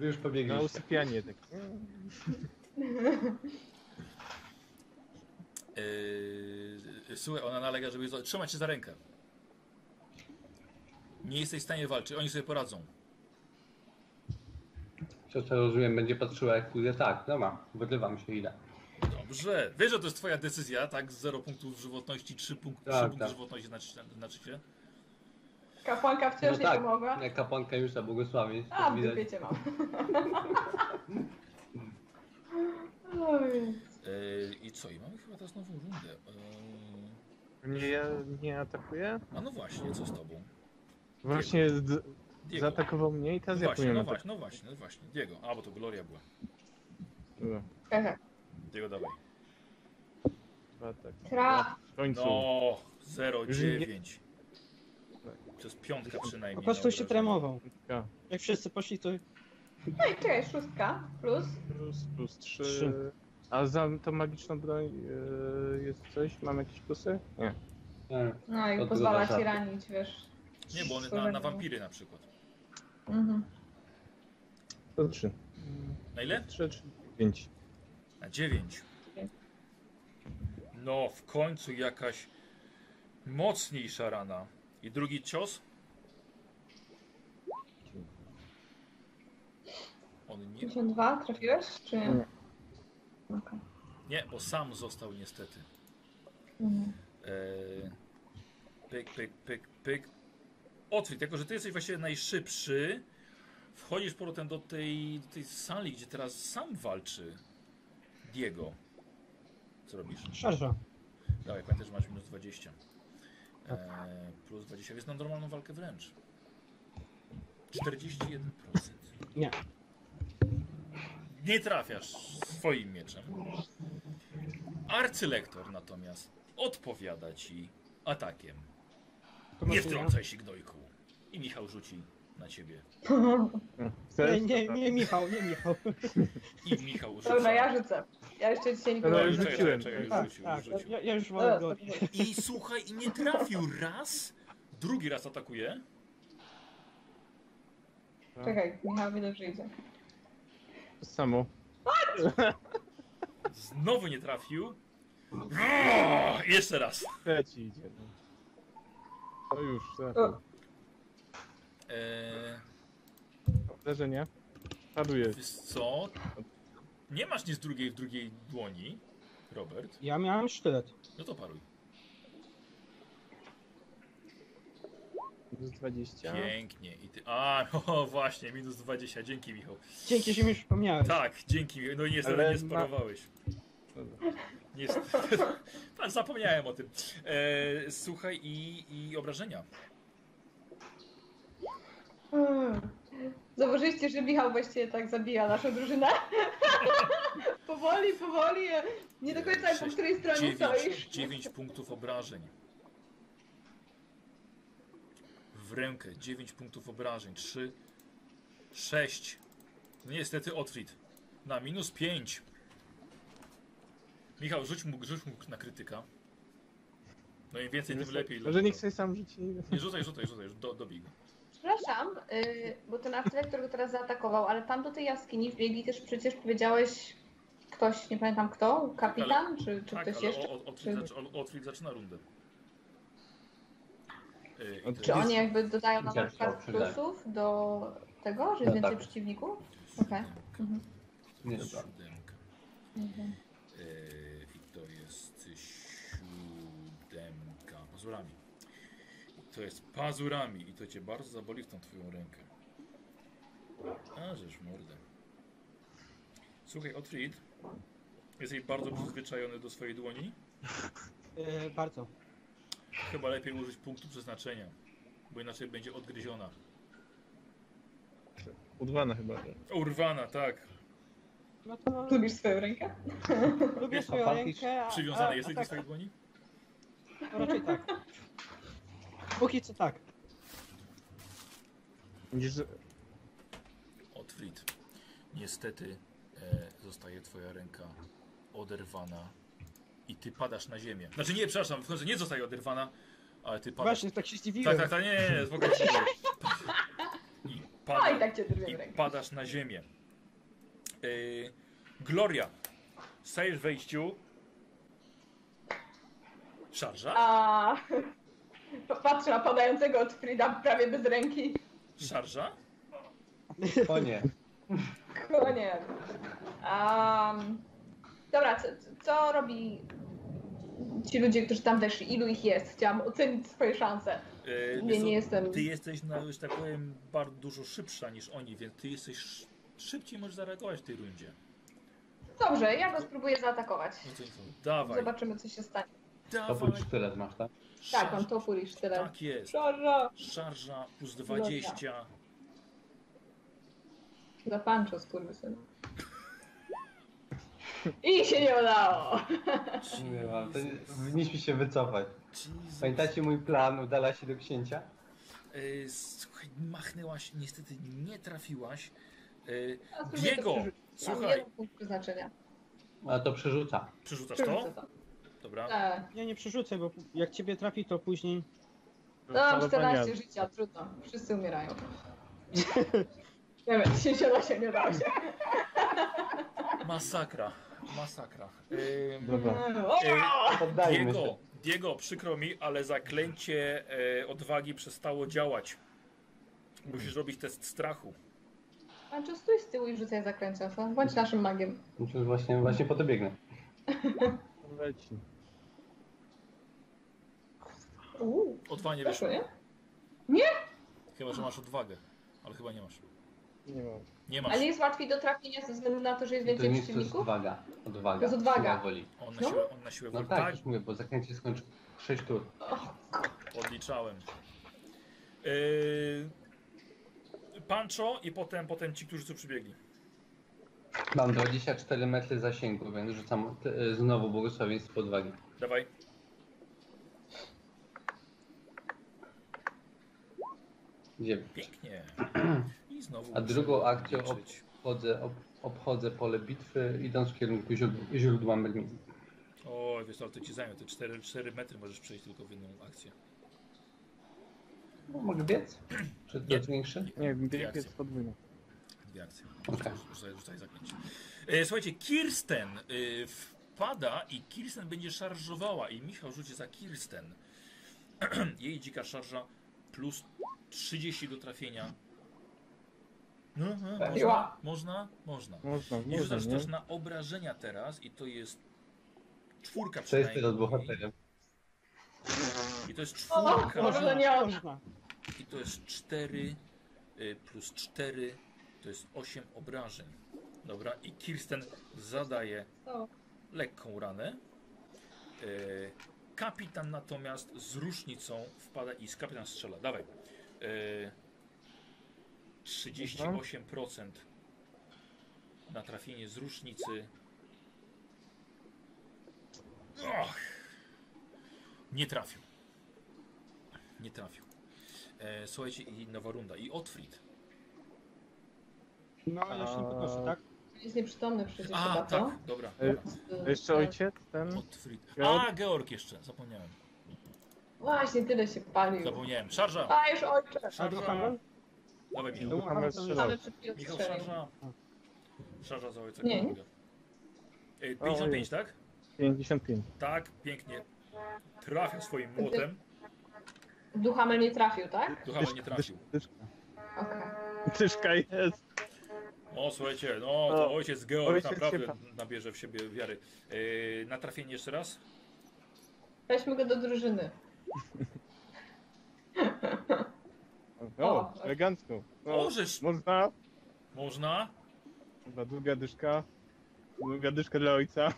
Już pobiegam. Na usypianie tak. Słuchaj, ona nalega, żeby trzymać się za rękę. Nie jesteś w stanie walczyć, oni sobie poradzą. Siostra, rozumiem, będzie patrzyła jak pójdę. Tak, no ma, wyrywam się ile. Dobrze, wiesz, że to jest twoja decyzja, tak? 0 punktów żywotności, 3 punkty żywotności znaczy się? Kapłanka wciąż nie pomogła. Tak, kapłanka już na błogosławie. A, w dupie cię mam. I co? I mamy chyba teraz nową rundę. Nie atakuje? A no właśnie, co z tobą? Właśnie Diego. Zaatakował mnie i teraz no ja właśnie, no właśnie, Diego. A, bo to Gloria była. Dobra. Diego, dawaj. Atak. W końcu. No, 0,9. To jest piątka przynajmniej. Po prostu się tremował. Jak wszyscy poszli, to... No i czekaj, szóstka plus? Plus 3. A za tą magiczną broń jest coś? Mam jakieś plusy? Nie. No i pozwala ci ranić, wiesz. Nie, bo one na wampiry na przykład. Mhm. To 3. Na ile? 3, 5. Na 9. No, w końcu jakaś mocniejsza rana. I drugi cios? On nie... 52 trafiłeś? Czy... Nie. Okay. Nie, bo sam został niestety. Mhm. Pyk. Otwórz, jako że ty jesteś właściwie najszybszy, wchodzisz powrotem do tej sali, gdzie teraz sam walczy Diego. Co robisz? Szarża. Dawaj, pamiętaj, że masz minus 20. Plus 20, więc na normalną walkę wręcz. 41%. Nie. Nie trafiasz swoim mieczem. Arcylektor natomiast odpowiada ci atakiem. Nie wtrącaj się, gnojku. I Michał rzuci na ciebie. Nie, Michał. I Michał rzuca. Dobra, ja rzucę. Ja jeszcze dzisiaj nikogo nie rzuciłem. Czekaj, rzucił. Ja już mam go. I słuchaj, nie trafił raz. Drugi raz atakuje. Czekaj, Michał mi dobrze idzie. Samo. Znowu nie trafił. Jeszcze raz. Trzeci idzie. No już, tak. Uderzenie. Wiesz co? Nie masz nic w drugiej dłoni, Robert. Ja miałem sztylet. No to paruj. 20. Pięknie. I ty... A, no właśnie, minus 20. Dzięki, Michał. Dzięki, że mi przypomniałeś. Tak, dzięki. No niestety nie sparowałeś. Niestety. Zapomniałem o tym. Słuchaj, i obrażenia. Zauważyliście, że Michał właściwie tak zabija naszą drużynę. powoli. Nie do końca 6, po której stronie stoisz. 9 punktów obrażeń. W rękę. 9 punktów obrażeń. 3, 6. Niestety Otfrid. Na minus 5. Michał, rzuć mu na krytyka. No im więcej, tym lepiej. Może niech sobie sam rzuci. Nie, rzucaj. Dobij go. Przepraszam, bo ten artylektor go teraz zaatakował, ale tam do tej jaskini wbiegli też przecież, powiedziałeś, ktoś, nie pamiętam kto, kapitan, ale, czy tak, ktoś ale jeszcze? Otwit zaczyna rundę. Czy oni jakby dodają nam na przykład plusów do tego, że jest więcej przeciwników? Okej. Nie jest siódemka. I to jest siódemka. Pazurami i to cię bardzo zaboli w tą twoją rękę. A żeż mordę. Słuchaj, Otfrid, jesteś bardzo przyzwyczajony do swojej dłoni? Bardzo. Chyba lepiej użyć punktu przeznaczenia, bo inaczej będzie odgryziona. Urwana chyba. Urwana, tak. No to... Lubisz swoją rękę? Lubię swoją rękę, a... Przywiązany jesteś do swojej dłoni? No, raczej tak. Póki co tak. Otfrid, niestety zostaje twoja ręka oderwana i ty padasz na ziemię. Znaczy nie, przepraszam, w końcu nie zostaje oderwana, ale ty padasz. Właśnie, tak się zdziwiłem. Tak, nie, spokojnie. I padasz na ziemię. Gloria, stajesz w wejściu. Szarża? Patrzę na padającego Otfrida prawie bez ręki. Szarża? Konie. Dobra, co robi ci ludzie, którzy tam weszli? Ilu ich jest? Chciałam ocenić swoje szanse. Nie jestem... Ty jesteś, no, już tak powiem, bardzo dużo szybsza niż oni, więc ty jesteś szybciej, możesz zareagować w tej rundzie. Dobrze, ja go spróbuję zaatakować. Dawaj. Zobaczymy, co się stanie. Topór i sztylet masz, tak? Tak, on topór i sztylet. Tak jest. Szarża. Szarża plus 20. Za panczo, skurwysyn. I się nie udało! Nie ma, to powinniśmy się wycofać. Jesus. Pamiętacie mój plan? Udala się do księcia? Słuchaj, machnęłaś, niestety nie trafiłaś. Diego! Słuchaj! A to przerzuca. Przerzucasz to? Dobra. Ja nie przerzucę, bo jak ciebie trafi, to później... No mam 14 życia, trudno. Wszyscy umierają. Nie wiem, się nie dało się. Masakra, masakra. Dobra. Diego, przykro mi, ale zaklęcie odwagi przestało działać. Musisz robić test strachu. A czy stój z tyłu i rzucaj zaklęcia, co? Bądź naszym magiem. Właśnie po to biegnę. Leci. Odwaga nie wyszło. Nie? Chyba, że masz odwagę, ale chyba nie masz. Nie mam. Nie masz. Ale jest łatwiej do trafienia ze względu na to, że jest więcej przeciwników? To jest odwaga. Odwaga. To jest odwaga. Woli. On na siłę woli. No tak, już mówię, bo zakręcie skończy 6 tur. Odliczałem. Pancho i potem ci, którzy tu przybiegli. Mam 24 metry zasięgu, więc rzucam znowu błogosławieństwo odwagi. Dawaj. Pięknie. I znowu. A drugą akcją obchodzę pole bitwy, idąc w kierunku źródła Merlina. O, wiesz, ale to ci zajmie. Te 4 metry możesz przejść tylko w jedną akcję. No, mogę biec? Czy to jest większe? Nie, bieg jest podwójny. Dwie akcje. Okay. Rzucaj zaklęcie. Słuchajcie, Kirsten wpada i Kirsten będzie szarżowała. I Michał rzuci za Kirsten. Jej dzika szarża plus 30 do trafienia. No, można. I rzucasz też na obrażenia teraz i to jest 4 przynajmniej. To jest bohaterem. I to jest 4. I to jest 4 plus 4 to jest 8 obrażeń. Dobra, i Kirsten zadaje lekką ranę. Kapitan natomiast z różnicą wpada i kapitan strzela. Dawaj. 38% na trafienie z różnicy. Och, nie trafił. Nie trafił. Słuchajcie, i nowa runda. I Otfrid. No, ja się nie podnoszę, tak? Jest nieprzytomny przecież. A, tak, to? Dobra. Jeszcze ojciec, ten... Otfrid. A, Georg jeszcze, zapomniałem. Właśnie, tyle się palił. Zapomniałem. Szarża! A, już ojciec! Szarża! Dawaj, Michał. Michał, szarża. Szarża za ojca Georga. 55, tak? 55. Tak, pięknie. Trafia swoim młotem. Duhamel nie trafił, tak? Duhamel nie trafił. Tyszka jest. No słuchajcie, no to ojciec Georg naprawdę nabierze w siebie wiary. Na trafienie jeszcze raz? Weźmy go do drużyny. O, elegancko. No, możesz. Można? Można. Długa dyszka. Długa dyszka dla ojca.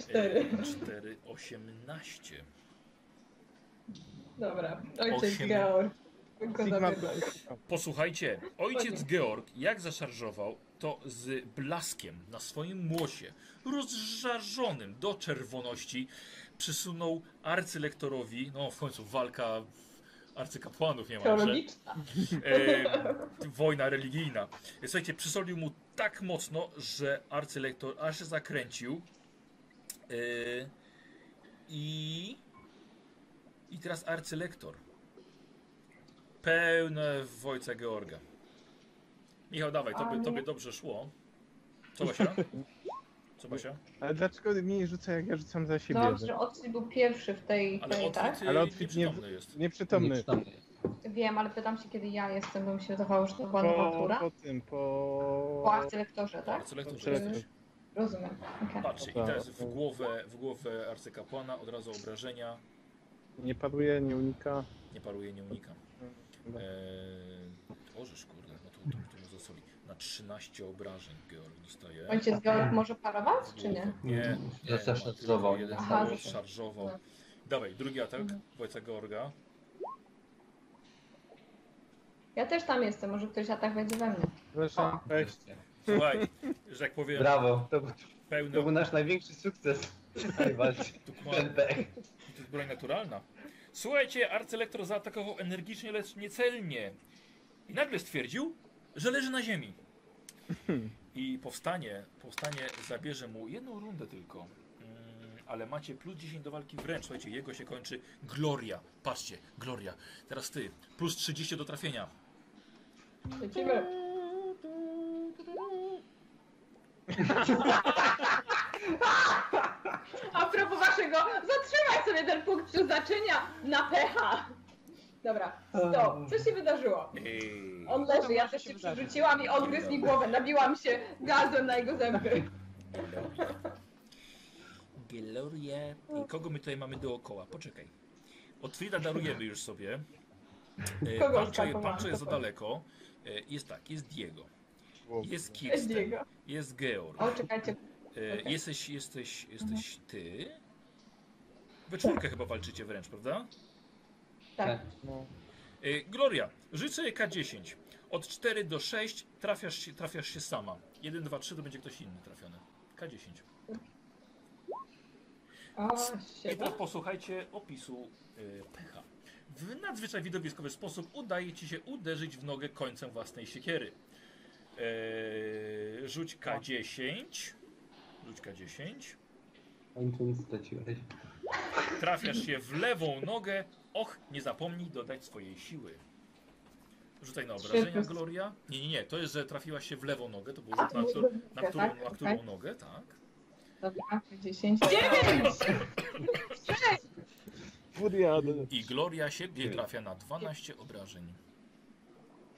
4, 18. Dobra, ojciec Georg. Posłuchajcie, ojciec Georg jak zaszarżował, to z blaskiem na swoim młocie, rozżarzonym do czerwoności, przysunął arcylektorowi, no w końcu walka arcykapłanów niemalże, wojna religijna. Słuchajcie, przysolił mu tak mocno, że arcylektor aż się zakręcił i teraz arcylektor. Pełne w ojca Georga. Michał, dawaj, tobie dobrze szło. Co, Basia? Co, Basia? Ale dlaczego mnie rzuca, jak ja rzucam za siebie? Dobrze, Otfrid był pierwszy w tej... Ale tak? Otfrid nieprzytomny jest. Wiem, ale pytam się, kiedy ja jestem, bo mi się wydawało, że to była nowa tura. Po arcylektorze, tak? Arcylektorze. Rozumiem. Okay. Patrzcie, i teraz w głowę arcykapłana, od razu obrażenia. Nie paruje, nie unika. Możesz, kurde, no to może sobie. Na 13 obrażeń Georg dostaje. Ojciec Georg może parować, czy nie? Nie, zaszarżował. Jeden szarżował. Dawaj, drugi atak Wojca Georga. Ja też tam jestem, może ktoś atak będzie we mnie. Zresztą, słuchaj, że jak powiem... Brawo, to był nasz największy sukces. Najbardziej. To jest broń naturalna. Słuchajcie, arcylektor zaatakował energicznie, lecz niecelnie. I nagle stwierdził, że leży na ziemi. I powstanie zabierze mu jedną rundę tylko. Ale macie plus 10 do walki wręcz. Słuchajcie, jego się kończy Gloria. Patrzcie, Gloria. Teraz ty. Plus 30 do trafienia. Lecimy. A propos waszego, zatrzymaj sobie ten punkt przeznaczenia na pecha. Dobra, stop. Co się wydarzyło? On leży, ja też się przerzuciłam i odgryzł mi głowę. Nabiłam się gazem na jego zęby. Glorie. I kogo my tutaj mamy dookoła? Poczekaj. Od Frida darujemy już sobie. Pancho jest za daleko. Jest tak, jest Diego. Jest Kirsten. Jest Georg. O, czekajcie. Okay. Jesteś ty. We czwórkę chyba walczycie wręcz, prawda? Tak. No. Gloria, rzucę K10. Od 4 do 6 trafiasz się sama. 1, 2, 3 to będzie ktoś inny trafiony. K10. I teraz posłuchajcie opisu pecha. W nadzwyczaj widowiskowy sposób udaje ci się uderzyć w nogę końcem własnej siekiery. Rzuć K10. Trafiasz się w lewą nogę. Och, nie zapomnij dodać swojej siły. Rzucaj na obrażenia, Gloria. Nie. To jest, że trafiłaś się w lewą nogę. To było rzut na którą nogę, tak? Dobra, 10. 9! 6! I Gloria siebie trafia na 12 obrażeń.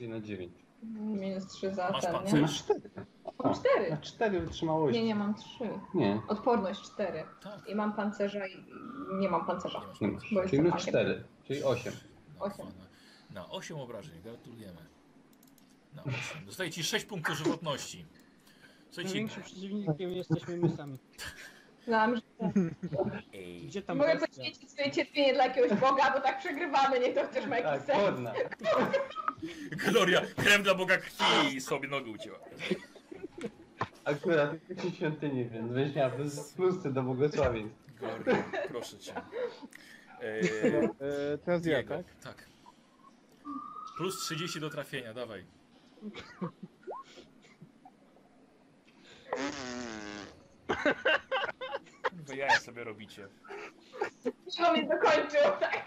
I na 9. Minus 3 za masz pancerz. Nie, masz 4. Mam 4. Na 4 wytrzymałości. Nie, mam 3. Nie. Odporność 4. Tak. I mam pancerza i nie mam pancerza. Nie masz. Bo czyli minus 4, czyli 8. Na 8 obrażeń, gratulujemy. Na 8. Dostaje ci 6 punktów żywotności. Największym przeciwnikiem jesteśmy my sami. Znam, że tak. Gdzie tam mogę poświęcić swoje cierpienie dla jakiegoś Boga, bo tak przegrywamy, niech to też ma jakiś sens. Gloria, krem dla Boga krwi i sobie nogę ucięła. Akurat w świątyni, więc weźmiała plusy do błogosławień. Gloria, proszę cię. Teraz ja, tak? Tak. Plus 30 do trafienia, dawaj. Wy jaja sobie robicie. Trzeba mnie dokończył, tak?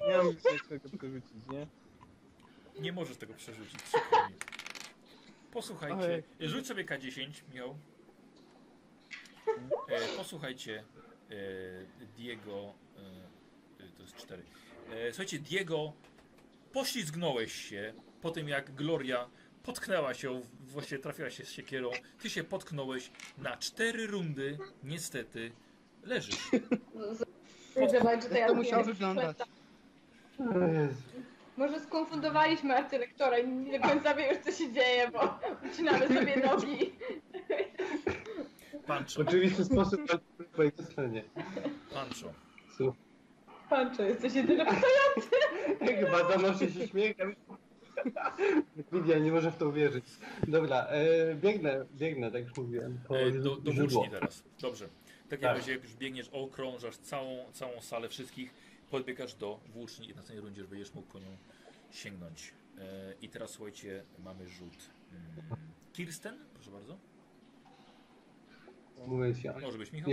Nie możesz tego przerzucić, nie? Nie możesz tego przerzucić. Posłuchajcie. Rzuć sobie K10, Miał. Posłuchajcie. Diego. To jest 4. Słuchajcie, Diego, poślizgnąłeś się po tym, jak Gloria potknęła się, właśnie trafiła się z siekierą. Ty się potknąłeś na 4 rundy. Niestety leżysz. To musiało wyglądać. Może skonfundowaliśmy artylektora i nie do końca wie już, co się dzieje, bo ucinamy sobie nogi. Pancho. Oczywiście sposób na twojej stronie. Pancho. Pancho, jesteś jedyny stojący. Chyba zanosi się śmiechem. Lidia nie może w to uwierzyć. Dobra, biegnę, tak jak mówiłem. Do włóczni teraz. Dobrze. Tak jak będzie, jak już biegniesz, okrążasz całą salę wszystkich, podbiegasz do włóczni i na tej rundzie już będziesz mógł po nią sięgnąć. I teraz słuchajcie, mamy rzut. Kirsten, proszę bardzo. Mówię ci, może być Michał.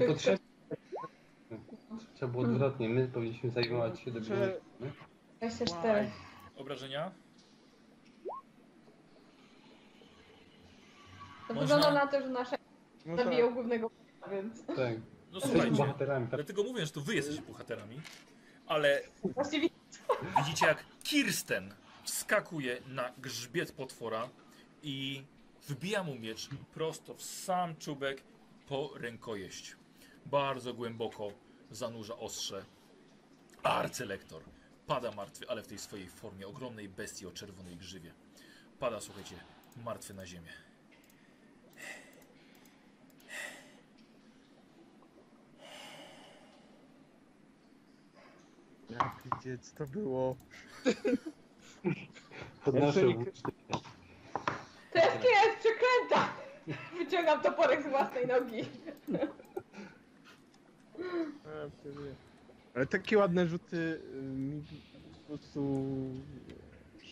Trzeba było odwrotnie, my powinniśmy zajmować się do biegania. 24. Obrażenia? To wygląda na to, że nasze zabiją głównego bohatera, więc... Tak. No słuchajcie, dlatego mówię, że to wy jesteście bohaterami, ale widzicie, jak Kirsten wskakuje na grzbiet potwora i wbija mu miecz prosto w sam czubek po rękojeść. Bardzo głęboko zanurza ostrze. Arcylektor Pada martwy, ale w tej swojej formie ogromnej bestii o czerwonej grzywie. Pada, słuchajcie, martwy na ziemię. Jaki dziec to było? To nasze Teczka jest przeklęta! Wyciągam toporek z własnej nogi. Ale takie ładne rzuty mi po prostu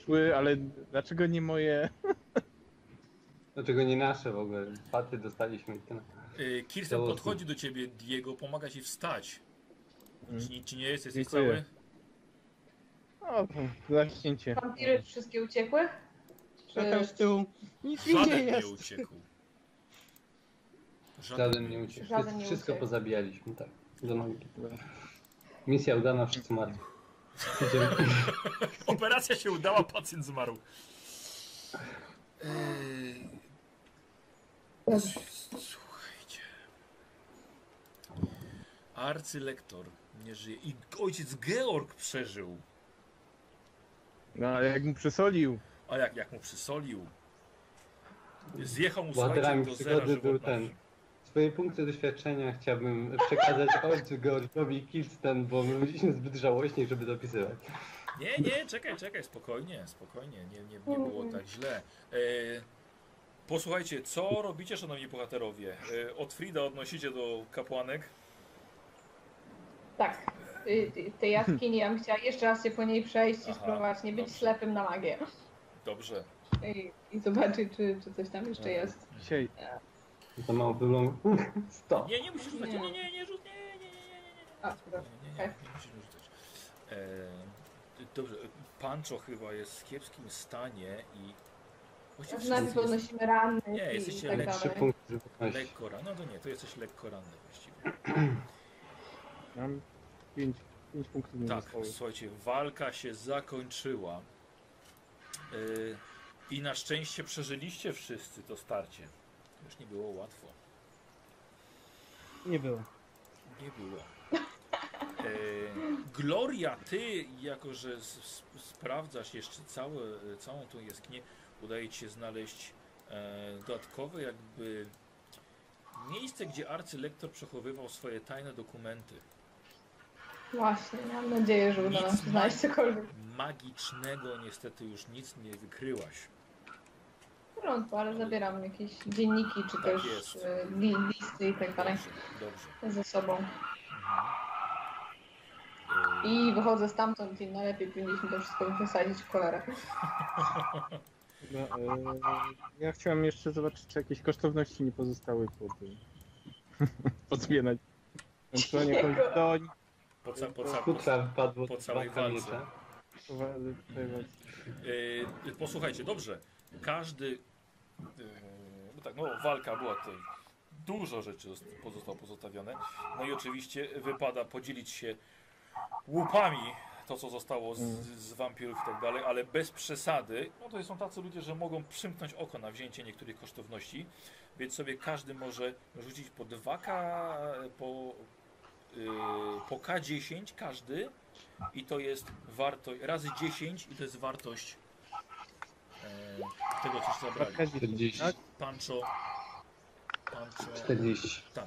szły, ale dlaczego nie moje? Dlaczego nie nasze w ogóle? Paty dostaliśmy i tyle. Kirsten podchodzi do ciebie, Diego, pomaga ci wstać. Czy nie jest? Jesteś cały? O, zaśnięcie. Wampiry wszystkie uciekły? Czy... z tyłu. Nic nie jest. Nie uciekł. Żaden nie uciekł. Żaden nie wszystko uciekł. Pozabijaliśmy, tak. Do nogi. Misja udana, wszyscy martwi. Operacja się udała, pacjent zmarł. Słuchajcie. Arcylektor nie żyje. I ojciec Georg przeżył. No, ale jak mu przysolił. A jak mu przysolił? Zjechał mu, słuchajcie, do zera żywotności. Swoje punkty doświadczenia chciałbym przekazać ojcu Georgowi Kirsten, bo my byliśmy zbyt żałośni, żeby zapisywać. Nie, czekaj, spokojnie, nie było tak źle. Posłuchajcie, co robicie, szanowni bohaterowie? Otfrida odnosicie do kapłanek? Tak, tej jaskini ja bym chciała jeszcze raz się po niej przejść i spróbować nie być ślepym na magię. Dobrze. I zobaczyć, czy coś tam jeszcze jest. Dzisiaj. To mało było. Stop. Nie musisz rzucać. Nie rzuć. Nie musisz rzucać. Dobrze, Pancho chyba jest w kiepskim stanie i... Właściwie podnosimy ranny. Nie, jesteście lekko ranny. No to nie, to jesteś lekko ranny właściwie. Mam 5 punktów. Tak, słuchajcie, walka się zakończyła. I na szczęście przeżyliście wszyscy to starcie. Już nie było łatwo. Nie było. Gloria, ty, jako że sprawdzasz jeszcze całą tą jaskinię, udaje ci się znaleźć dodatkowe jakby miejsce, gdzie arcylektor przechowywał swoje tajne dokumenty. Właśnie, mam nadzieję, że uda nam się znaleźć cokolwiek. Magicznego niestety już nic nie wykryłaś. Ale zabieram jakieś dzienniki, czy tak też jest. Listy i tak dalej ze sobą. I wychodzę stamtąd i najlepiej powinniśmy to wszystko wysadzić w cholerę. Ja chciałem jeszcze zobaczyć, czy jakieś kosztowności nie pozostały po tym. Podzmienać. Po całej walce. Posłuchajcie, dobrze. Każdy... tak, no walka była tutaj. Dużo rzeczy pozostało pozostawione. No i oczywiście wypada podzielić się łupami, to co zostało z wampirów i tak dalej, ale bez przesady. No to są tacy ludzie, że mogą przymknąć oko na wzięcie niektórych kosztowności, więc sobie każdy może rzucić po 2K, po K10 każdy i to jest wartość, razy 10 i to jest wartość tego, coś zabrali. 40. Tak? Pancho. 40. Tak.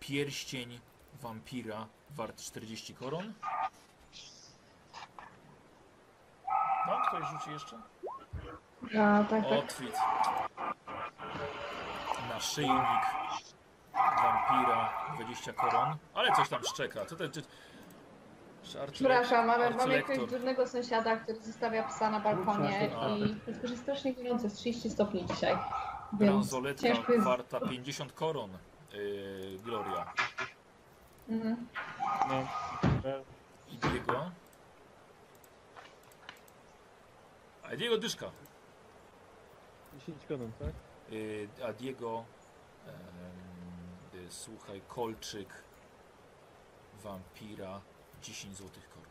Pierścień wampira wart 40 koron. No, ktoś rzuci jeszcze? No, tak. Outfit. Naszyjnik wampira 20 koron. Ale coś tam szczeka. Przepraszam, ale mam jakiegoś durnego sąsiada, który zostawia psa na balkonie i jest strasznie gorąco, jest 30 stopni dzisiaj. Bransoletka warta 50 koron, Gloria. No. I Diego? A Diego dyszka. 10 koron, tak? A Diego, słuchaj, kolczyk wampira. 10 złotych koron.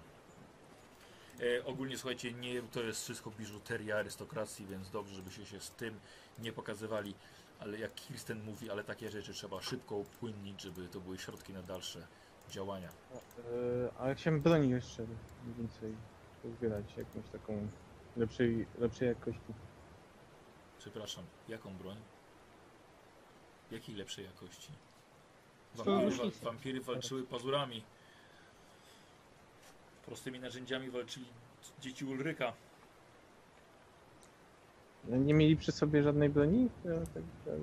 Ogólnie, słuchajcie, to jest wszystko biżuteria arystokracji, więc dobrze, żebyście się z tym nie pokazywali, ale jak Kirsten mówi, ale takie rzeczy trzeba szybko upłynnić, żeby to były środki na dalsze działania. Ale chciałem broni jeszcze więcej uzbierać, jakąś taką lepszej jakości. Przepraszam, jaką broń? Jakiej lepszej jakości? Wampiry walczyły pazurami. Prostymi narzędziami walczyli dzieci Ulryka. Nie mieli przy sobie żadnej broni?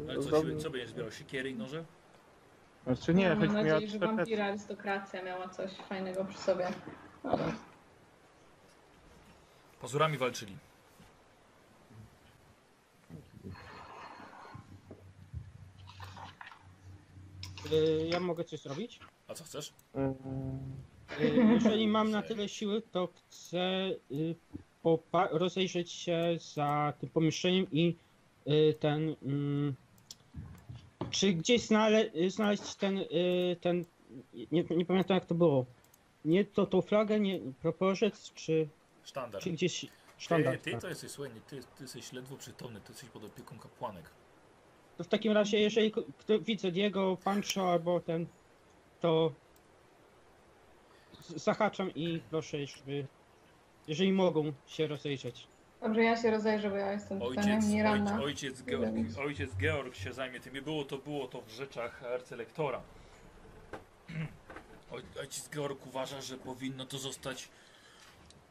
Ale co będziesz zbierał? Siekiery i noże? Znaczy nie, mam nadzieję, że wampira arystokracja miała coś fajnego przy sobie. Ale... pazurami walczyli. Ja mogę coś zrobić? A co chcesz? Jeżeli mam na tyle siły, to chcę rozejrzeć się za tym pomieszczeniem i ten... Czy gdzieś znaleźć ten... Nie pamiętam jak to było. Nie to tą flagę, nie proporzec, czy... sztandar. Czy gdzieś sztandar. Ty to jesteś, słuchaj, ty jesteś ledwo przytomny, ty jesteś pod opieką kapłanek. To w takim razie, jeżeli widzę Diego, Pancho albo ten, to zahaczam i proszę, żeby, jeżeli mogą, się rozejrzeć. Dobrze, ja się rozejrzę, bo ja jestem nie ranna. Ojciec Georg się zajmie tym. Było to w rzeczach arcylektora. Ojciec Georg uważa, że powinno to zostać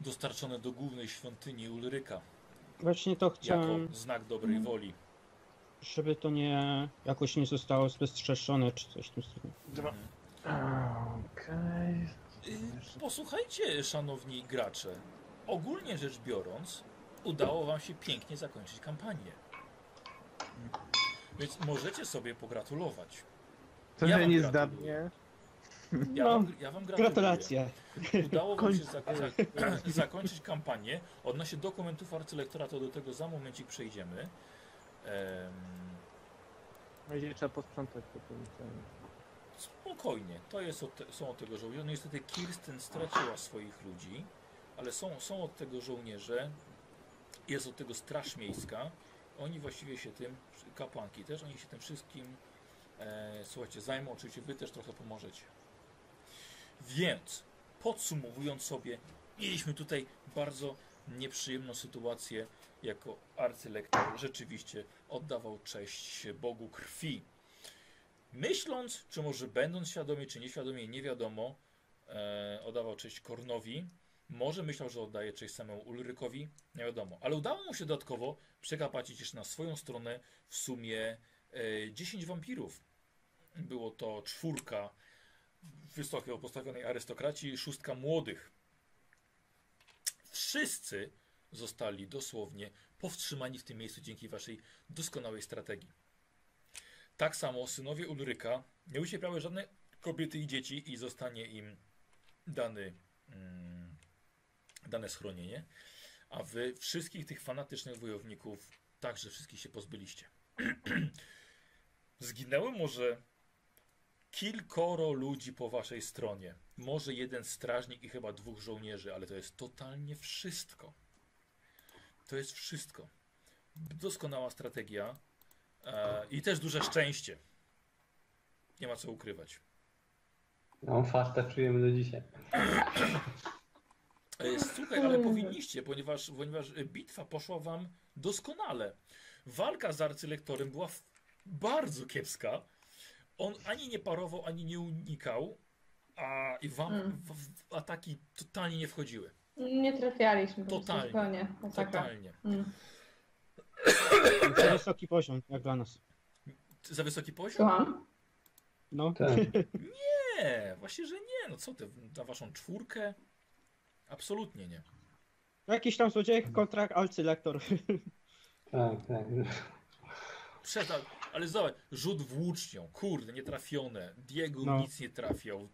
dostarczone do głównej świątyni Ulryka. Właśnie to chciałem. Jako znak dobrej woli. Żeby to nie jakoś nie zostało zbestrzeżone, czy coś w tym stylu. Okej. Posłuchajcie, szanowni gracze. Ogólnie rzecz biorąc, udało wam się pięknie zakończyć kampanię. Więc możecie sobie pogratulować. To ja niezdatnie. Ja wam gratuluję. Gratulacje. Udało wam się zakończyć kampanię. Odnośnie dokumentów arcylektora, to do tego za momencik przejdziemy. Będzie trzeba posprzątać po tym. Spokojnie, to jest są od tego żołnierze. No niestety Kirsten straciła swoich ludzi, ale są od tego żołnierze, jest od tego straż miejska. Oni właściwie się tym, kapłanki też, oni się tym wszystkim, słuchajcie, zajmą. Oczywiście wy też trochę pomożecie. Więc podsumowując sobie, mieliśmy tutaj bardzo nieprzyjemną sytuację. Jako arcylektor rzeczywiście oddawał cześć Bogu krwi. Myśląc, czy może będąc świadomie, czy nieświadomie, nie wiadomo, oddawał cześć Kornowi. Może myślał, że oddaje cześć samemu Ulrykowi, nie wiadomo. Ale udało mu się dodatkowo przekapacić jeszcze na swoją stronę w sumie 10 wampirów. Było to 4 wysoko postawionej arystokracji i 6 młodych. Wszyscy zostali dosłownie powstrzymani w tym miejscu dzięki waszej doskonałej strategii. Tak samo synowie Ulryka nie ucierpiały żadne kobiety i dzieci i zostanie im dane schronienie, a wy wszystkich tych fanatycznych wojowników także wszystkich się pozbyliście. Zginęło może kilkoro ludzi po waszej stronie, może jeden strażnik i chyba 2 żołnierzy, ale to jest totalnie wszystko. To jest wszystko. Doskonała strategia i też duże szczęście. Nie ma co ukrywać. No, farta czujemy do dzisiaj. Słuchaj, ale powinniście, ponieważ bitwa poszła wam doskonale. Walka z arcylektorem była bardzo kiepska. On ani nie parował, ani nie unikał, a wam w ataki totalnie nie wchodziły. Nie trafialiśmy totalnie. Totalnie. Za wysoki poziom, jak dla nas. Za wysoki poziom? Słucham? No. Tak. Nie, właśnie, że nie. No co ty, na waszą 4? Absolutnie nie. Jakiś tam złodziejek, kontrakt, arcylektor. Tak. Ale zobacz, rzut włócznią, kurde, nietrafione. Diego nic nie trafiał.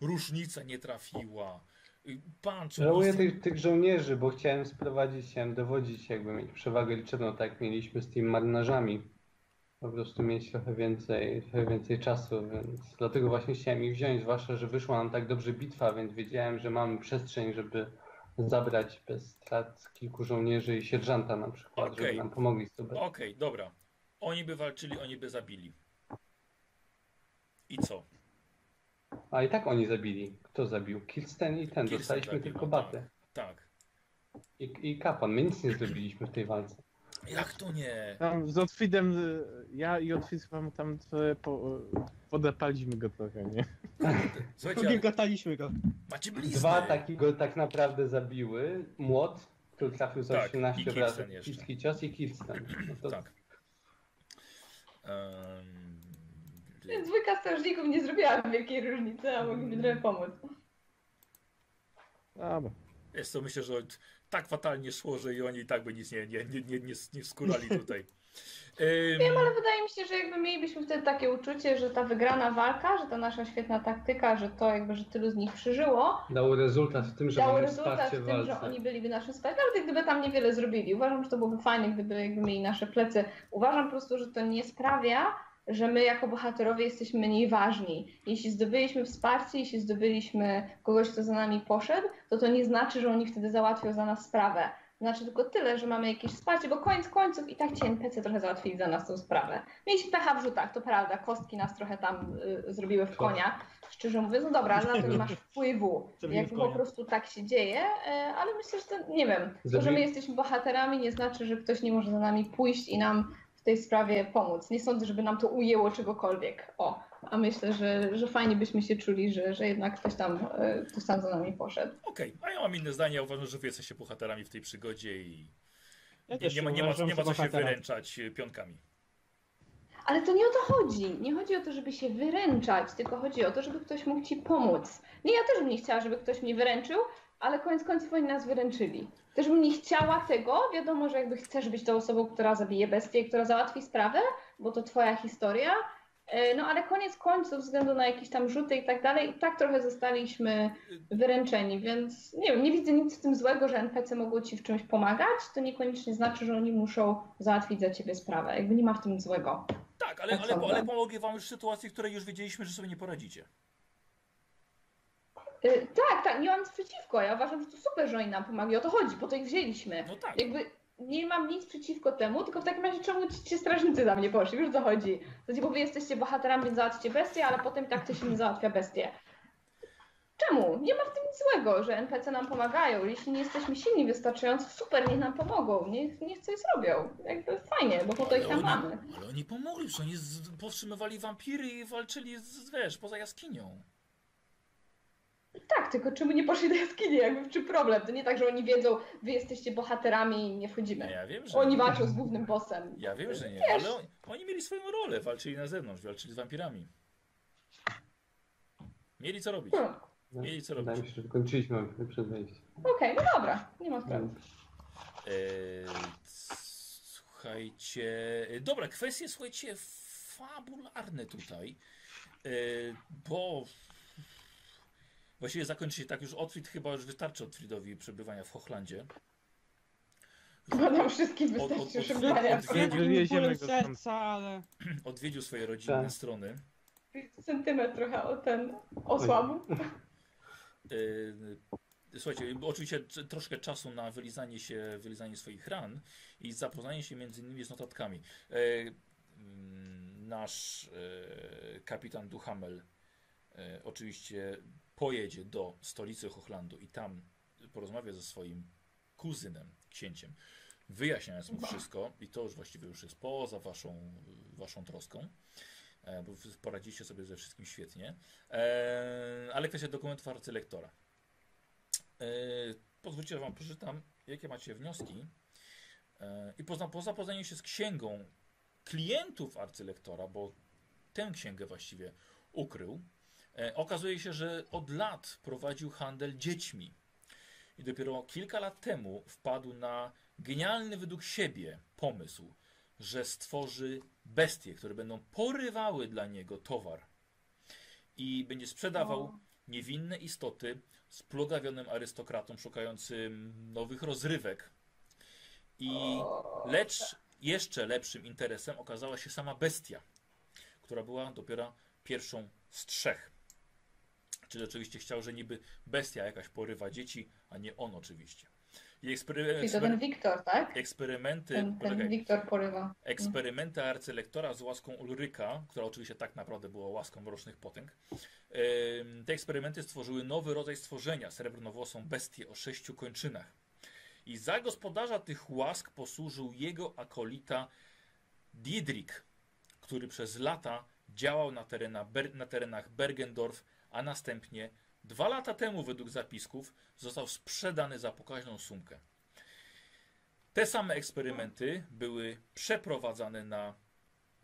Różnica nie trafiła. Żałuję tych żołnierzy, bo chciałem sprowadzić się, dowodzić, jakby mieć przewagę liczebną, tak jak mieliśmy z tymi marynarzami. Po prostu mieć trochę więcej czasu, więc dlatego właśnie chciałem ich wziąć, zwłaszcza, że wyszła nam tak dobrze bitwa, więc wiedziałem, że mamy przestrzeń, żeby zabrać bez strat kilku żołnierzy i sierżanta na przykład, żeby nam pomogli sobie. Okej, dobra. Oni by walczyli, oni by zabili. I co? A i tak oni zabili. Kto zabił? Kirsten i ten. Kirsten dostaliśmy zabiła, tylko batę. Tak. I kapłan. My nic nie zrobiliśmy w tej walce. Jak to nie? Tam z Otfridem, ja i Otfrid wam tam podepaliśmy go trochę, nie? Słuchajcie, gataliśmy go. Macie blizny. Dwa taki go tak naprawdę zabiły. Młot, który trafił za 18 razy. Kiski cios i Kirsten. No to... Tak. Więc dwójka strażników nie zrobiła wielkiej różnicy, a mogli mi trochę pomóc. Dobra. Jest to, myślę, że tak fatalnie szło, że i oni i tak by nic nie skórali tutaj. Wiem, ale wydaje mi się, że jakby mielibyśmy wtedy takie uczucie, że ta wygrana walka, że ta nasza świetna taktyka, że to jakby, że tylu z nich przeżyło. Dało rezultat w tym, że dało rezultat w tym, że oni byliby naszym wsparciem, ale gdyby tam niewiele zrobili. Uważam, że to byłoby fajnie, gdyby jakby mieli nasze plecy. Uważam po prostu, że to nie sprawia, że my jako bohaterowie jesteśmy mniej ważni. Jeśli zdobyliśmy wsparcie, jeśli zdobyliśmy kogoś, kto za nami poszedł, to nie znaczy, że oni wtedy załatwią za nas sprawę. Znaczy tylko tyle, że mamy jakieś wsparcie, bo koniec końców i tak ci NPC trochę załatwili za nas tą sprawę. Mieliśmy pecha w rzutach, to prawda, kostki nas trochę tam zrobiły w konia. Szczerze mówiąc, no dobra, ale na to nie masz wpływu. Jakby po prostu tak się dzieje, ale myślę, że to, nie wiem, to, że my jesteśmy bohaterami, nie znaczy, że ktoś nie może za nami pójść i nam w tej sprawie pomóc. Nie sądzę, żeby nam to ujęło czegokolwiek. O, a myślę, że fajnie byśmy się czuli, że jednak ktoś tam za nami poszedł. Okej, a ja mam inne zdanie. Ja uważam, że wy jesteście bohaterami w tej przygodzie i nie ma co się wyręczać pionkami. Ale to nie o to chodzi. Nie chodzi o to, żeby się wyręczać, tylko chodzi o to, żeby ktoś mógł ci pomóc. Nie, ja też bym nie chciała, żeby ktoś mnie wyręczył, ale koniec końców oni nas wyręczyli. Też bym nie chciała tego, wiadomo, że jakby chcesz być tą osobą, która zabije bestię, która załatwi sprawę, bo to twoja historia, no ale koniec końców, ze względu na jakieś tam rzuty i tak dalej, i tak trochę zostaliśmy wyręczeni, więc nie wiem, nie widzę nic w tym złego, że NPC mogą ci w czymś pomagać, to niekoniecznie znaczy, że oni muszą załatwić za ciebie sprawę, jakby nie ma w tym złego. Tak, ale pomogę wam już w sytuacji, w której już wiedzieliśmy, że sobie nie poradzicie. Tak, nie mam nic przeciwko. Ja uważam, że to super, że oni nam pomagali. O to chodzi, bo to ich wzięliśmy. No tak. Jakby nie mam nic przeciwko temu, tylko w takim razie czemu ci strażnicy za mnie poszli? Wiesz, o co chodzi? Znaczy, bo wy jesteście bohaterami, więc załatwcie bestię, ale potem tak ktoś im załatwia bestię. Czemu? Nie ma w tym nic złego, że NPC nam pomagają. Jeśli nie jesteśmy silni wystarczająco, super, niech nam pomogą. Niech coś zrobią. Jakby fajnie, bo po to ich tam mamy. Ale oni pomogli, że oni powstrzymywali wampiry i walczyli poza jaskinią. Tak, tylko czemu nie poszli do jaskini? Jakby w czym problem? To nie tak, że oni wiedzą, wy jesteście bohaterami i nie wchodzimy. Ja wiem, że oni walczą z głównym bossem. Ja wiem, że nie, ale oni mieli swoją rolę. Walczyli na zewnątrz, walczyli z wampirami. Mieli co robić. Mieli co robić. Wydaje mi się, że kończyliśmy przed wejściem. Okej, no dobra, nie ma sprawy. Słuchajcie, dobra, kwestie, słuchajcie, fabularne tutaj, bo właściwie zakończy się tak już Otfrid, chyba już wystarczy Otfridowi przebywania w Hochlandzie. Nam wszystkim wystarczy przebywania w Hochlandzie. Odwiedził swoje rodzinne strony. Centymetr trochę o ten osłabł. Słuchajcie, oczywiście troszkę czasu na wylizanie swoich ran i zapoznanie się między innymi z notatkami. Nasz kapitan Duhamel oczywiście pojedzie do stolicy Hochlandu i tam porozmawia ze swoim kuzynem, księciem, wyjaśniając mu wszystko, i to już właściwie już jest poza waszą troską, bo poradziliście sobie ze wszystkim świetnie, ale kwestia dokumentów arcylektora. Pozwólcie, że wam przeczytam, jakie macie wnioski, i po zapoznaniu się z księgą klientów arcylektora, bo tę księgę właściwie ukrył, okazuje się, że od lat prowadził handel dziećmi i dopiero kilka lat temu wpadł na genialny według siebie pomysł, że stworzy bestie, które będą porywały dla niego towar i będzie sprzedawał niewinne istoty splugawionym arystokratom szukającym nowych rozrywek. Lecz jeszcze lepszym interesem okazała się sama bestia, która była dopiero pierwszą z trzech. Czyli oczywiście chciał, że niby bestia jakaś porywa dzieci, a nie on oczywiście. I ten Wiktor, tak? Eksperymenty. Ten Wiktor porywa. Eksperymenty arcylektora z łaską Ulryka, która oczywiście tak naprawdę była łaską mrocznych potęg. Te eksperymenty stworzyły nowy rodzaj stworzenia, srebrnowłosą bestię o 6 kończynach. I za gospodarza tych łask posłużył jego akolita Diedrich, który przez lata działał na terenach Bergendorf, a następnie 2 lata temu, według zapisków, został sprzedany za pokaźną sumkę. Te same eksperymenty były przeprowadzane na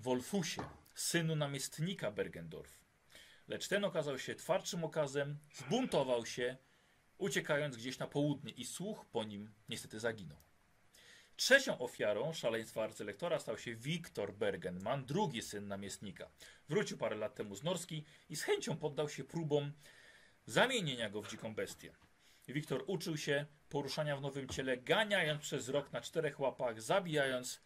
Wolfusie, synu namiestnika Bergendorf. Lecz ten okazał się twardszym okazem, zbuntował się, uciekając gdzieś na południe, i słuch po nim niestety zaginął. Trzecią ofiarą szaleństwa arcylektora stał się Wiktor Bergenman, drugi syn namiestnika. Wrócił parę lat temu z Norski i z chęcią poddał się próbom zamienienia go w dziką bestię. Wiktor uczył się poruszania w nowym ciele, ganiając przez rok na 4 łapach, zabijając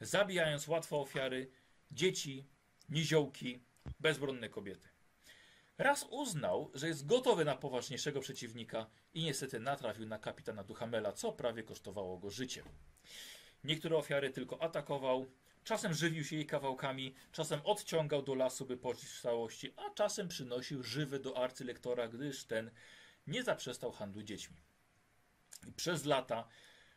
zabijając łatwo ofiary, dzieci, niziołki, bezbronne kobiety. Raz uznał, że jest gotowy na poważniejszego przeciwnika i niestety natrafił na kapitana Duhamela, co prawie kosztowało go życie. Niektóre ofiary tylko atakował, czasem żywił się jej kawałkami, czasem odciągał do lasu, by pocić w całości, a czasem przynosił żywe do arcylektora, gdyż ten nie zaprzestał handlu dziećmi. I przez lata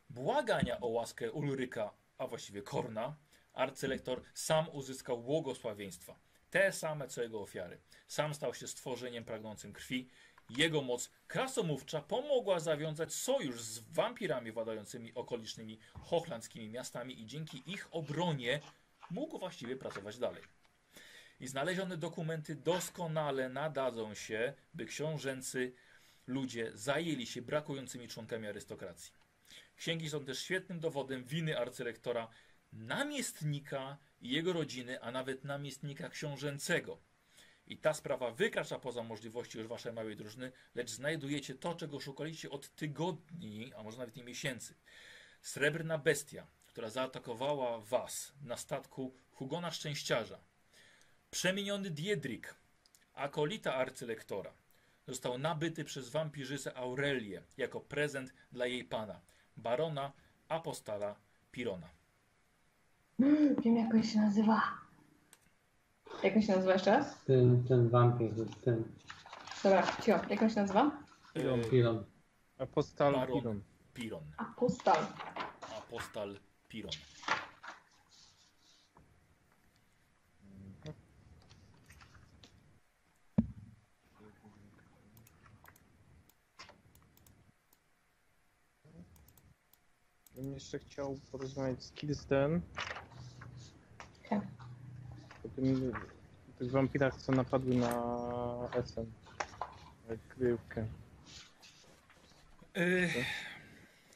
błagania o łaskę Ulryka, a właściwie Korna, arcylektor sam uzyskał błogosławieństwa. Te same co jego ofiary. Sam stał się stworzeniem pragnącym krwi. Jego moc krasomówcza pomogła zawiązać sojusz z wampirami władającymi okolicznymi hochlandzkimi miastami i dzięki ich obronie mógł właściwie pracować dalej. I znalezione dokumenty doskonale nadadzą się, by książęcy ludzie zajęli się brakującymi członkami arystokracji. Księgi są też świetnym dowodem winy arcylektora, namiestnika i jego rodziny, a nawet namiestnika książęcego. I ta sprawa wykracza poza możliwości już waszej małej drużyny, lecz znajdujecie to, czego szukaliście od tygodni, a może nawet i miesięcy. Srebrna bestia, która zaatakowała was na statku Hugona Szczęściarza. Przemieniony Diedrich, akolita arcylektora, został nabyty przez wampirzycę Aurelię jako prezent dla jej pana, barona Apostala Pirona. Wiem, jak on się nazywa. Jak on się nazywa jeszcze raz? Ten wampir, ten. Dobra, cicho, jak on się nazywa? Piron. Apostal Piron. Apostal Piron. Bym jeszcze chciał porozmawiać z Kirsten. Tak. O tych wampirach, co napadły na Essen. Kryjówkę.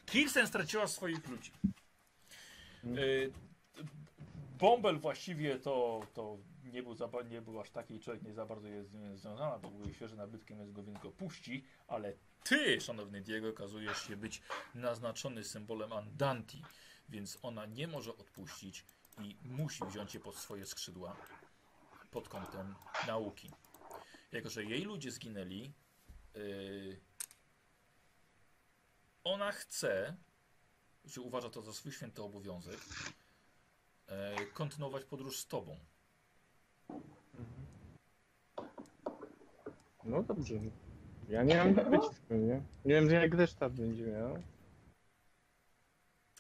Kirsten straciła swoich ludzi. Bąbel właściwie to nie był aż taki człowiek, nie za bardzo jest z nim związana, bo był świeży nabytkiem, więc go winko puści, ale ty, szanowny Diego, okazujesz się być naznaczony symbolem Andanti, więc ona nie może odpuścić i musi wziąć je pod swoje skrzydła pod kątem nauki. Jako że jej ludzie zginęli, ona chce, czy uważa to za swój święty obowiązek, kontynuować podróż z tobą. No dobrze. Ja nie mam wycisku, nie? Nie wiem, jak reszta będzie miała.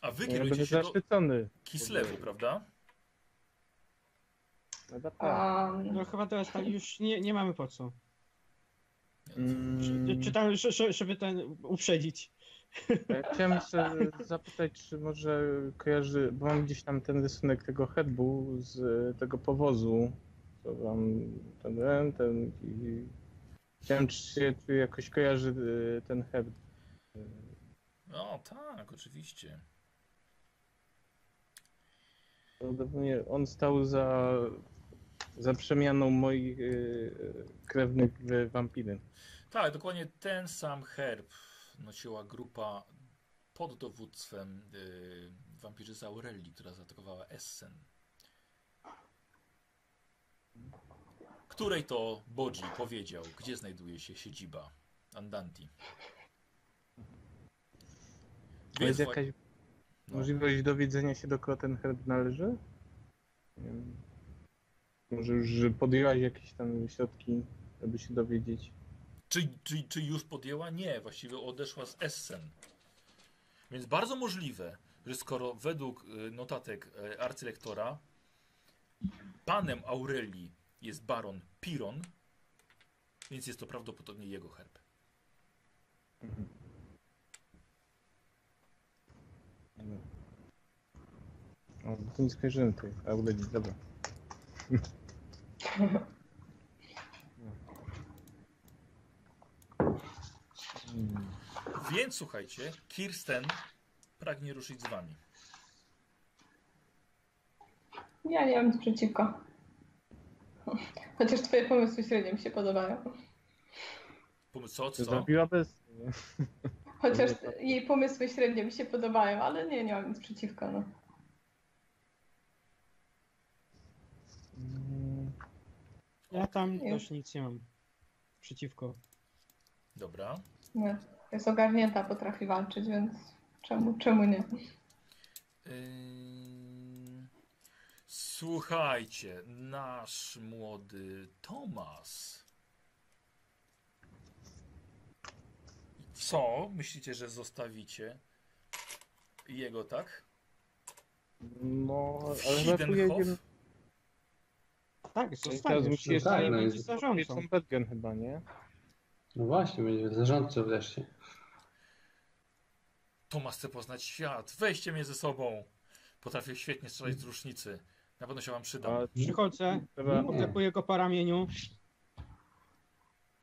A wy kierujecie się do Kislewu, prawda? No chyba teraz tak, już nie mamy po co. Czy tam, żeby ten uprzedzić? Ja chciałem jeszcze zapytać, czy może kojarzy, bo mam gdzieś tam ten rysunek tego herbu z tego powozu. To wam ten i... Chciałem, czy jakoś kojarzy ten herb. No tak, oczywiście. Prawdopodobnie on stał za przemianą moich krewnych w wampiry. Tak, dokładnie ten sam herb nosiła grupa pod dowództwem wampirzycy Aurelii, która zaatakowała Essen. Której to Bodzi powiedział, gdzie znajduje się siedziba Andanti. Jest jakaś możliwość dowiedzenia się, do kogo ten herb należy? Nie wiem. Może już podjęłaś jakieś tam środki, żeby się dowiedzieć. Czy już podjęła? Nie, właściwie odeszła z Essen. Więc bardzo możliwe, że skoro według notatek arcylektora panem Aurelii jest baron Piron, więc jest to prawdopodobnie jego herb. O, to nie skojarzyłem tej Aurelii, dobra. Więc słuchajcie, Kirsten pragnie ruszyć z wami. Ja nie mam nic przeciwko. Chociaż twoje pomysły średnio mi się podobają. Pomysł co? Zrobiła bez... Chociaż jej pomysły średnio mi się podobają, ale nie mam nic przeciwko. No. Ja tam też nic nie mam przeciwko. Dobra. Nie, jest ogarnięta, potrafi walczyć, więc czemu nie? Słuchajcie, nasz młody Tomasz. Co? Myślicie, że zostawicie jego, tak? No, ale Hidenhof? Tak, zostawię. Jeszcze nie będzie zarządcą. Betgen chyba, nie? No właśnie, będzie zarządcą wreszcie. Tomasz chce poznać świat. Weźcie mnie ze sobą. Potrafię świetnie strzelać z rusznicy. Na pewno się wam przyda. Przychodzę, oklekuję go po ramieniu.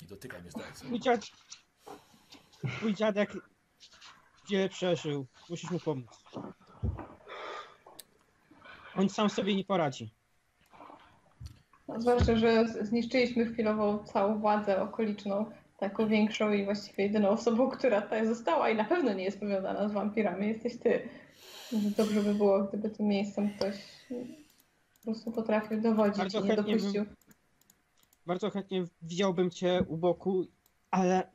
Nie dotykaj mnie, zdaje się. Mój dziadek wiele przeżył. Musisz mu pomóc. On sam sobie nie poradzi. No, zwłaszcza, że zniszczyliśmy chwilowo całą władzę okoliczną, taką większą i właściwie jedyną osobą, która tutaj została i na pewno nie jest powiązana z wampirami, jesteś ty. Dobrze by było, gdyby tym miejscem ktoś po prostu potrafił dowodzić i nie dopuścił. Bardzo chętnie widziałbym cię u boku, ale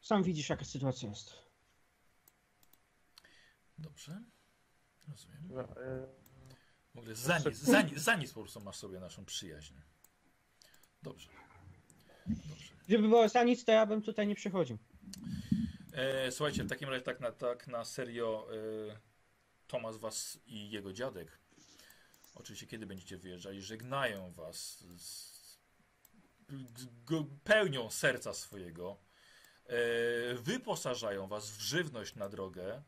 sam widzisz, jaka sytuacja jest. Dobrze, rozumiem. W ogóle za nic po prostu masz sobie naszą przyjaźń. Dobrze. Gdyby było za nic, to ja bym tutaj nie przychodził. Słuchajcie, w takim razie tak na serio Tomasz was i jego dziadek, oczywiście kiedy będziecie wyjeżdżali, żegnają was, pełnią serca swojego, wyposażają was w żywność na drogę,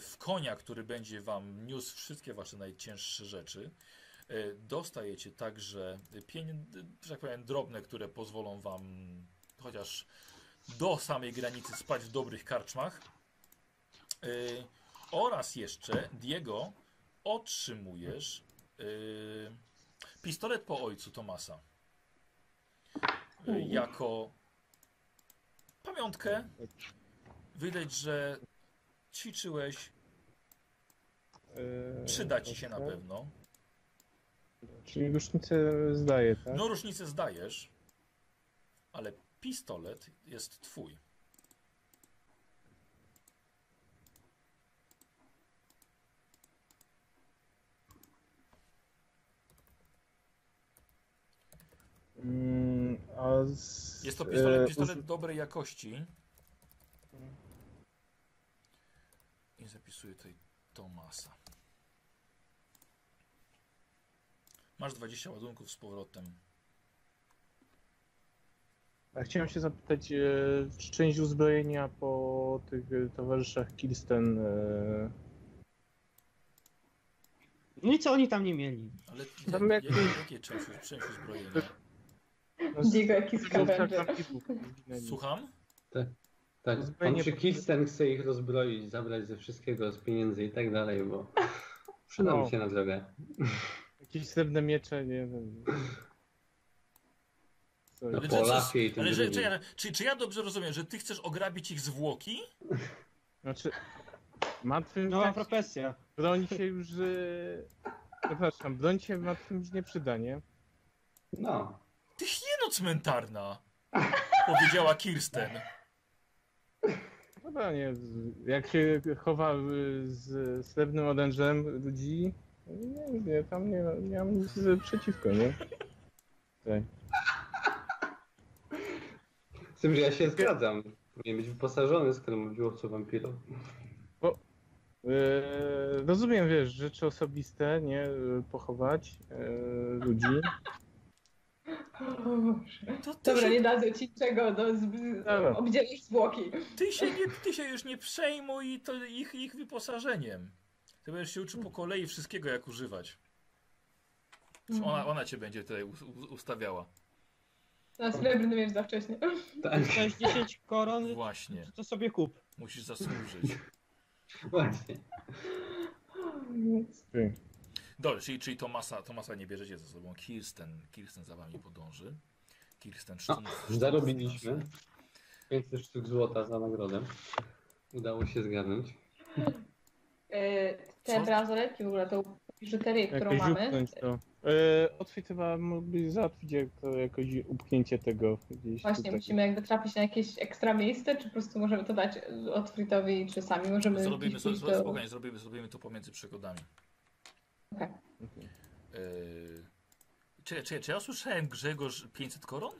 w konia, który będzie wam niósł wszystkie wasze najcięższe rzeczy. Dostajecie także pieniądze, że tak powiem, drobne, które pozwolą wam chociaż do samej granicy spać w dobrych karczmach. Oraz jeszcze, Diego, otrzymujesz pistolet po ojcu Tomasza. Jako pamiątkę. Widać, że ćwiczyłeś. Przyda ci się na pewno. Czyli różnicę zdaję, tak? No różnicę zdajesz, ale pistolet jest twój. Jest to pistolet dobrej jakości. I zapisuję tutaj Tomasza. Masz 20 ładunków z powrotem. A chciałem się zapytać, czy część uzbrojenia po tych towarzyszach Kirsten... Nic oni tam nie mieli. Ale tam jakie część uzbrojenia? Diego, jaki skarbędzer. Słucham? Tak, pan się Kirsten chce ich rozbroić, zabrać ze wszystkiego, z pieniędzy i tak dalej, bo przyda mi się na drogę. Jakieś srebrne miecze, nie wiem. Czy ja dobrze rozumiem, że ty chcesz ograbić ich zwłoki? Znaczy... Martwym... Nowa profesja. Broń się już... Przepraszam, broń się martwym już nie przyda, nie? No. Ty hieno cmentarna! powiedziała Kirsten. Chyba nie. Jak się chowa z srebrnym orężem ludzi, nie, tam nie mam nic przeciwko, nie? Tak. Z tym, że ja się zgadzam. Powinien być wyposażony, skoro mówiło co wampiro. Bo, rozumiem, wiesz, rzeczy osobiste, nie? Pochować ludzi. Dobra, się... nie dadzę ci czego, no, obdzielisz zwłoki. Ty się już nie przejmuj to ich wyposażeniem. Ty będziesz się uczył po kolei wszystkiego, jak używać. Ona cię będzie tutaj ustawiała. Na srebrny miecz za wcześnie. Tak. 10 koron, właśnie. To sobie kup. Musisz zasłużyć. Właśnie. Dobrze, czyli Tomasa nie bierzecie ze sobą. Kirsten za wami podąży. Kirsten zarobiliśmy 500 sztuk złota za nagrodę. Udało się zgarnąć. Te bransoletki w ogóle, tą biżuterię, którą mamy. Otwit chyba mógłby załatwić jakoś upchnięcie tego. Właśnie, tutaj. Musimy jakby trafić na jakieś ekstra miejsce, czy po prostu możemy to dać Otwitowi, czy sami możemy... Zrobimy to pomiędzy przygodami. Okej. Okay. Czy ja słyszałem, Grzegorz, 500 koron?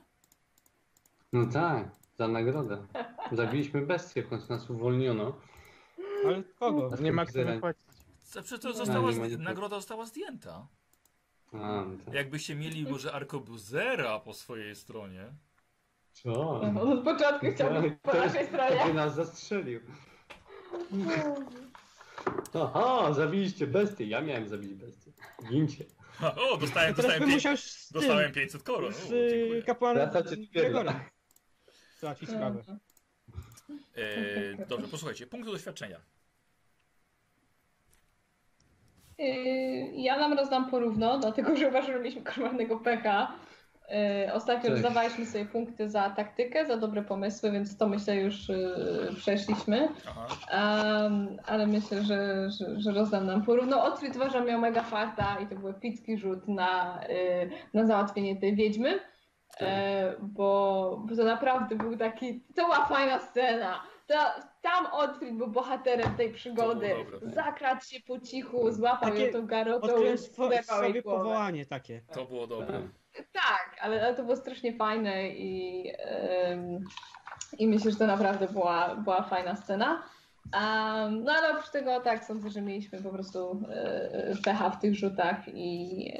No tak, za nagrodę. Zabiliśmy bestię, w końcu nas uwolniono. Ale kogo? Nie ma kto zapłacić. Przecież to nagroda została zdjęta. A, tak. Jakbyście mieli może arkobuzera po swojej stronie. Co? No, od początku chciałbym po naszej stronie. By nas zastrzelił. Aha, zabiliście bestię. Ja miałem zabić bestię. Gincie. O, dostałem 500 koron. Z kapłanem Gregora. Tracić kawę. Dobrze, posłuchajcie. Punkty doświadczenia. Ja nam rozdam porówno, dlatego że uważam, że mieliśmy koronnego pecha. Ostatnio rozdawaliśmy sobie punkty za taktykę, za dobre pomysły, więc to myślę już przeszliśmy. Ale myślę, że rozdam nam porówno. Otwit uważam miał mega farta i to był epicki rzut na załatwienie tej wiedźmy. Bo to naprawdę był taki, to była fajna scena. Tam Otwit był bohaterem tej przygody. Zakradł się po cichu, złapał ją tą garotą. Odkryłem sobie powołanie takie. To było dobre. Tak, ale to było strasznie fajne i myślę, że to naprawdę była fajna scena. No ale oprócz tego tak, sądzę, że mieliśmy po prostu pecha w tych rzutach i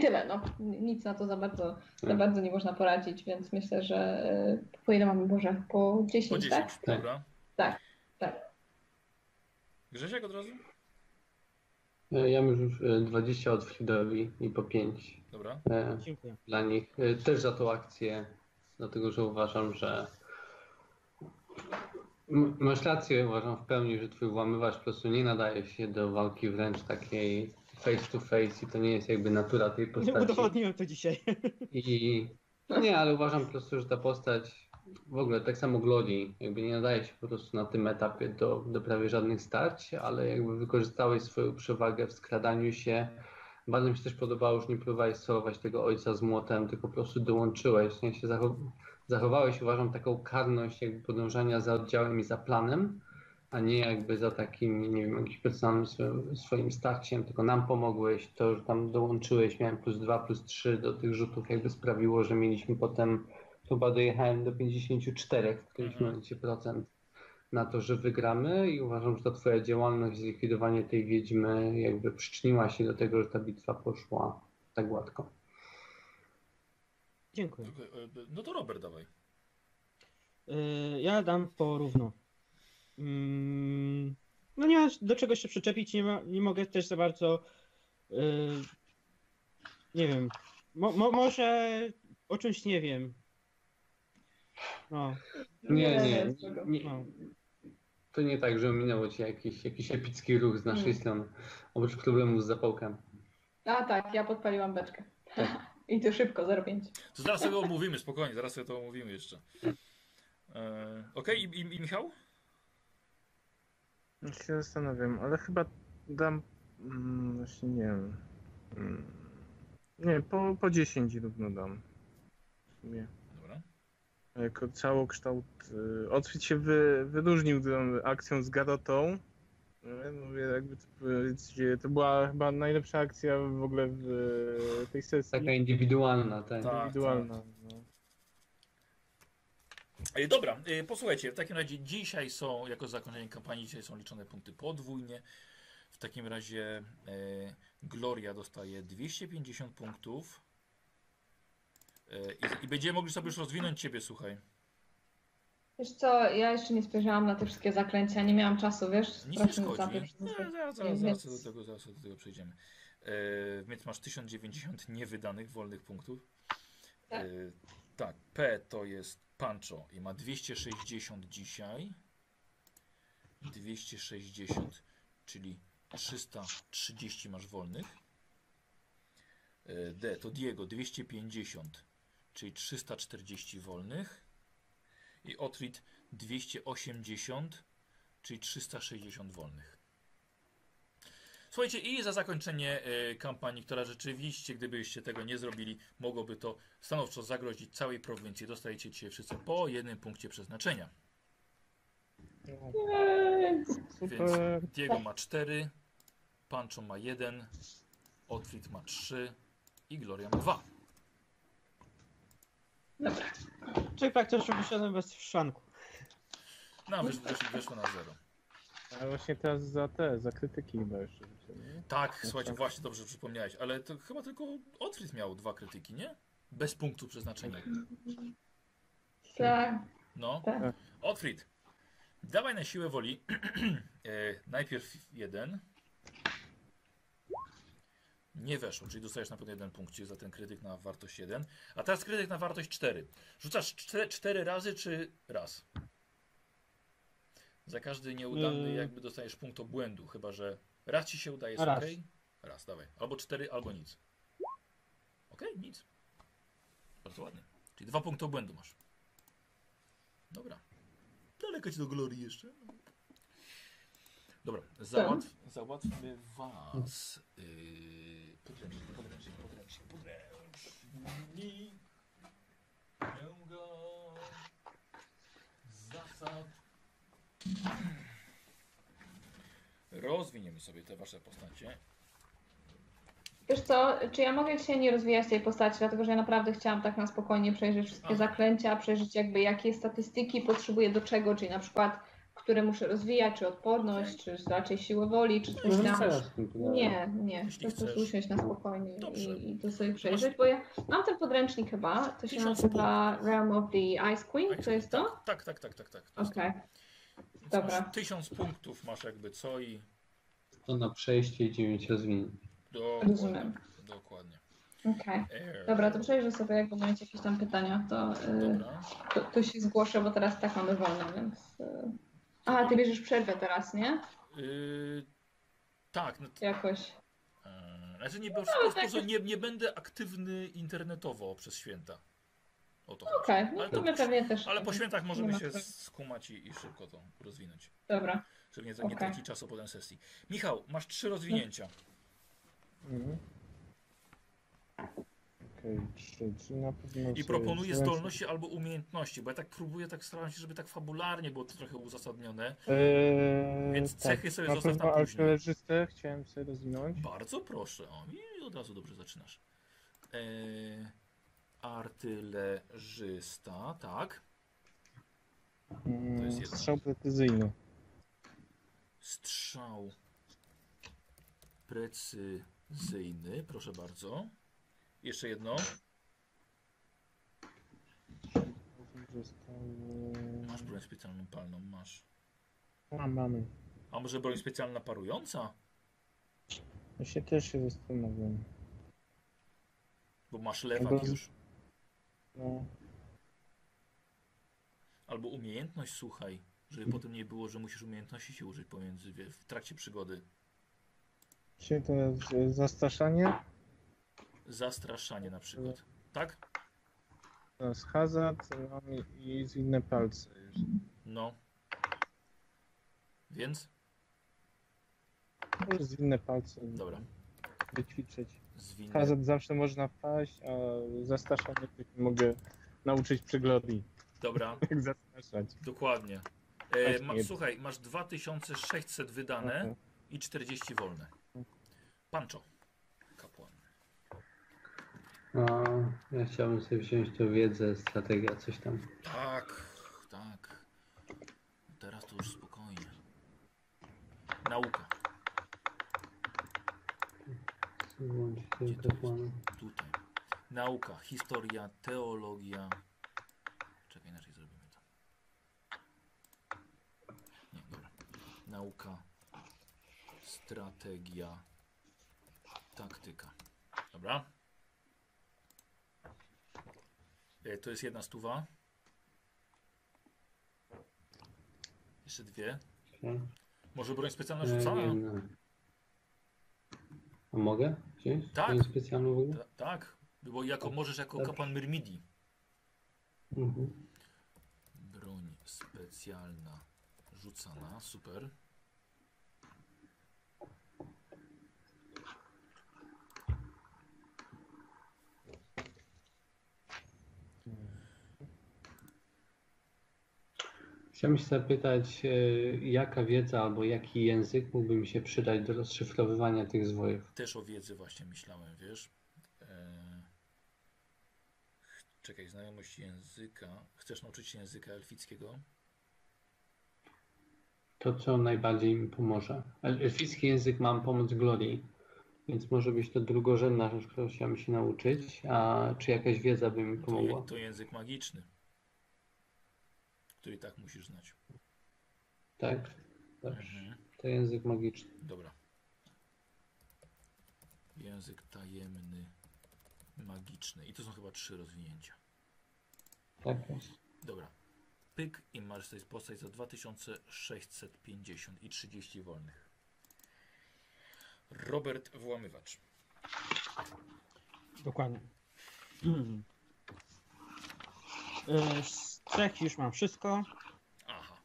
tyle. No. Nic na to za bardzo nie można poradzić, więc myślę, że po ile mamy, Boże? Po 10, po 10, tak? Dobra. Tak. Grzesiek od razu? Ja mam już 20 od Fridowi i po 5. Dobra. Dziękuję. Dla nich też za tą akcję, dlatego że uważam, że masz rację, uważam w pełni, że twój włamywacz po prostu nie nadaje się do walki wręcz takiej face to face i to nie jest jakby natura tej postaci. Nie udowodniłem to dzisiaj. No nie, ale uważam po prostu, że ta postać w ogóle tak samo Glorii, jakby nie nadaje się po prostu na tym etapie do prawie żadnych starć, ale jakby wykorzystałeś swoją przewagę w skradaniu się. Bardzo mi się też podobało, że nie próbowałeś solować tego ojca z młotem, tylko po prostu dołączyłeś, nie? Się zachowałeś, uważam, taką karność jakby podążania za oddziałem i za planem, a nie jakby za takim, nie wiem, jakimś personalnym swoim starciem, tylko nam pomogłeś, to, że tam dołączyłeś, miałem +2, +3 do tych rzutów, jakby sprawiło, że mieliśmy potem, chyba dojechałem do 54 w którymś momencie procent na to, że wygramy i uważam, że ta twoja działalność, zlikwidowanie tej wiedźmy jakby przyczyniła się do tego, że ta bitwa poszła tak gładko. Dziękuję. No to Robert, dawaj. Ja dam porówno. No nie ma do czego się przyczepić, nie mogę też za bardzo... Nie wiem, może o czymś nie wiem. No. Nie. To nie tak, że minęło ci jakiś epicki ruch z naszej strony, oprócz problemu z zapałkami. A tak, ja podpaliłam beczkę. Tak. I to szybko, 0,5. To zaraz sobie omówimy, spokojnie, zaraz sobie to omówimy jeszcze. Okej, i Michał? Ja się zastanawiam, ale chyba dam... Właśnie nie wiem. Nie, po 10 równo dam. W sumie. Dobra. Całokształt. Otwit się wyróżnił tą akcją z garotą. Mówię, jakby to była chyba najlepsza akcja w ogóle w tej sesji. Taka indywidualna, tak. Indywidualna. No. Dobra, posłuchajcie, w takim razie dzisiaj są, jako zakończenie kampanii, dzisiaj są liczone punkty podwójnie. W takim razie Gloria dostaje 250 punktów. I będziemy mogli sobie już rozwinąć ciebie, słuchaj. Wiesz co, ja jeszcze nie spojrzałam na te wszystkie zaklęcia, nie miałam czasu, wiesz? Nic nie szkodzi. Zaraz do tego przejdziemy. Więc masz 1090 niewydanych wolnych punktów. Tak. Tak, P to jest Pancho i ma 260 dzisiaj. 260, czyli 330 masz wolnych. D to Diego, 250, czyli 340 wolnych. I Otwit 280, czyli 360 wolnych. Słuchajcie, i za zakończenie kampanii, która rzeczywiście, gdybyście tego nie zrobili, mogłoby to stanowczo zagrozić całej prowincji. Dostajecie dzisiaj wszyscy po jednym punkcie przeznaczenia. Więc Diego ma 4, Pancho ma 1, Otwit ma 3 i Gloria ma 2. Dobra. Czyli praktycznie wyszedłem bez szwanku. No, wyszło na zero. Ale właśnie teraz za krytyki chyba jeszcze. Nie? Tak, no słuchajcie, tak. Właśnie dobrze przypomniałeś, ale to chyba tylko Otwit miał 2 krytyki, nie? Bez punktu przeznaczenia. Tak. No, tak. Otwit, dawaj na siłę woli. Najpierw 1. Nie weszło, czyli dostajesz na pewno 1 punkcie za ten krytyk na wartość 1. A teraz krytyk na wartość 4. Rzucasz 4 razy czy raz? Za każdy nieudany jakby dostajesz punkt obłędu, chyba że raz ci się udaje, jest raz. Okay? Raz, dawaj. Albo 4, albo nic. Okej, okay, nic. Bardzo ładnie. Czyli 2 punkty obłędu masz. Dobra. Daleko ci do glorii jeszcze. Dobra, załatwmy was. Podręcznik. Pełga zasad. Rozwiniemy sobie te wasze postacie. Wiesz co, czy ja mogę dzisiaj nie rozwijać tej postaci, dlatego że ja naprawdę chciałam tak na spokojnie przejrzeć wszystkie zaklęcia, przejrzeć jakby jakie statystyki potrzebuję do czego, czyli na przykład które muszę rozwijać, czy odporność, czy raczej siłę woli, czy coś tam. Nie, to chcesz usiąść na spokojnie i to sobie przejrzeć, bo ja mam ten podręcznik chyba, to się nazywa Realm of the Ice Queen, to jest to? Tak. Okej, dobra. 1000 punktów masz jakby co i... To na przejście i 9 rozwinięć. Rozumiem. Dokładnie. Okej, okay. Dobra, to przejrzę sobie, jak będą mieć jakieś tam pytania, to się zgłoszę, bo teraz tak mamy wolne, więc... Aha, ty bierzesz przerwę teraz, nie? Tak. No jakoś. Znaczy nie będę aktywny internetowo przez święta. Okej, no to my pewnie też. Ale po świętach możemy się skumać i szybko to rozwinąć. Dobra. Żeby nie tracić czasu po tej sesji. Michał, masz 3 rozwinięcia. Okej, 3 na pewno. I proponuję zdolności albo umiejętności, bo ja tak próbuję, tak staram się, żeby tak fabularnie było to trochę uzasadnione. Więc cechy tak, sobie zostaw na później. Alkoholistę chciałem sobie rozwinąć. Bardzo proszę, i od razu dobrze zaczynasz. Artylerzysta, tak. To jest jedno. Strzał precyzyjny. Strzał precyzyjny, proszę bardzo. Jeszcze jedno. Masz broń specjalną palną, masz. Mamy. A może broń specjalna parująca? Ja się też się zastanawiam. Bo masz lewak już. No. Albo umiejętność, słuchaj. Żeby potem nie było, że musisz umiejętności się użyć pomiędzy, w trakcie przygody. Czy to jest zastraszanie? Zastraszanie na przykład, tak? Z hazard i z inne palce. No. Więc? Z inne palce. Dobra. Wyćwiczyć. Hazard zawsze można paść, a zastraszanie mogę nauczyć przy Glodii. Dobra. Tak zastraszać. Dokładnie. Słuchaj, masz 2600 wydane i 40 wolne. Pancho, kapłan. No, ja chciałbym sobie wziąć tą wiedzę, strategia, coś tam. Tak, tak. Teraz to już spokojnie. Nauka. Gdzie to jest? Tutaj. Nauka, historia, teologia. Czekaj, inaczej zrobimy to. Nie, dobra. Nauka, strategia, taktyka. Dobra. To jest 1 stówa. Jeszcze 2. Może broń specjalna rzucana? A mogę? Wziąć? Tak. Broń specjalną w ogóle? Tak. Bo jako, możesz jako kapłan Myrmidii. Broń specjalna rzucana. Super. Chciałem się zapytać, jaka wiedza albo jaki język mógłby mi się przydać do rozszyfrowywania tych zwojów? Też o wiedzy właśnie myślałem, wiesz. Czekaj, znajomość języka. Chcesz nauczyć się języka elfickiego? To, co najbardziej mi pomoże. Elficki język mam pomoc Glorii, więc może być to drugorzędna rzecz, którą chciałem się nauczyć. A czy jakaś wiedza by mi pomogła? To język magiczny, który i tak musisz znać. Tak? Dobrze. To język magiczny. Dobra. Język tajemny, magiczny. I to są chyba 3 rozwinięcia. Tak. Dobra. Pyk i masz tej postać za 2650 i 30 wolnych. Robert Włamywacz. Dokładnie. Z 3 już mam wszystko. Aha.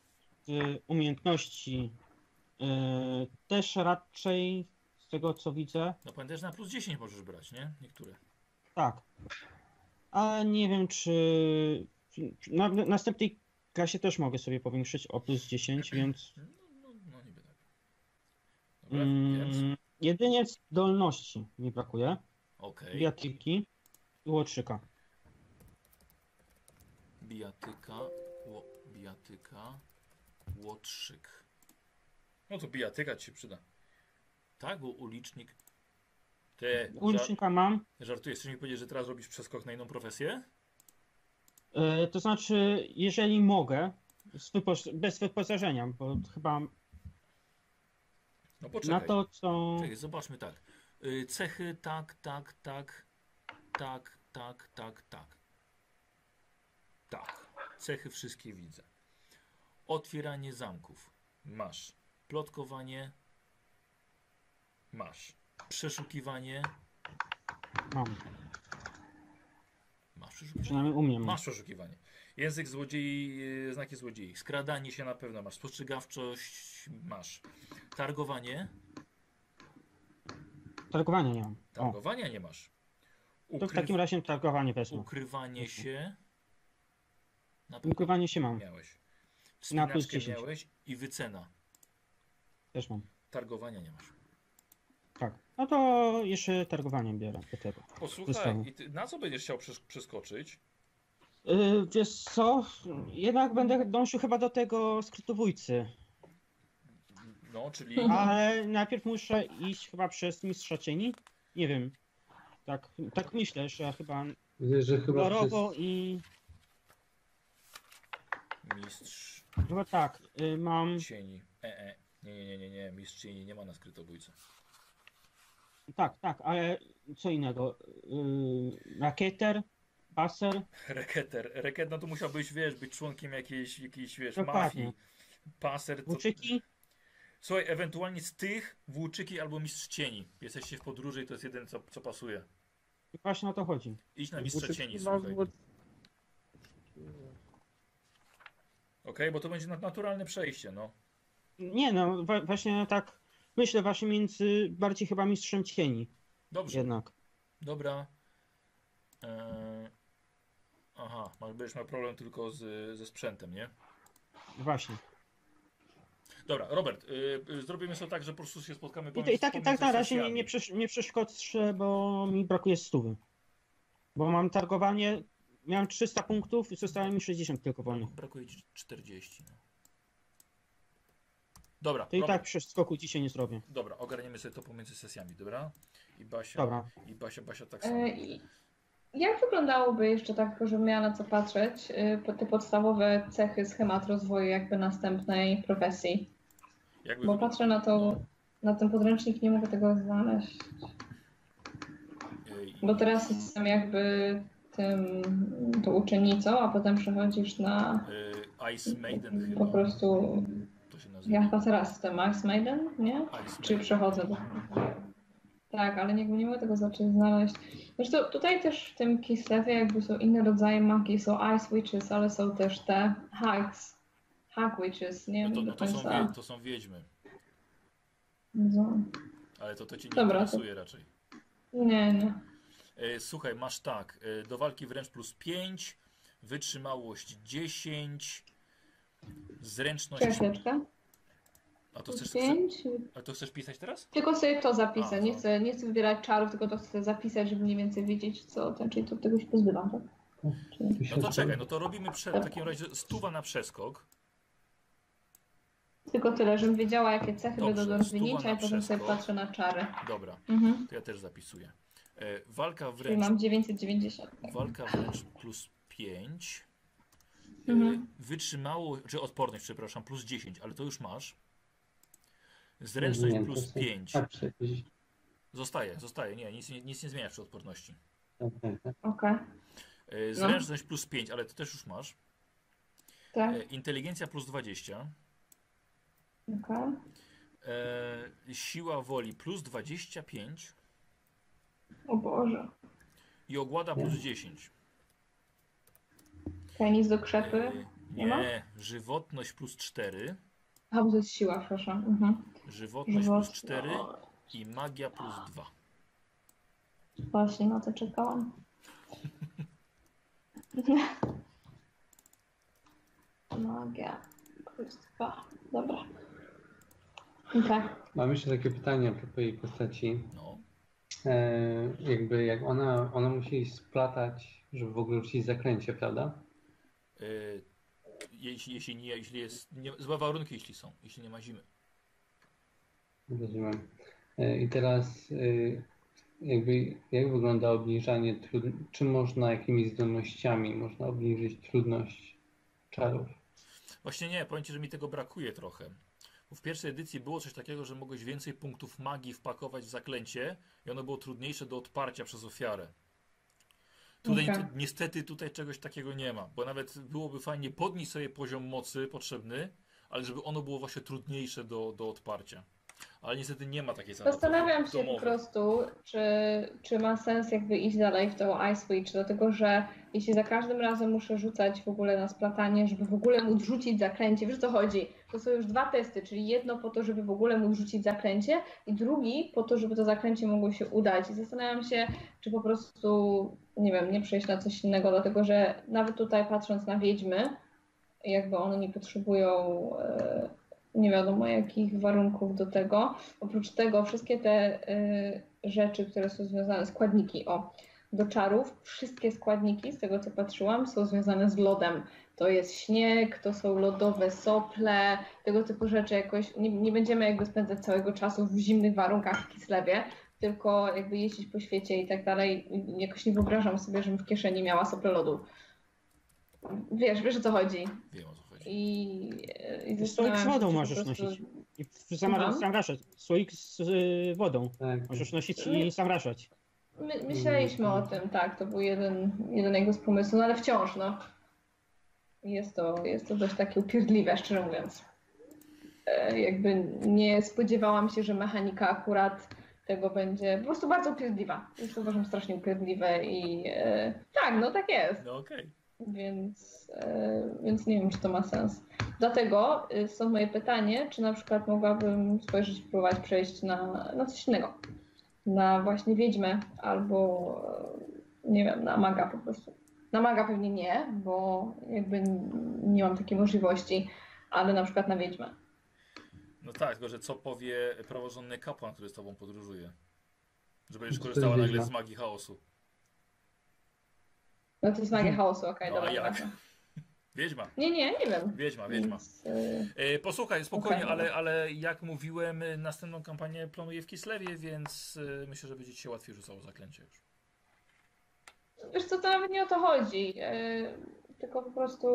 Z umiejętności też raczej z tego co widzę. No pamiętaj, że na plus 10 możesz brać, nie? Niektóre. Tak. Ale nie wiem czy na następnej klasie też mogę sobie powiększyć o plus 10, więc... No niby tak. Dobra, więc... Jedynie zdolności mi brakuje. Okej. Bijatyki i łotrzyka. Bijatyka, łotrzyk. No to bijatyka ci się przyda. Tak, bo ulicznik... Ulicznika mam. Żartujesz, chcesz mi powiedzieć, że teraz robisz przeskok na inną profesję? To znaczy, jeżeli mogę, bez wyposażenia, bo chyba... No poczekaj. Na to, co... Czekaj, zobaczmy tak. Cechy, tak. Cechy wszystkie widzę. Otwieranie zamków. Masz. Plotkowanie. Masz. Przeszukiwanie. Mam. Masz przeszukiwanie? Przynajmniej u mnie mam. Masz przeszukiwanie. Język złodziei, znaki złodziei. Skradanie się na pewno masz. Spostrzegawczość masz. Targowanie. Targowanie nie mam. Targowania nie masz. To w takim razie targowanie wezmę. Ukrywanie się. Ukrywanie się mam. Miałeś. Na plus 10. Miałeś i wycena. Też mam. Targowania nie masz. Tak. No to jeszcze targowaniem biorę do tego. Posłuchaj, i ty na co będziesz chciał przeskoczyć? Wiesz co? Jednak będę dążył chyba do tego skrytobójcy. No, czyli... Ale najpierw muszę iść chyba przez mistrza cieni. Nie wiem. Tak myślę, że chyba... Kolorowo przez... i... Mistrz. No tak, mam. Cieni. Nie. Mistrz cieni nie ma na skrytobójcę. Tak, ale co innego? Rakieter, baser. Rekieter, no to musiałbyś, wiesz, być członkiem jakiejś wiesz, no mafii. Padnie. Baser. Włóczyki? Słuchaj, ewentualnie z tych włóczyki albo mistrz cieni. Jesteście w podróży i to jest jeden, co pasuje. I właśnie o to chodzi. Idź na mistrza cieni, słuchaj. Okej, bo to będzie naturalne przejście, no. Nie, no właśnie tak myślę, właśnie między bardziej chyba mistrzem cieni. Dobrze. Jednak. Dobra. Aha, będziesz miał problem tylko ze sprzętem, nie? Właśnie. Dobra, Robert, zrobimy sobie tak, że po prostu się spotkamy po I tak na razie nie przeszkodźcie, bo mi brakuje 100. Bo mam targowanie, miałem 300 punktów i zostało mi 60 tylko wolnych. Brakuje ci 40. No. Dobra. To i Robert, tak przeskoku dzisiaj nie zrobię. Dobra, ogarniemy sobie to pomiędzy sesjami, dobra? I Basia, dobra. I Basia tak samo. Jak wyglądałoby jeszcze tak, żebym miała na co patrzeć, te podstawowe cechy, schemat rozwoju jakby następnej profesji? Jakby bo patrzę na to, no. Na ten podręcznik, nie mogę tego znaleźć. Bo teraz jestem jakby tą uczennicą, a potem przechodzisz na... Ice Maiden chyba. Po prostu... To się nazywa. Ja chyba teraz jestem Ice Maiden, nie? Ice czy przechodzę do... Tak, ale nie mogę tego znaleźć. Zresztą tutaj też w tym Kislewie jakby są inne rodzaje magii, są Ice Witches, ale są też te Hag Witches, nie wiem to są wiedźmy. No. Ale to cię nie interesuje raczej. Nie. Słuchaj, masz tak, do walki wręcz plus 5, wytrzymałość 10, zręczność... Czekaj. A to chcesz pisać teraz? Tylko sobie to zapisać. Nie chcę wybierać czarów, tylko to chcę zapisać, żeby mniej więcej wiedzieć, co ten, czyli to tego się pozbywam. Tak? No to czekaj, no to robimy w takim razie 100 na przeskok. Tylko tyle, żebym wiedziała, jakie cechy będą do rozwinięcia, i potem sobie patrzę na czary. Dobra, to ja też zapisuję. Walka wręcz. Czyli mam 990. Tak. Walka wręcz plus 5. Wytrzymałość, czy odporność, przepraszam, plus 10, ale to już masz. Zręczność plus 5. Zostaje. Nie, nic nie zmienia przy odporności. Okay. Zręczność plus 5, ale to też już masz. Tak. Inteligencja plus 20. Okay. Siła woli plus 25. O Boże. I ogłada plus 10. Nic do krzepy? Nie, żywotność plus 4. A, bo to jest siła, przepraszam. Żywotność plus 4 i magia plus 2. Właśnie na to czekałam. Magia plus 2. Dobra. Okay. Mam jeszcze takie pytanie a propos jej postaci. No. Jakby jak ona musi splatać, żeby w ogóle uczyć zaklęcie, prawda? Jeśli jest, złe warunki, jeśli są, jeśli nie ma zimy. Rozumiem. I teraz jak wygląda obniżanie trudności, czy można jakimiś zdolnościami można obniżyć trudność czarów? Właśnie nie, powiem Ci, że mi tego brakuje trochę. Bo w pierwszej edycji było coś takiego, że mogłeś więcej punktów magii wpakować w zaklęcie i ono było trudniejsze do odparcia przez ofiarę. Niestety tutaj czegoś takiego nie ma, bo nawet byłoby fajnie podnieść sobie poziom mocy potrzebny, ale żeby ono było właśnie trudniejsze do odparcia. Ale niestety nie ma takiej zabawy. Zastanawiam się po prostu, czy ma sens jakby iść dalej w tą Ice Witch, dlatego że jeśli za każdym razem muszę rzucać w ogóle na splatanie, żeby w ogóle móc rzucić zaklęcie, wiesz o co chodzi? To są już dwa testy, czyli jedno po to, żeby w ogóle móc rzucić zaklęcie i drugi po to, żeby to zaklęcie mogło się udać. I zastanawiam się, czy po prostu, nie wiem, nie przejść na coś innego, dlatego że nawet tutaj patrząc na wiedźmy, jakby one nie potrzebują... nie wiadomo jakich warunków do tego. Oprócz tego wszystkie te rzeczy, które są związane, składniki, do czarów, wszystkie składniki, z tego co patrzyłam, są związane z lodem. To jest śnieg, to są lodowe sople, tego typu rzeczy jakoś, nie będziemy jakby spędzać całego czasu w zimnych warunkach w Kislewie, tylko jakby jeździć po świecie i tak dalej. Jakoś nie wyobrażam sobie, żebym w kieszeni miała sople lodu. Wiesz o co chodzi. Wiem o co chodzi. I słoik z wodą możesz nosić. I sam raszać. Słoik z wodą możesz nosić i sam raszać. Myśleliśmy o tym, tak. To był jeden jego z pomysłów, no ale wciąż, no. Jest to dość takie upierdliwe, szczerze mówiąc. Jakby nie spodziewałam się, że mechanika akurat tego będzie po prostu bardzo upierdliwa. Jest to, uważam, strasznie upierdliwe i tak, no tak jest. No okej. Więc nie wiem, czy to ma sens. Dlatego są moje pytanie, czy na przykład mogłabym spojrzeć, próbować przejść na coś innego. Na właśnie wiedźmę albo, nie wiem, na maga po prostu. Na maga pewnie nie, bo jakby nie mam takiej możliwości, ale na przykład na wiedźmę. No tak, tylko że co powie praworządny kapłan, który z tobą podróżuje? Że będziesz korzystała nagle z magii chaosu. No to jest magia chaosu, okej, dobra. A jak? Wiedźma. Nie wiem. Wiedźma. Posłuchaj, spokojnie, ale jak mówiłem, następną kampanię planuję w Kislewie, więc myślę, że będzie ci się łatwiej rzucało zaklęcie już. Wiesz co, to nawet nie o to chodzi, tylko po prostu,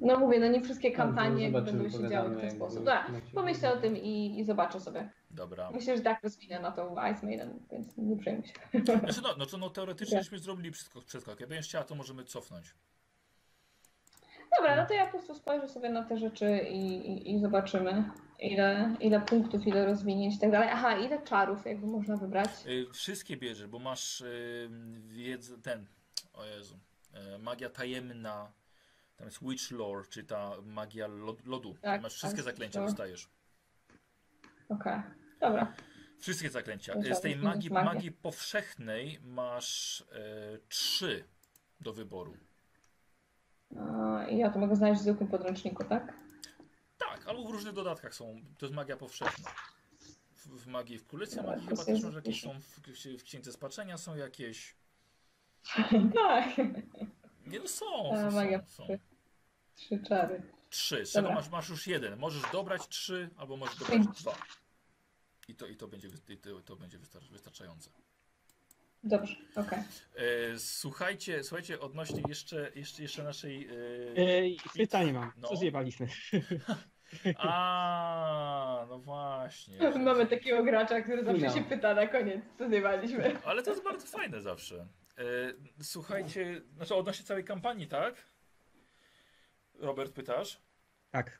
no mówię, no nie wszystkie kampanie będą się działy w ten sposób. Dobra, pomyślę o tym i zobaczę sobie. Dobra. Myślę, że tak rozwinę na tą Ice Maiden, więc nie przejmuj się. Znaczy no teoretycznie żeśmy zrobili przeskok, ja bym chciała, to możemy cofnąć. Dobra, no to ja po prostu spojrzę sobie na te rzeczy i zobaczymy, ile punktów, ile rozwinięć i tak dalej. Aha, ile czarów jakby można wybrać? Wszystkie bierzesz, bo masz wiedzę, magia tajemna, tam jest Witch Lore, czy ta magia lodu. Tak, masz wszystkie zaklęcia, dostajesz. Okej. Dobra. Wszystkie zaklęcia. Z tej magii powszechnej masz 3 do wyboru. I ja to mogę znaleźć w zwykłym podręczniku, tak? Tak, albo w różnych dodatkach są. To jest magia powszechna. W magii w Królestwie Magii chyba też może jakieś są, w Księdze Spaczenia są jakieś. Tak. Nie, no są. 3 czary. 3, z czego masz już 1. Możesz dobrać 3, albo możesz dobrać 2. I to będzie wystarczające. Dobrze, okej. Słuchajcie, odnośnie jeszcze naszej... Pytanie mam, co zjebaliśmy? A, no właśnie. Mamy takiego gracza, który zawsze się pyta na koniec, co zjebaliśmy. Ale to jest bardzo fajne zawsze. Słuchajcie, znaczy odnośnie całej kampanii, tak? Robert, pytasz? Tak.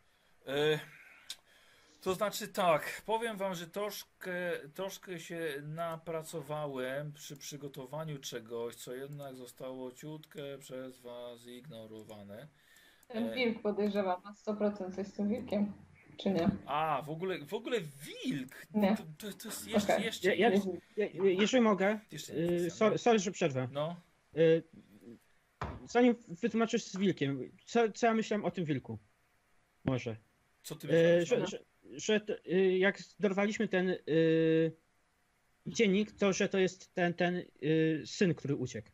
To znaczy tak, powiem wam, że troszkę się napracowałem przy przygotowaniu czegoś, co jednak zostało ciutkę przez was zignorowane. Ten wilk, podejrzewam, na 100% coś z tym wilkiem, czy nie? A, w ogóle wilk! Nie. To jest jeszcze... Jeżeli mogę, sorry, że przerwę. No. Zanim wytłumaczysz z wilkiem, co ja myślałem o tym wilku? Może. Co ty myślałeś? Że jak dorwaliśmy ten dziennik, to że to jest ten syn, który uciekł.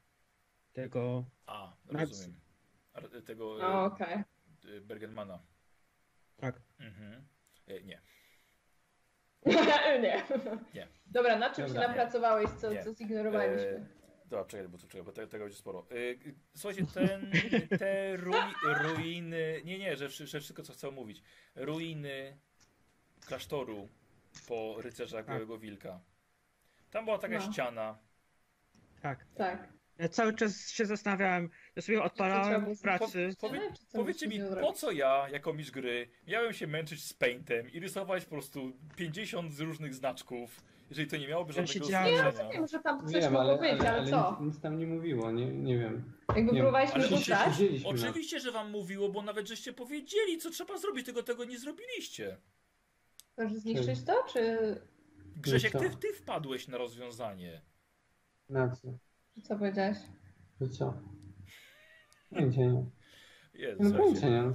Tego... A, rozumiem. Tego Bergenmana. Tak. Mhm. Nie. Nie. Dobra, na czym się napracowałeś, co zignorowaliśmy? Dobra, czekaj, bo tego będzie sporo. Słuchajcie, te ruiny... Nie, że wszystko, co chcę mówić. Ruiny klasztoru po rycerzach Białego Wilka. Tam była taka ściana. Tak. Ja cały czas się zastanawiałem, ja sobie odpalałem w pracy. Powiedzcie mi, po co ja, jako mistrz gry, miałem się męczyć z Paint'em i rysować po prostu 50 z różnych znaczków, jeżeli to nie miałoby żadnego znaczenia. Ja rozumiem, że tam coś mogło być, ale co? Nic tam nie mówiło, nie wiem. Jakby próbowaliśmy uznać? Oczywiście, że wam mówiło, bo nawet żeście powiedzieli, co trzeba zrobić, tego nie zrobiliście. Możesz zniszczyć to, czy... Grzesiek, ty wpadłeś na rozwiązanie. Na co? Co powiedziałeś? Co?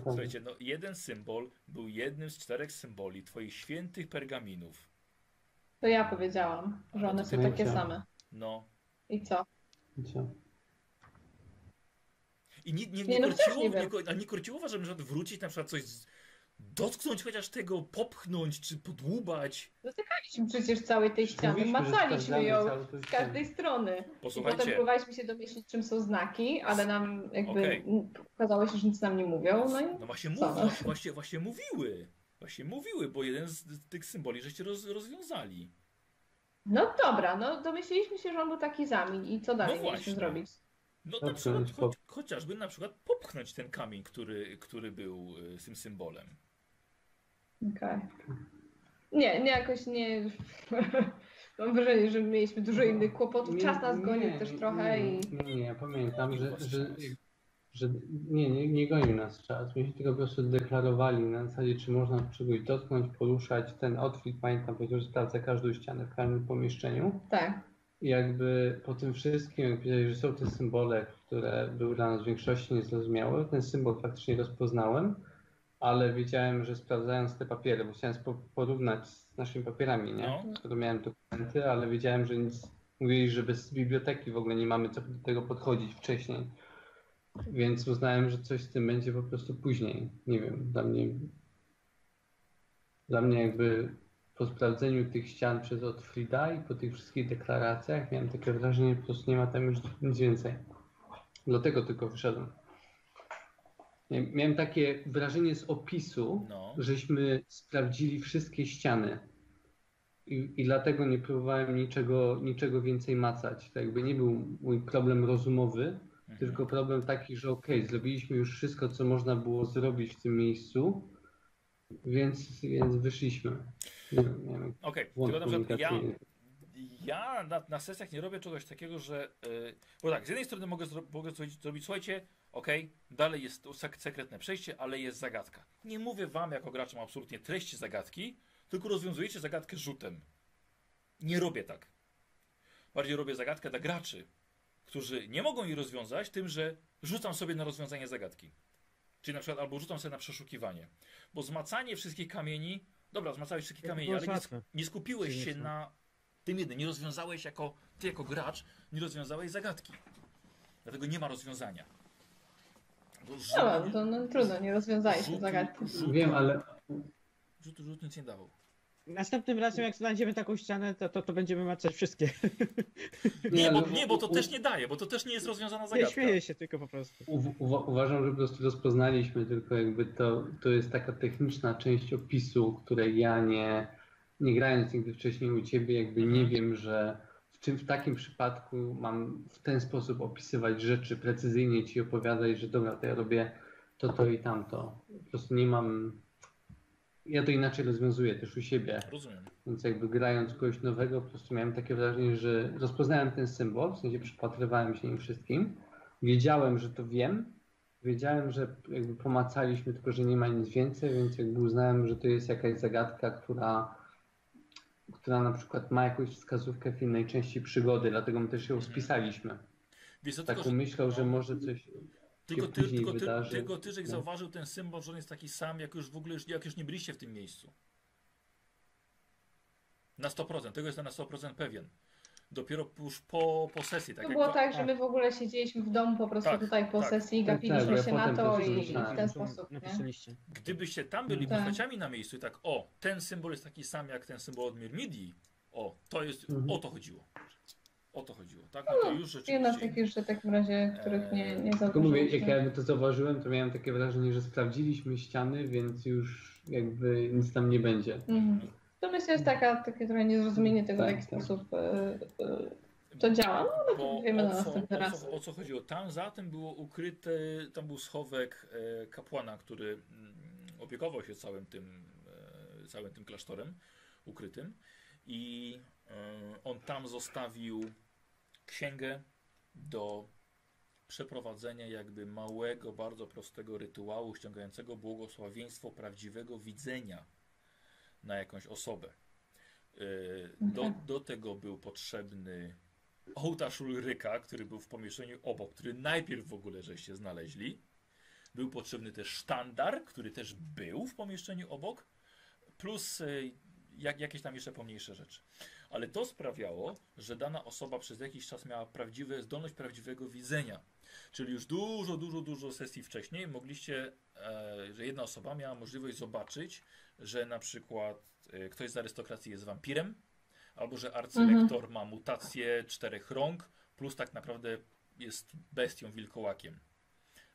Słuchajcie, jeden symbol był jednym z 4 symboli twoich świętych pergaminów. To ja powiedziałam, że one są takie same. No. I co? I nie korciło was, żeby wrócić na przykład coś... Dotknąć chociaż tego, popchnąć czy podłubać. Dotykaliśmy przecież całej tej ściany, macaliśmy ją z każdej strony. Posłuchajcie. I potem próbowaliśmy się domyślić, czym są znaki, ale nam jakby okazało się, że nic nam nie mówią. No właśnie mówiły, bo jeden z tych symboli żeście rozwiązali. No dobra, domyśliliśmy się, że on był taki zamin i co dalej mieliśmy zrobić? No na przykład chociażby na przykład popchnąć ten kamień, który był tym symbolem. Okej. Nie, jakoś nie. Mam wrażenie, że mieliśmy dużo innych kłopotów. Czas nas gonił też trochę ja pamiętam, że nie gonił nas czas. Myśmy tylko po prostu deklarowali na zasadzie, czy można czegoś dotknąć, poruszać. Ten outfit, pamiętam, powiedział, że sprawdza każdą ścianę w każdym pomieszczeniu. Tak. jakby po tym wszystkim, jak powiedziałeś, że są te symbole, które były dla nas w większości niezrozumiałe, ten symbol faktycznie rozpoznałem, ale wiedziałem, że sprawdzając te papiery, bo chciałem porównać z naszymi papierami, nie? No. Skoro miałem dokumenty, ale wiedziałem, że nic, mówili, że bez biblioteki w ogóle nie mamy co do tego podchodzić wcześniej. Więc uznałem, że coś z tym będzie po prostu później. Nie wiem, dla mnie jakby po sprawdzeniu tych ścian przez Otfrida i po tych wszystkich deklaracjach miałem takie wrażenie, że po prostu nie ma tam już nic więcej. Dlatego tylko wyszedłem. Miałem takie wrażenie z opisu, żeśmy sprawdzili wszystkie ściany. I dlatego nie próbowałem niczego więcej macać. To jakby nie był mój problem rozumowy, tylko problem taki, że okej, zrobiliśmy już wszystko, co można było zrobić w tym miejscu, więc wyszliśmy. Okej. Tylko na przykład ja na sesjach nie robię czegoś takiego, że... Bo tak, z jednej strony mogę coś zrobić, słuchajcie, okej, dalej jest to sekretne przejście, ale jest zagadka. Nie mówię wam jako graczom absolutnie treści zagadki, tylko rozwiązujecie zagadkę rzutem. Nie robię tak. Bardziej robię zagadkę dla graczy, którzy nie mogą jej rozwiązać tym, że rzucam sobie na rozwiązanie zagadki. Czyli na przykład albo rzucam sobie na przeszukiwanie. Bo zmacanie wszystkich kamieni... Dobra, zmacałeś wszystkie kamienie, ale nie skupiłeś się na tym jednym. Nie rozwiązałeś jako gracz, nie rozwiązałeś zagadki. Dlatego nie ma rozwiązania. No trudno, nie rozwiązałeś zagadki. Wiem, ale... Rzut nic nie dawał. Następnym razem, jak znajdziemy taką ścianę, to będziemy macać wszystkie. Nie, bo to też nie daje, bo to też nie jest rozwiązana zagadka. Nie, śmieję się tylko po prostu. Uważam, że po prostu rozpoznaliśmy, tylko jakby to jest taka techniczna część opisu, której ja nie grając nigdy wcześniej u ciebie, jakby nie wiem, że w takim przypadku mam w ten sposób opisywać rzeczy, precyzyjnie ci opowiadać, że dobra, to ja robię to i tamto. Po prostu nie mam... Ja to inaczej rozwiązuję też u siebie. Rozumiem. Więc jakby grając kogoś nowego, po prostu miałem takie wrażenie, że rozpoznałem ten symbol, w sensie przypatrywałem się nim wszystkim. Wiedziałem, że to wiem. Wiedziałem, że jakby pomacaliśmy, tylko że nie ma nic więcej, więc jakby uznałem, że to jest jakaś zagadka, która na przykład ma jakąś wskazówkę w innej części przygody, dlatego my też ją spisaliśmy. Taką myślą, że może coś... Tylko Tyżek zauważył ten symbol, że on jest taki sam, jak już nie byliście w tym miejscu. Na 100%, tego jestem na 100% pewien. Dopiero już po sesji. Tak to było tak, że my w ogóle siedzieliśmy w domu po prostu tutaj po sesji i gapiliśmy się na to i w ten sposób. Nie? Gdybyście tam byli postaciami na miejscu i tak, ten symbol jest taki sam jak ten symbol od Mirmidii, o to chodziło. O to chodziło, tak? No to już rzeczywiście... Jedna z tych jeszcze w takim razie, których nie zauważyłem. Tylko mówię, jak ja to zauważyłem, to miałem takie wrażenie, że sprawdziliśmy ściany, więc już jakby nic tam nie będzie. To myślę, że jest takie trochę niezrozumienie tego, w jaki sposób to działa. No wiemy na następny raz. O co chodziło? Tam za tym było ukryte, tam był schowek kapłana, który opiekował się całym tym klasztorem ukrytym. I on tam zostawił księgę do przeprowadzenia jakby małego, bardzo prostego rytuału ściągającego błogosławieństwo prawdziwego widzenia na jakąś osobę. Do tego był potrzebny ołtarz Ulryka, który był w pomieszczeniu obok, który najpierw w ogóle żeście znaleźli. Był potrzebny też sztandar, który też był w pomieszczeniu obok, plus... jakieś tam jeszcze pomniejsze rzeczy. Ale to sprawiało, że dana osoba przez jakiś czas miała zdolność prawdziwego widzenia. Czyli już dużo sesji wcześniej mogliście, że jedna osoba miała możliwość zobaczyć, że na przykład ktoś z arystokracji jest wampirem, albo że arcylektor ma mutację 4 rąk, plus tak naprawdę jest bestią wilkołakiem.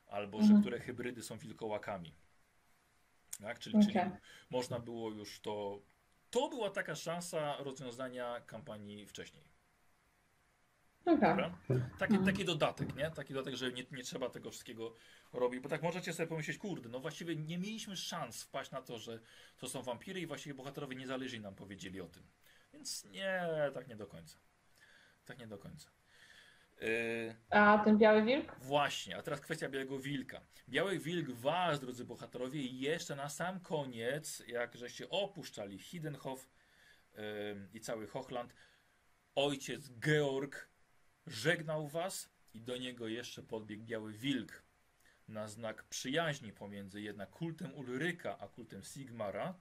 Albo że które hybrydy są wilkołakami. Tak? Czyli można było już to... To była taka szansa rozwiązania kampanii wcześniej. Dobra? Taki dodatek, nie? Taki dodatek, że nie trzeba tego wszystkiego robić. Bo tak możecie sobie pomyśleć, kurde, no właściwie nie mieliśmy szans wpaść na to, że to są wampiry i właściwie bohaterowie niezależni nam powiedzieli o tym. Więc tak nie do końca. A ten biały wilk? Właśnie, a teraz kwestia białego wilka. Biały wilk was, drodzy bohaterowie, jeszcze na sam koniec, jak żeście opuszczali Hidenhof i cały Hochland, Ojciec Georg żegnał was i do niego jeszcze podbiegł biały wilk na znak przyjaźni pomiędzy jednak kultem Ulryka a kultem Sigmara,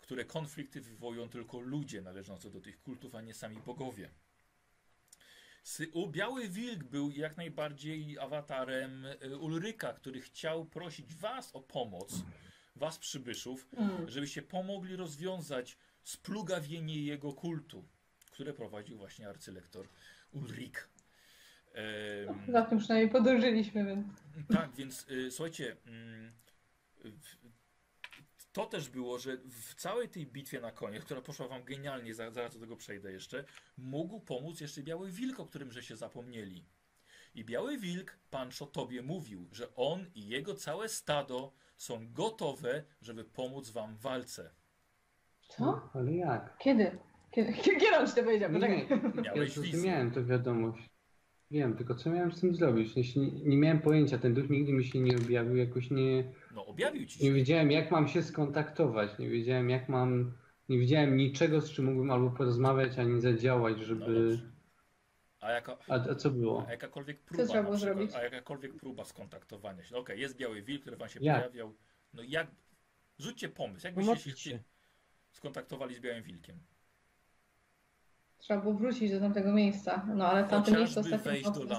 które konflikty wywołują tylko ludzie należący do tych kultów, a nie sami bogowie. Biały wilk był jak najbardziej awatarem Ulryka, który chciał prosić was o pomoc, was przybyszów, żebyście pomogli rozwiązać splugawienie jego kultu, które prowadził właśnie arcylektor Ulrik. No, za tym przynajmniej podążyliśmy, więc... Tak, więc słuchajcie, to też było, że w całej tej bitwie na koniec, która poszła wam genialnie, zaraz do tego przejdę jeszcze, mógł pomóc jeszcze Biały Wilk, o którym się zapomnieli. I Biały Wilk, Pancho, tobie mówił, że on i jego całe stado są gotowe, żeby pomóc wam w walce. Co? Ale jak? Kiedy? Kieram się to powiedział, poczekaj. Ja miałem tę wiadomość. Wiem, tylko co miałem z tym zrobić? Nie miałem pojęcia, ten duch nigdy mi się nie objawił, jakoś nie... No objawił ci się. Nie wiedziałem, jak mam się skontaktować, nie wiedziałem, jak mam... Nie wiedziałem niczego, z czym mógłbym albo porozmawiać, ani zadziałać, żeby... No a co było? A jakakolwiek próba, skontaktowania się. No, okej, jest Biały Wilk, który wam się pojawiał. No jak... Rzućcie pomysł, jakbyście się skontaktowali z Białym Wilkiem. Trzeba było wrócić do tamtego miejsca, no ale tamte miejsce ostatnio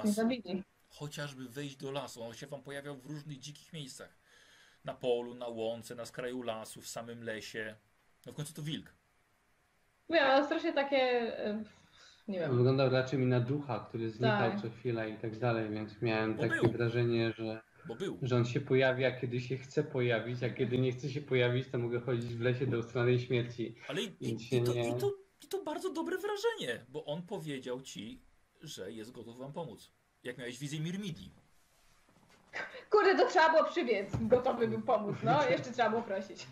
nie zabili. Chociażby wejść do lasu, on się wam pojawiał w różnych dzikich miejscach. Na polu, na łące, na skraju lasu, w samym lesie. No w końcu to wilk. Mówię, ale strasznie takie, nie wiem. Wyglądał raczej mi na ducha, który znikał co chwilę i tak dalej, więc miałem takie wrażenie, że... Bo był. Że on się pojawia, kiedy się chce pojawić, a kiedy nie chce się pojawić, to mogę chodzić w lesie do ustranej śmierci. Ale i to bardzo dobre wrażenie, bo on powiedział ci, że jest gotów wam pomóc. Jak miałeś wizję Mirmidii. Kurde, to trzeba było przybiec. Gotowy był pomóc, no. Jeszcze trzeba było prosić.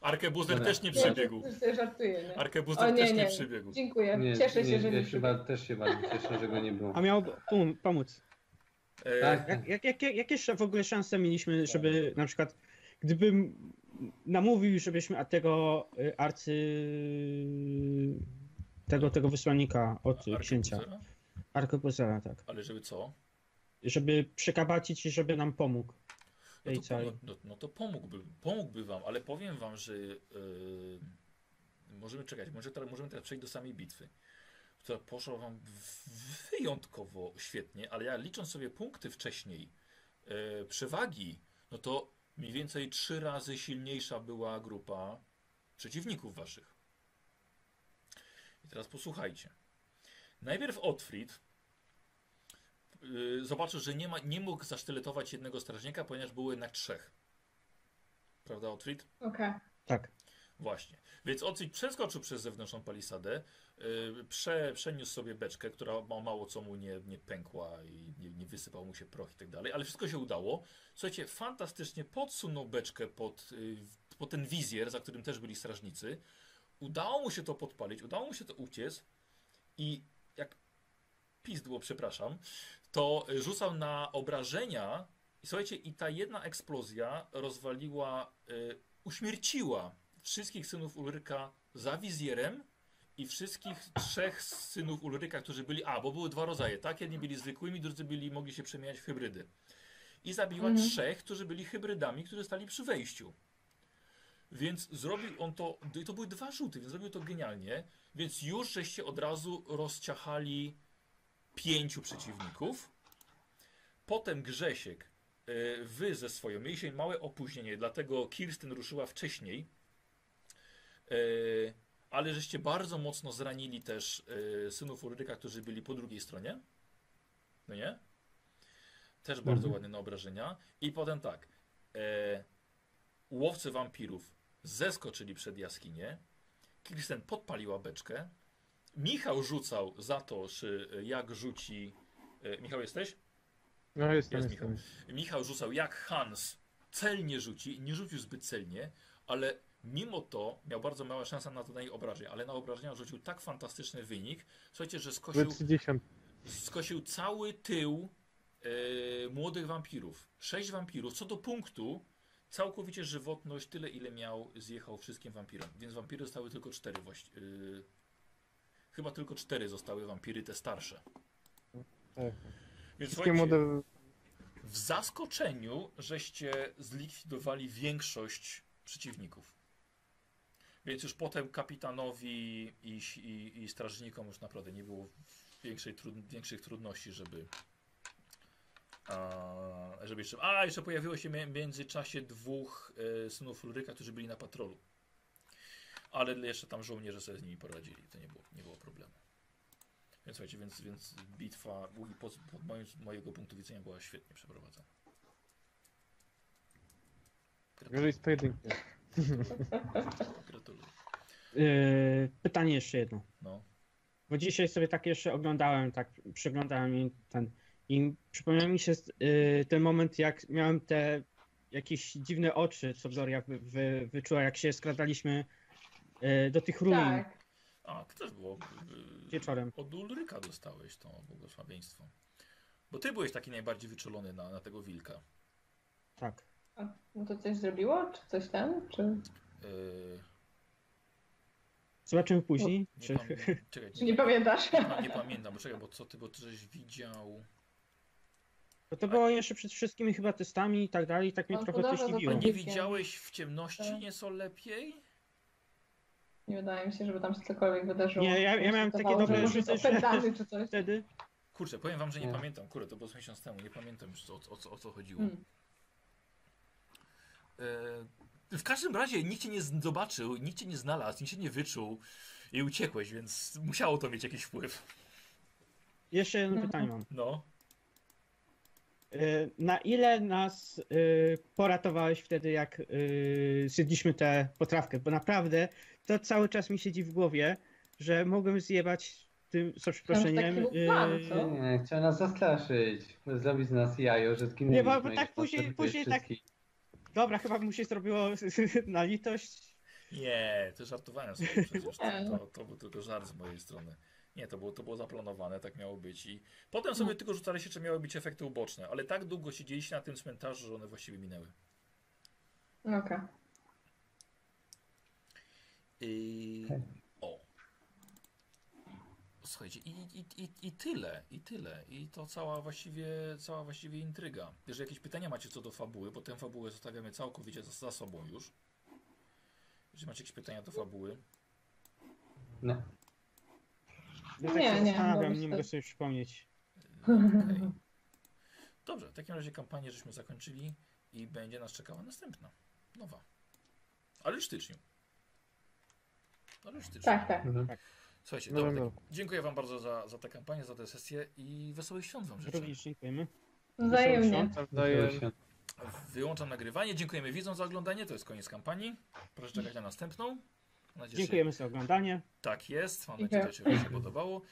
Arkebuzer też nie przybiegł. Arkebuzer też nie przybiegł. Dziękuję. Cieszę się, że nie przybiegł. Też się bardzo cieszę, że go nie było. A miał pomóc. Tak. Jakie w ogóle szanse mieliśmy, żeby na przykład, gdybym namówił, żebyśmy tego tego wysłannika od księcia. Arkebuzera, tak. Ale żeby co? Żeby przekabacić i żeby nam pomógł. No to pomógłby wam, ale powiem wam, że możemy czekać, możemy teraz przejść do samej bitwy, która poszła wam wyjątkowo świetnie, ale ja licząc sobie punkty wcześniej przewagi, no to mniej więcej 3 razy silniejsza była grupa przeciwników waszych. I teraz posłuchajcie. Najpierw Otfrid zobaczył, że nie mógł zasztyletować jednego strażnika, ponieważ było jednak 3. Prawda, Otfrid? Okej. Tak. Właśnie. Więc Otfrid przeskoczył przez zewnętrzną palisadę, przeniósł sobie beczkę, która mało co mu nie pękła i nie wysypał mu się proch i tak dalej, ale wszystko się udało. Słuchajcie, fantastycznie podsunął beczkę pod ten wizjer, za którym też byli strażnicy. Udało mu się to podpalić, udało mu się to uciec i jak pizdło, przepraszam, to rzucał na obrażenia i słuchajcie, i ta jedna eksplozja rozwaliła, uśmierciła wszystkich synów Ulryka za wizjerem i wszystkich 3 synów Ulryka, którzy byli... bo były 2 rodzaje, tak? Jedni byli zwykłymi, drudzy mogli się przemieniać w hybrydy. I zabiła 3, którzy byli hybrydami, którzy stali przy wejściu. Więc zrobił on to... I to były 2 rzuty, więc zrobił to genialnie. Więc już żeście od razu rozciachali 5 przeciwników. Potem Grzesiek, wy ze swoją... Mieliście małe opóźnienie, dlatego Kirsten ruszyła wcześniej. Ale żeście bardzo mocno zranili też synów Ulryka, którzy byli po drugiej stronie. No nie? Też bardzo ładne na obrażenia. I potem tak. Łowcy wampirów zeskoczyli przed jaskinię. Kirsten podpaliła beczkę. Michał rzucał za to, czy jak rzuci... Michał, jesteś? No jestem. Michał rzucał jak Hans. Celnie rzuci. Nie rzucił zbyt celnie, ale... Mimo to miał bardzo małe szanse na dodanie obrażeń, ale na obrażenia rzucił tak fantastyczny wynik, słuchajcie, że skosił cały tył młodych wampirów. 6 wampirów, co do punktu, całkowicie żywotność, tyle ile miał, zjechał wszystkim wampirom. Więc wampiry zostały tylko 4 Chyba tylko 4 zostały wampiry, te starsze. Tak. Więc w zaskoczeniu, żeście zlikwidowali większość przeciwników. Więc już potem kapitanowi i strażnikom już naprawdę nie było większych trudności, żeby... jeszcze pojawiło się w międzyczasie 2 synów Ulryka, którzy byli na patrolu. Ale jeszcze tam żołnierze sobie z nimi poradzili, to nie było problemu. Więc słuchajcie, więc bitwa z mojego punktu widzenia była świetnie przeprowadzona. Gratuluję. Gratuluję. Pytanie jeszcze jedno. No. Bo dzisiaj sobie tak jeszcze oglądałem, tak przeglądałem i przypomniał mi się ten moment, jak miałem te jakieś dziwne oczy, co Zoria wyczuła, jak się skradaliśmy do tych ruin. Tak. A, to też było wieczorem. Od Ulryka dostałeś to błogosławieństwo. Bo ty byłeś taki najbardziej wyczulony na tego wilka. Tak. A no to coś zrobiło? Czy coś tam? Czy... Zobaczymy później. No, nie pamiętasz? Nie pamiętam, bo co ty, bo ty żeś widział... Bo to było jeszcze przed wszystkimi chyba testami i tak dalej, tak mnie trochę coś dziwiło. Nie widziałeś w ciemności nieco lepiej? Nie wydaje mi się, żeby tam się cokolwiek wydarzyło. Nie, ja miałem takie dobre rzeczy wtedy. Kurczę, powiem wam, że nie pamiętam. Kurczę, to było miesiąc temu, nie pamiętam już o co chodziło. W każdym razie nikt cię nie zobaczył, nikt cię nie znalazł, nikt cię nie wyczuł i uciekłeś, więc musiało to mieć jakiś wpływ. Jeszcze jedno pytanie mam. No. Na ile nas poratowałeś wtedy, jak zjedliśmy tę potrawkę? Bo naprawdę to cały czas mi siedzi w głowie, że mogłem zjebać tym, co przeproszeniem. Chciał nas zastraszyć, zrobić z nas jajo, że zginęliśmy. Nie, bo tak później tak... Dobra, chyba mu się zrobiło na litość. Nie, to żartowałem sobie przecież. To był tylko żart z mojej strony. Nie, to było zaplanowane, tak miało być i potem sobie tylko rzucaliście, czy miały być efekty uboczne, ale tak długo siedzieliście na tym cmentarzu, że one właściwie minęły. Okej. Okay. Słuchajcie, i tyle. I to cała właściwie intryga. Jeżeli jakieś pytania macie co do fabuły, bo tę fabułę zostawiamy całkowicie za sobą już. Jeżeli macie jakieś pytania do fabuły... No. Ja tak nie mogę sobie przypomnieć. Okay. Dobrze, w takim razie kampanię żeśmy zakończyli i będzie nas czekała następna, nowa. Ale w styczniu. Tak. Słuchajcie, dobra, dziękuję wam bardzo za tę kampanię, za tę sesję i wesołych świąt wam życzę. Dziękujemy. Wzajemnie. Wyłączam nagrywanie, dziękujemy widzom za oglądanie, to jest koniec kampanii. Proszę czekać na następną. Dziękujemy za oglądanie. Tak jest. Mam nadzieję, że Wam się podobało.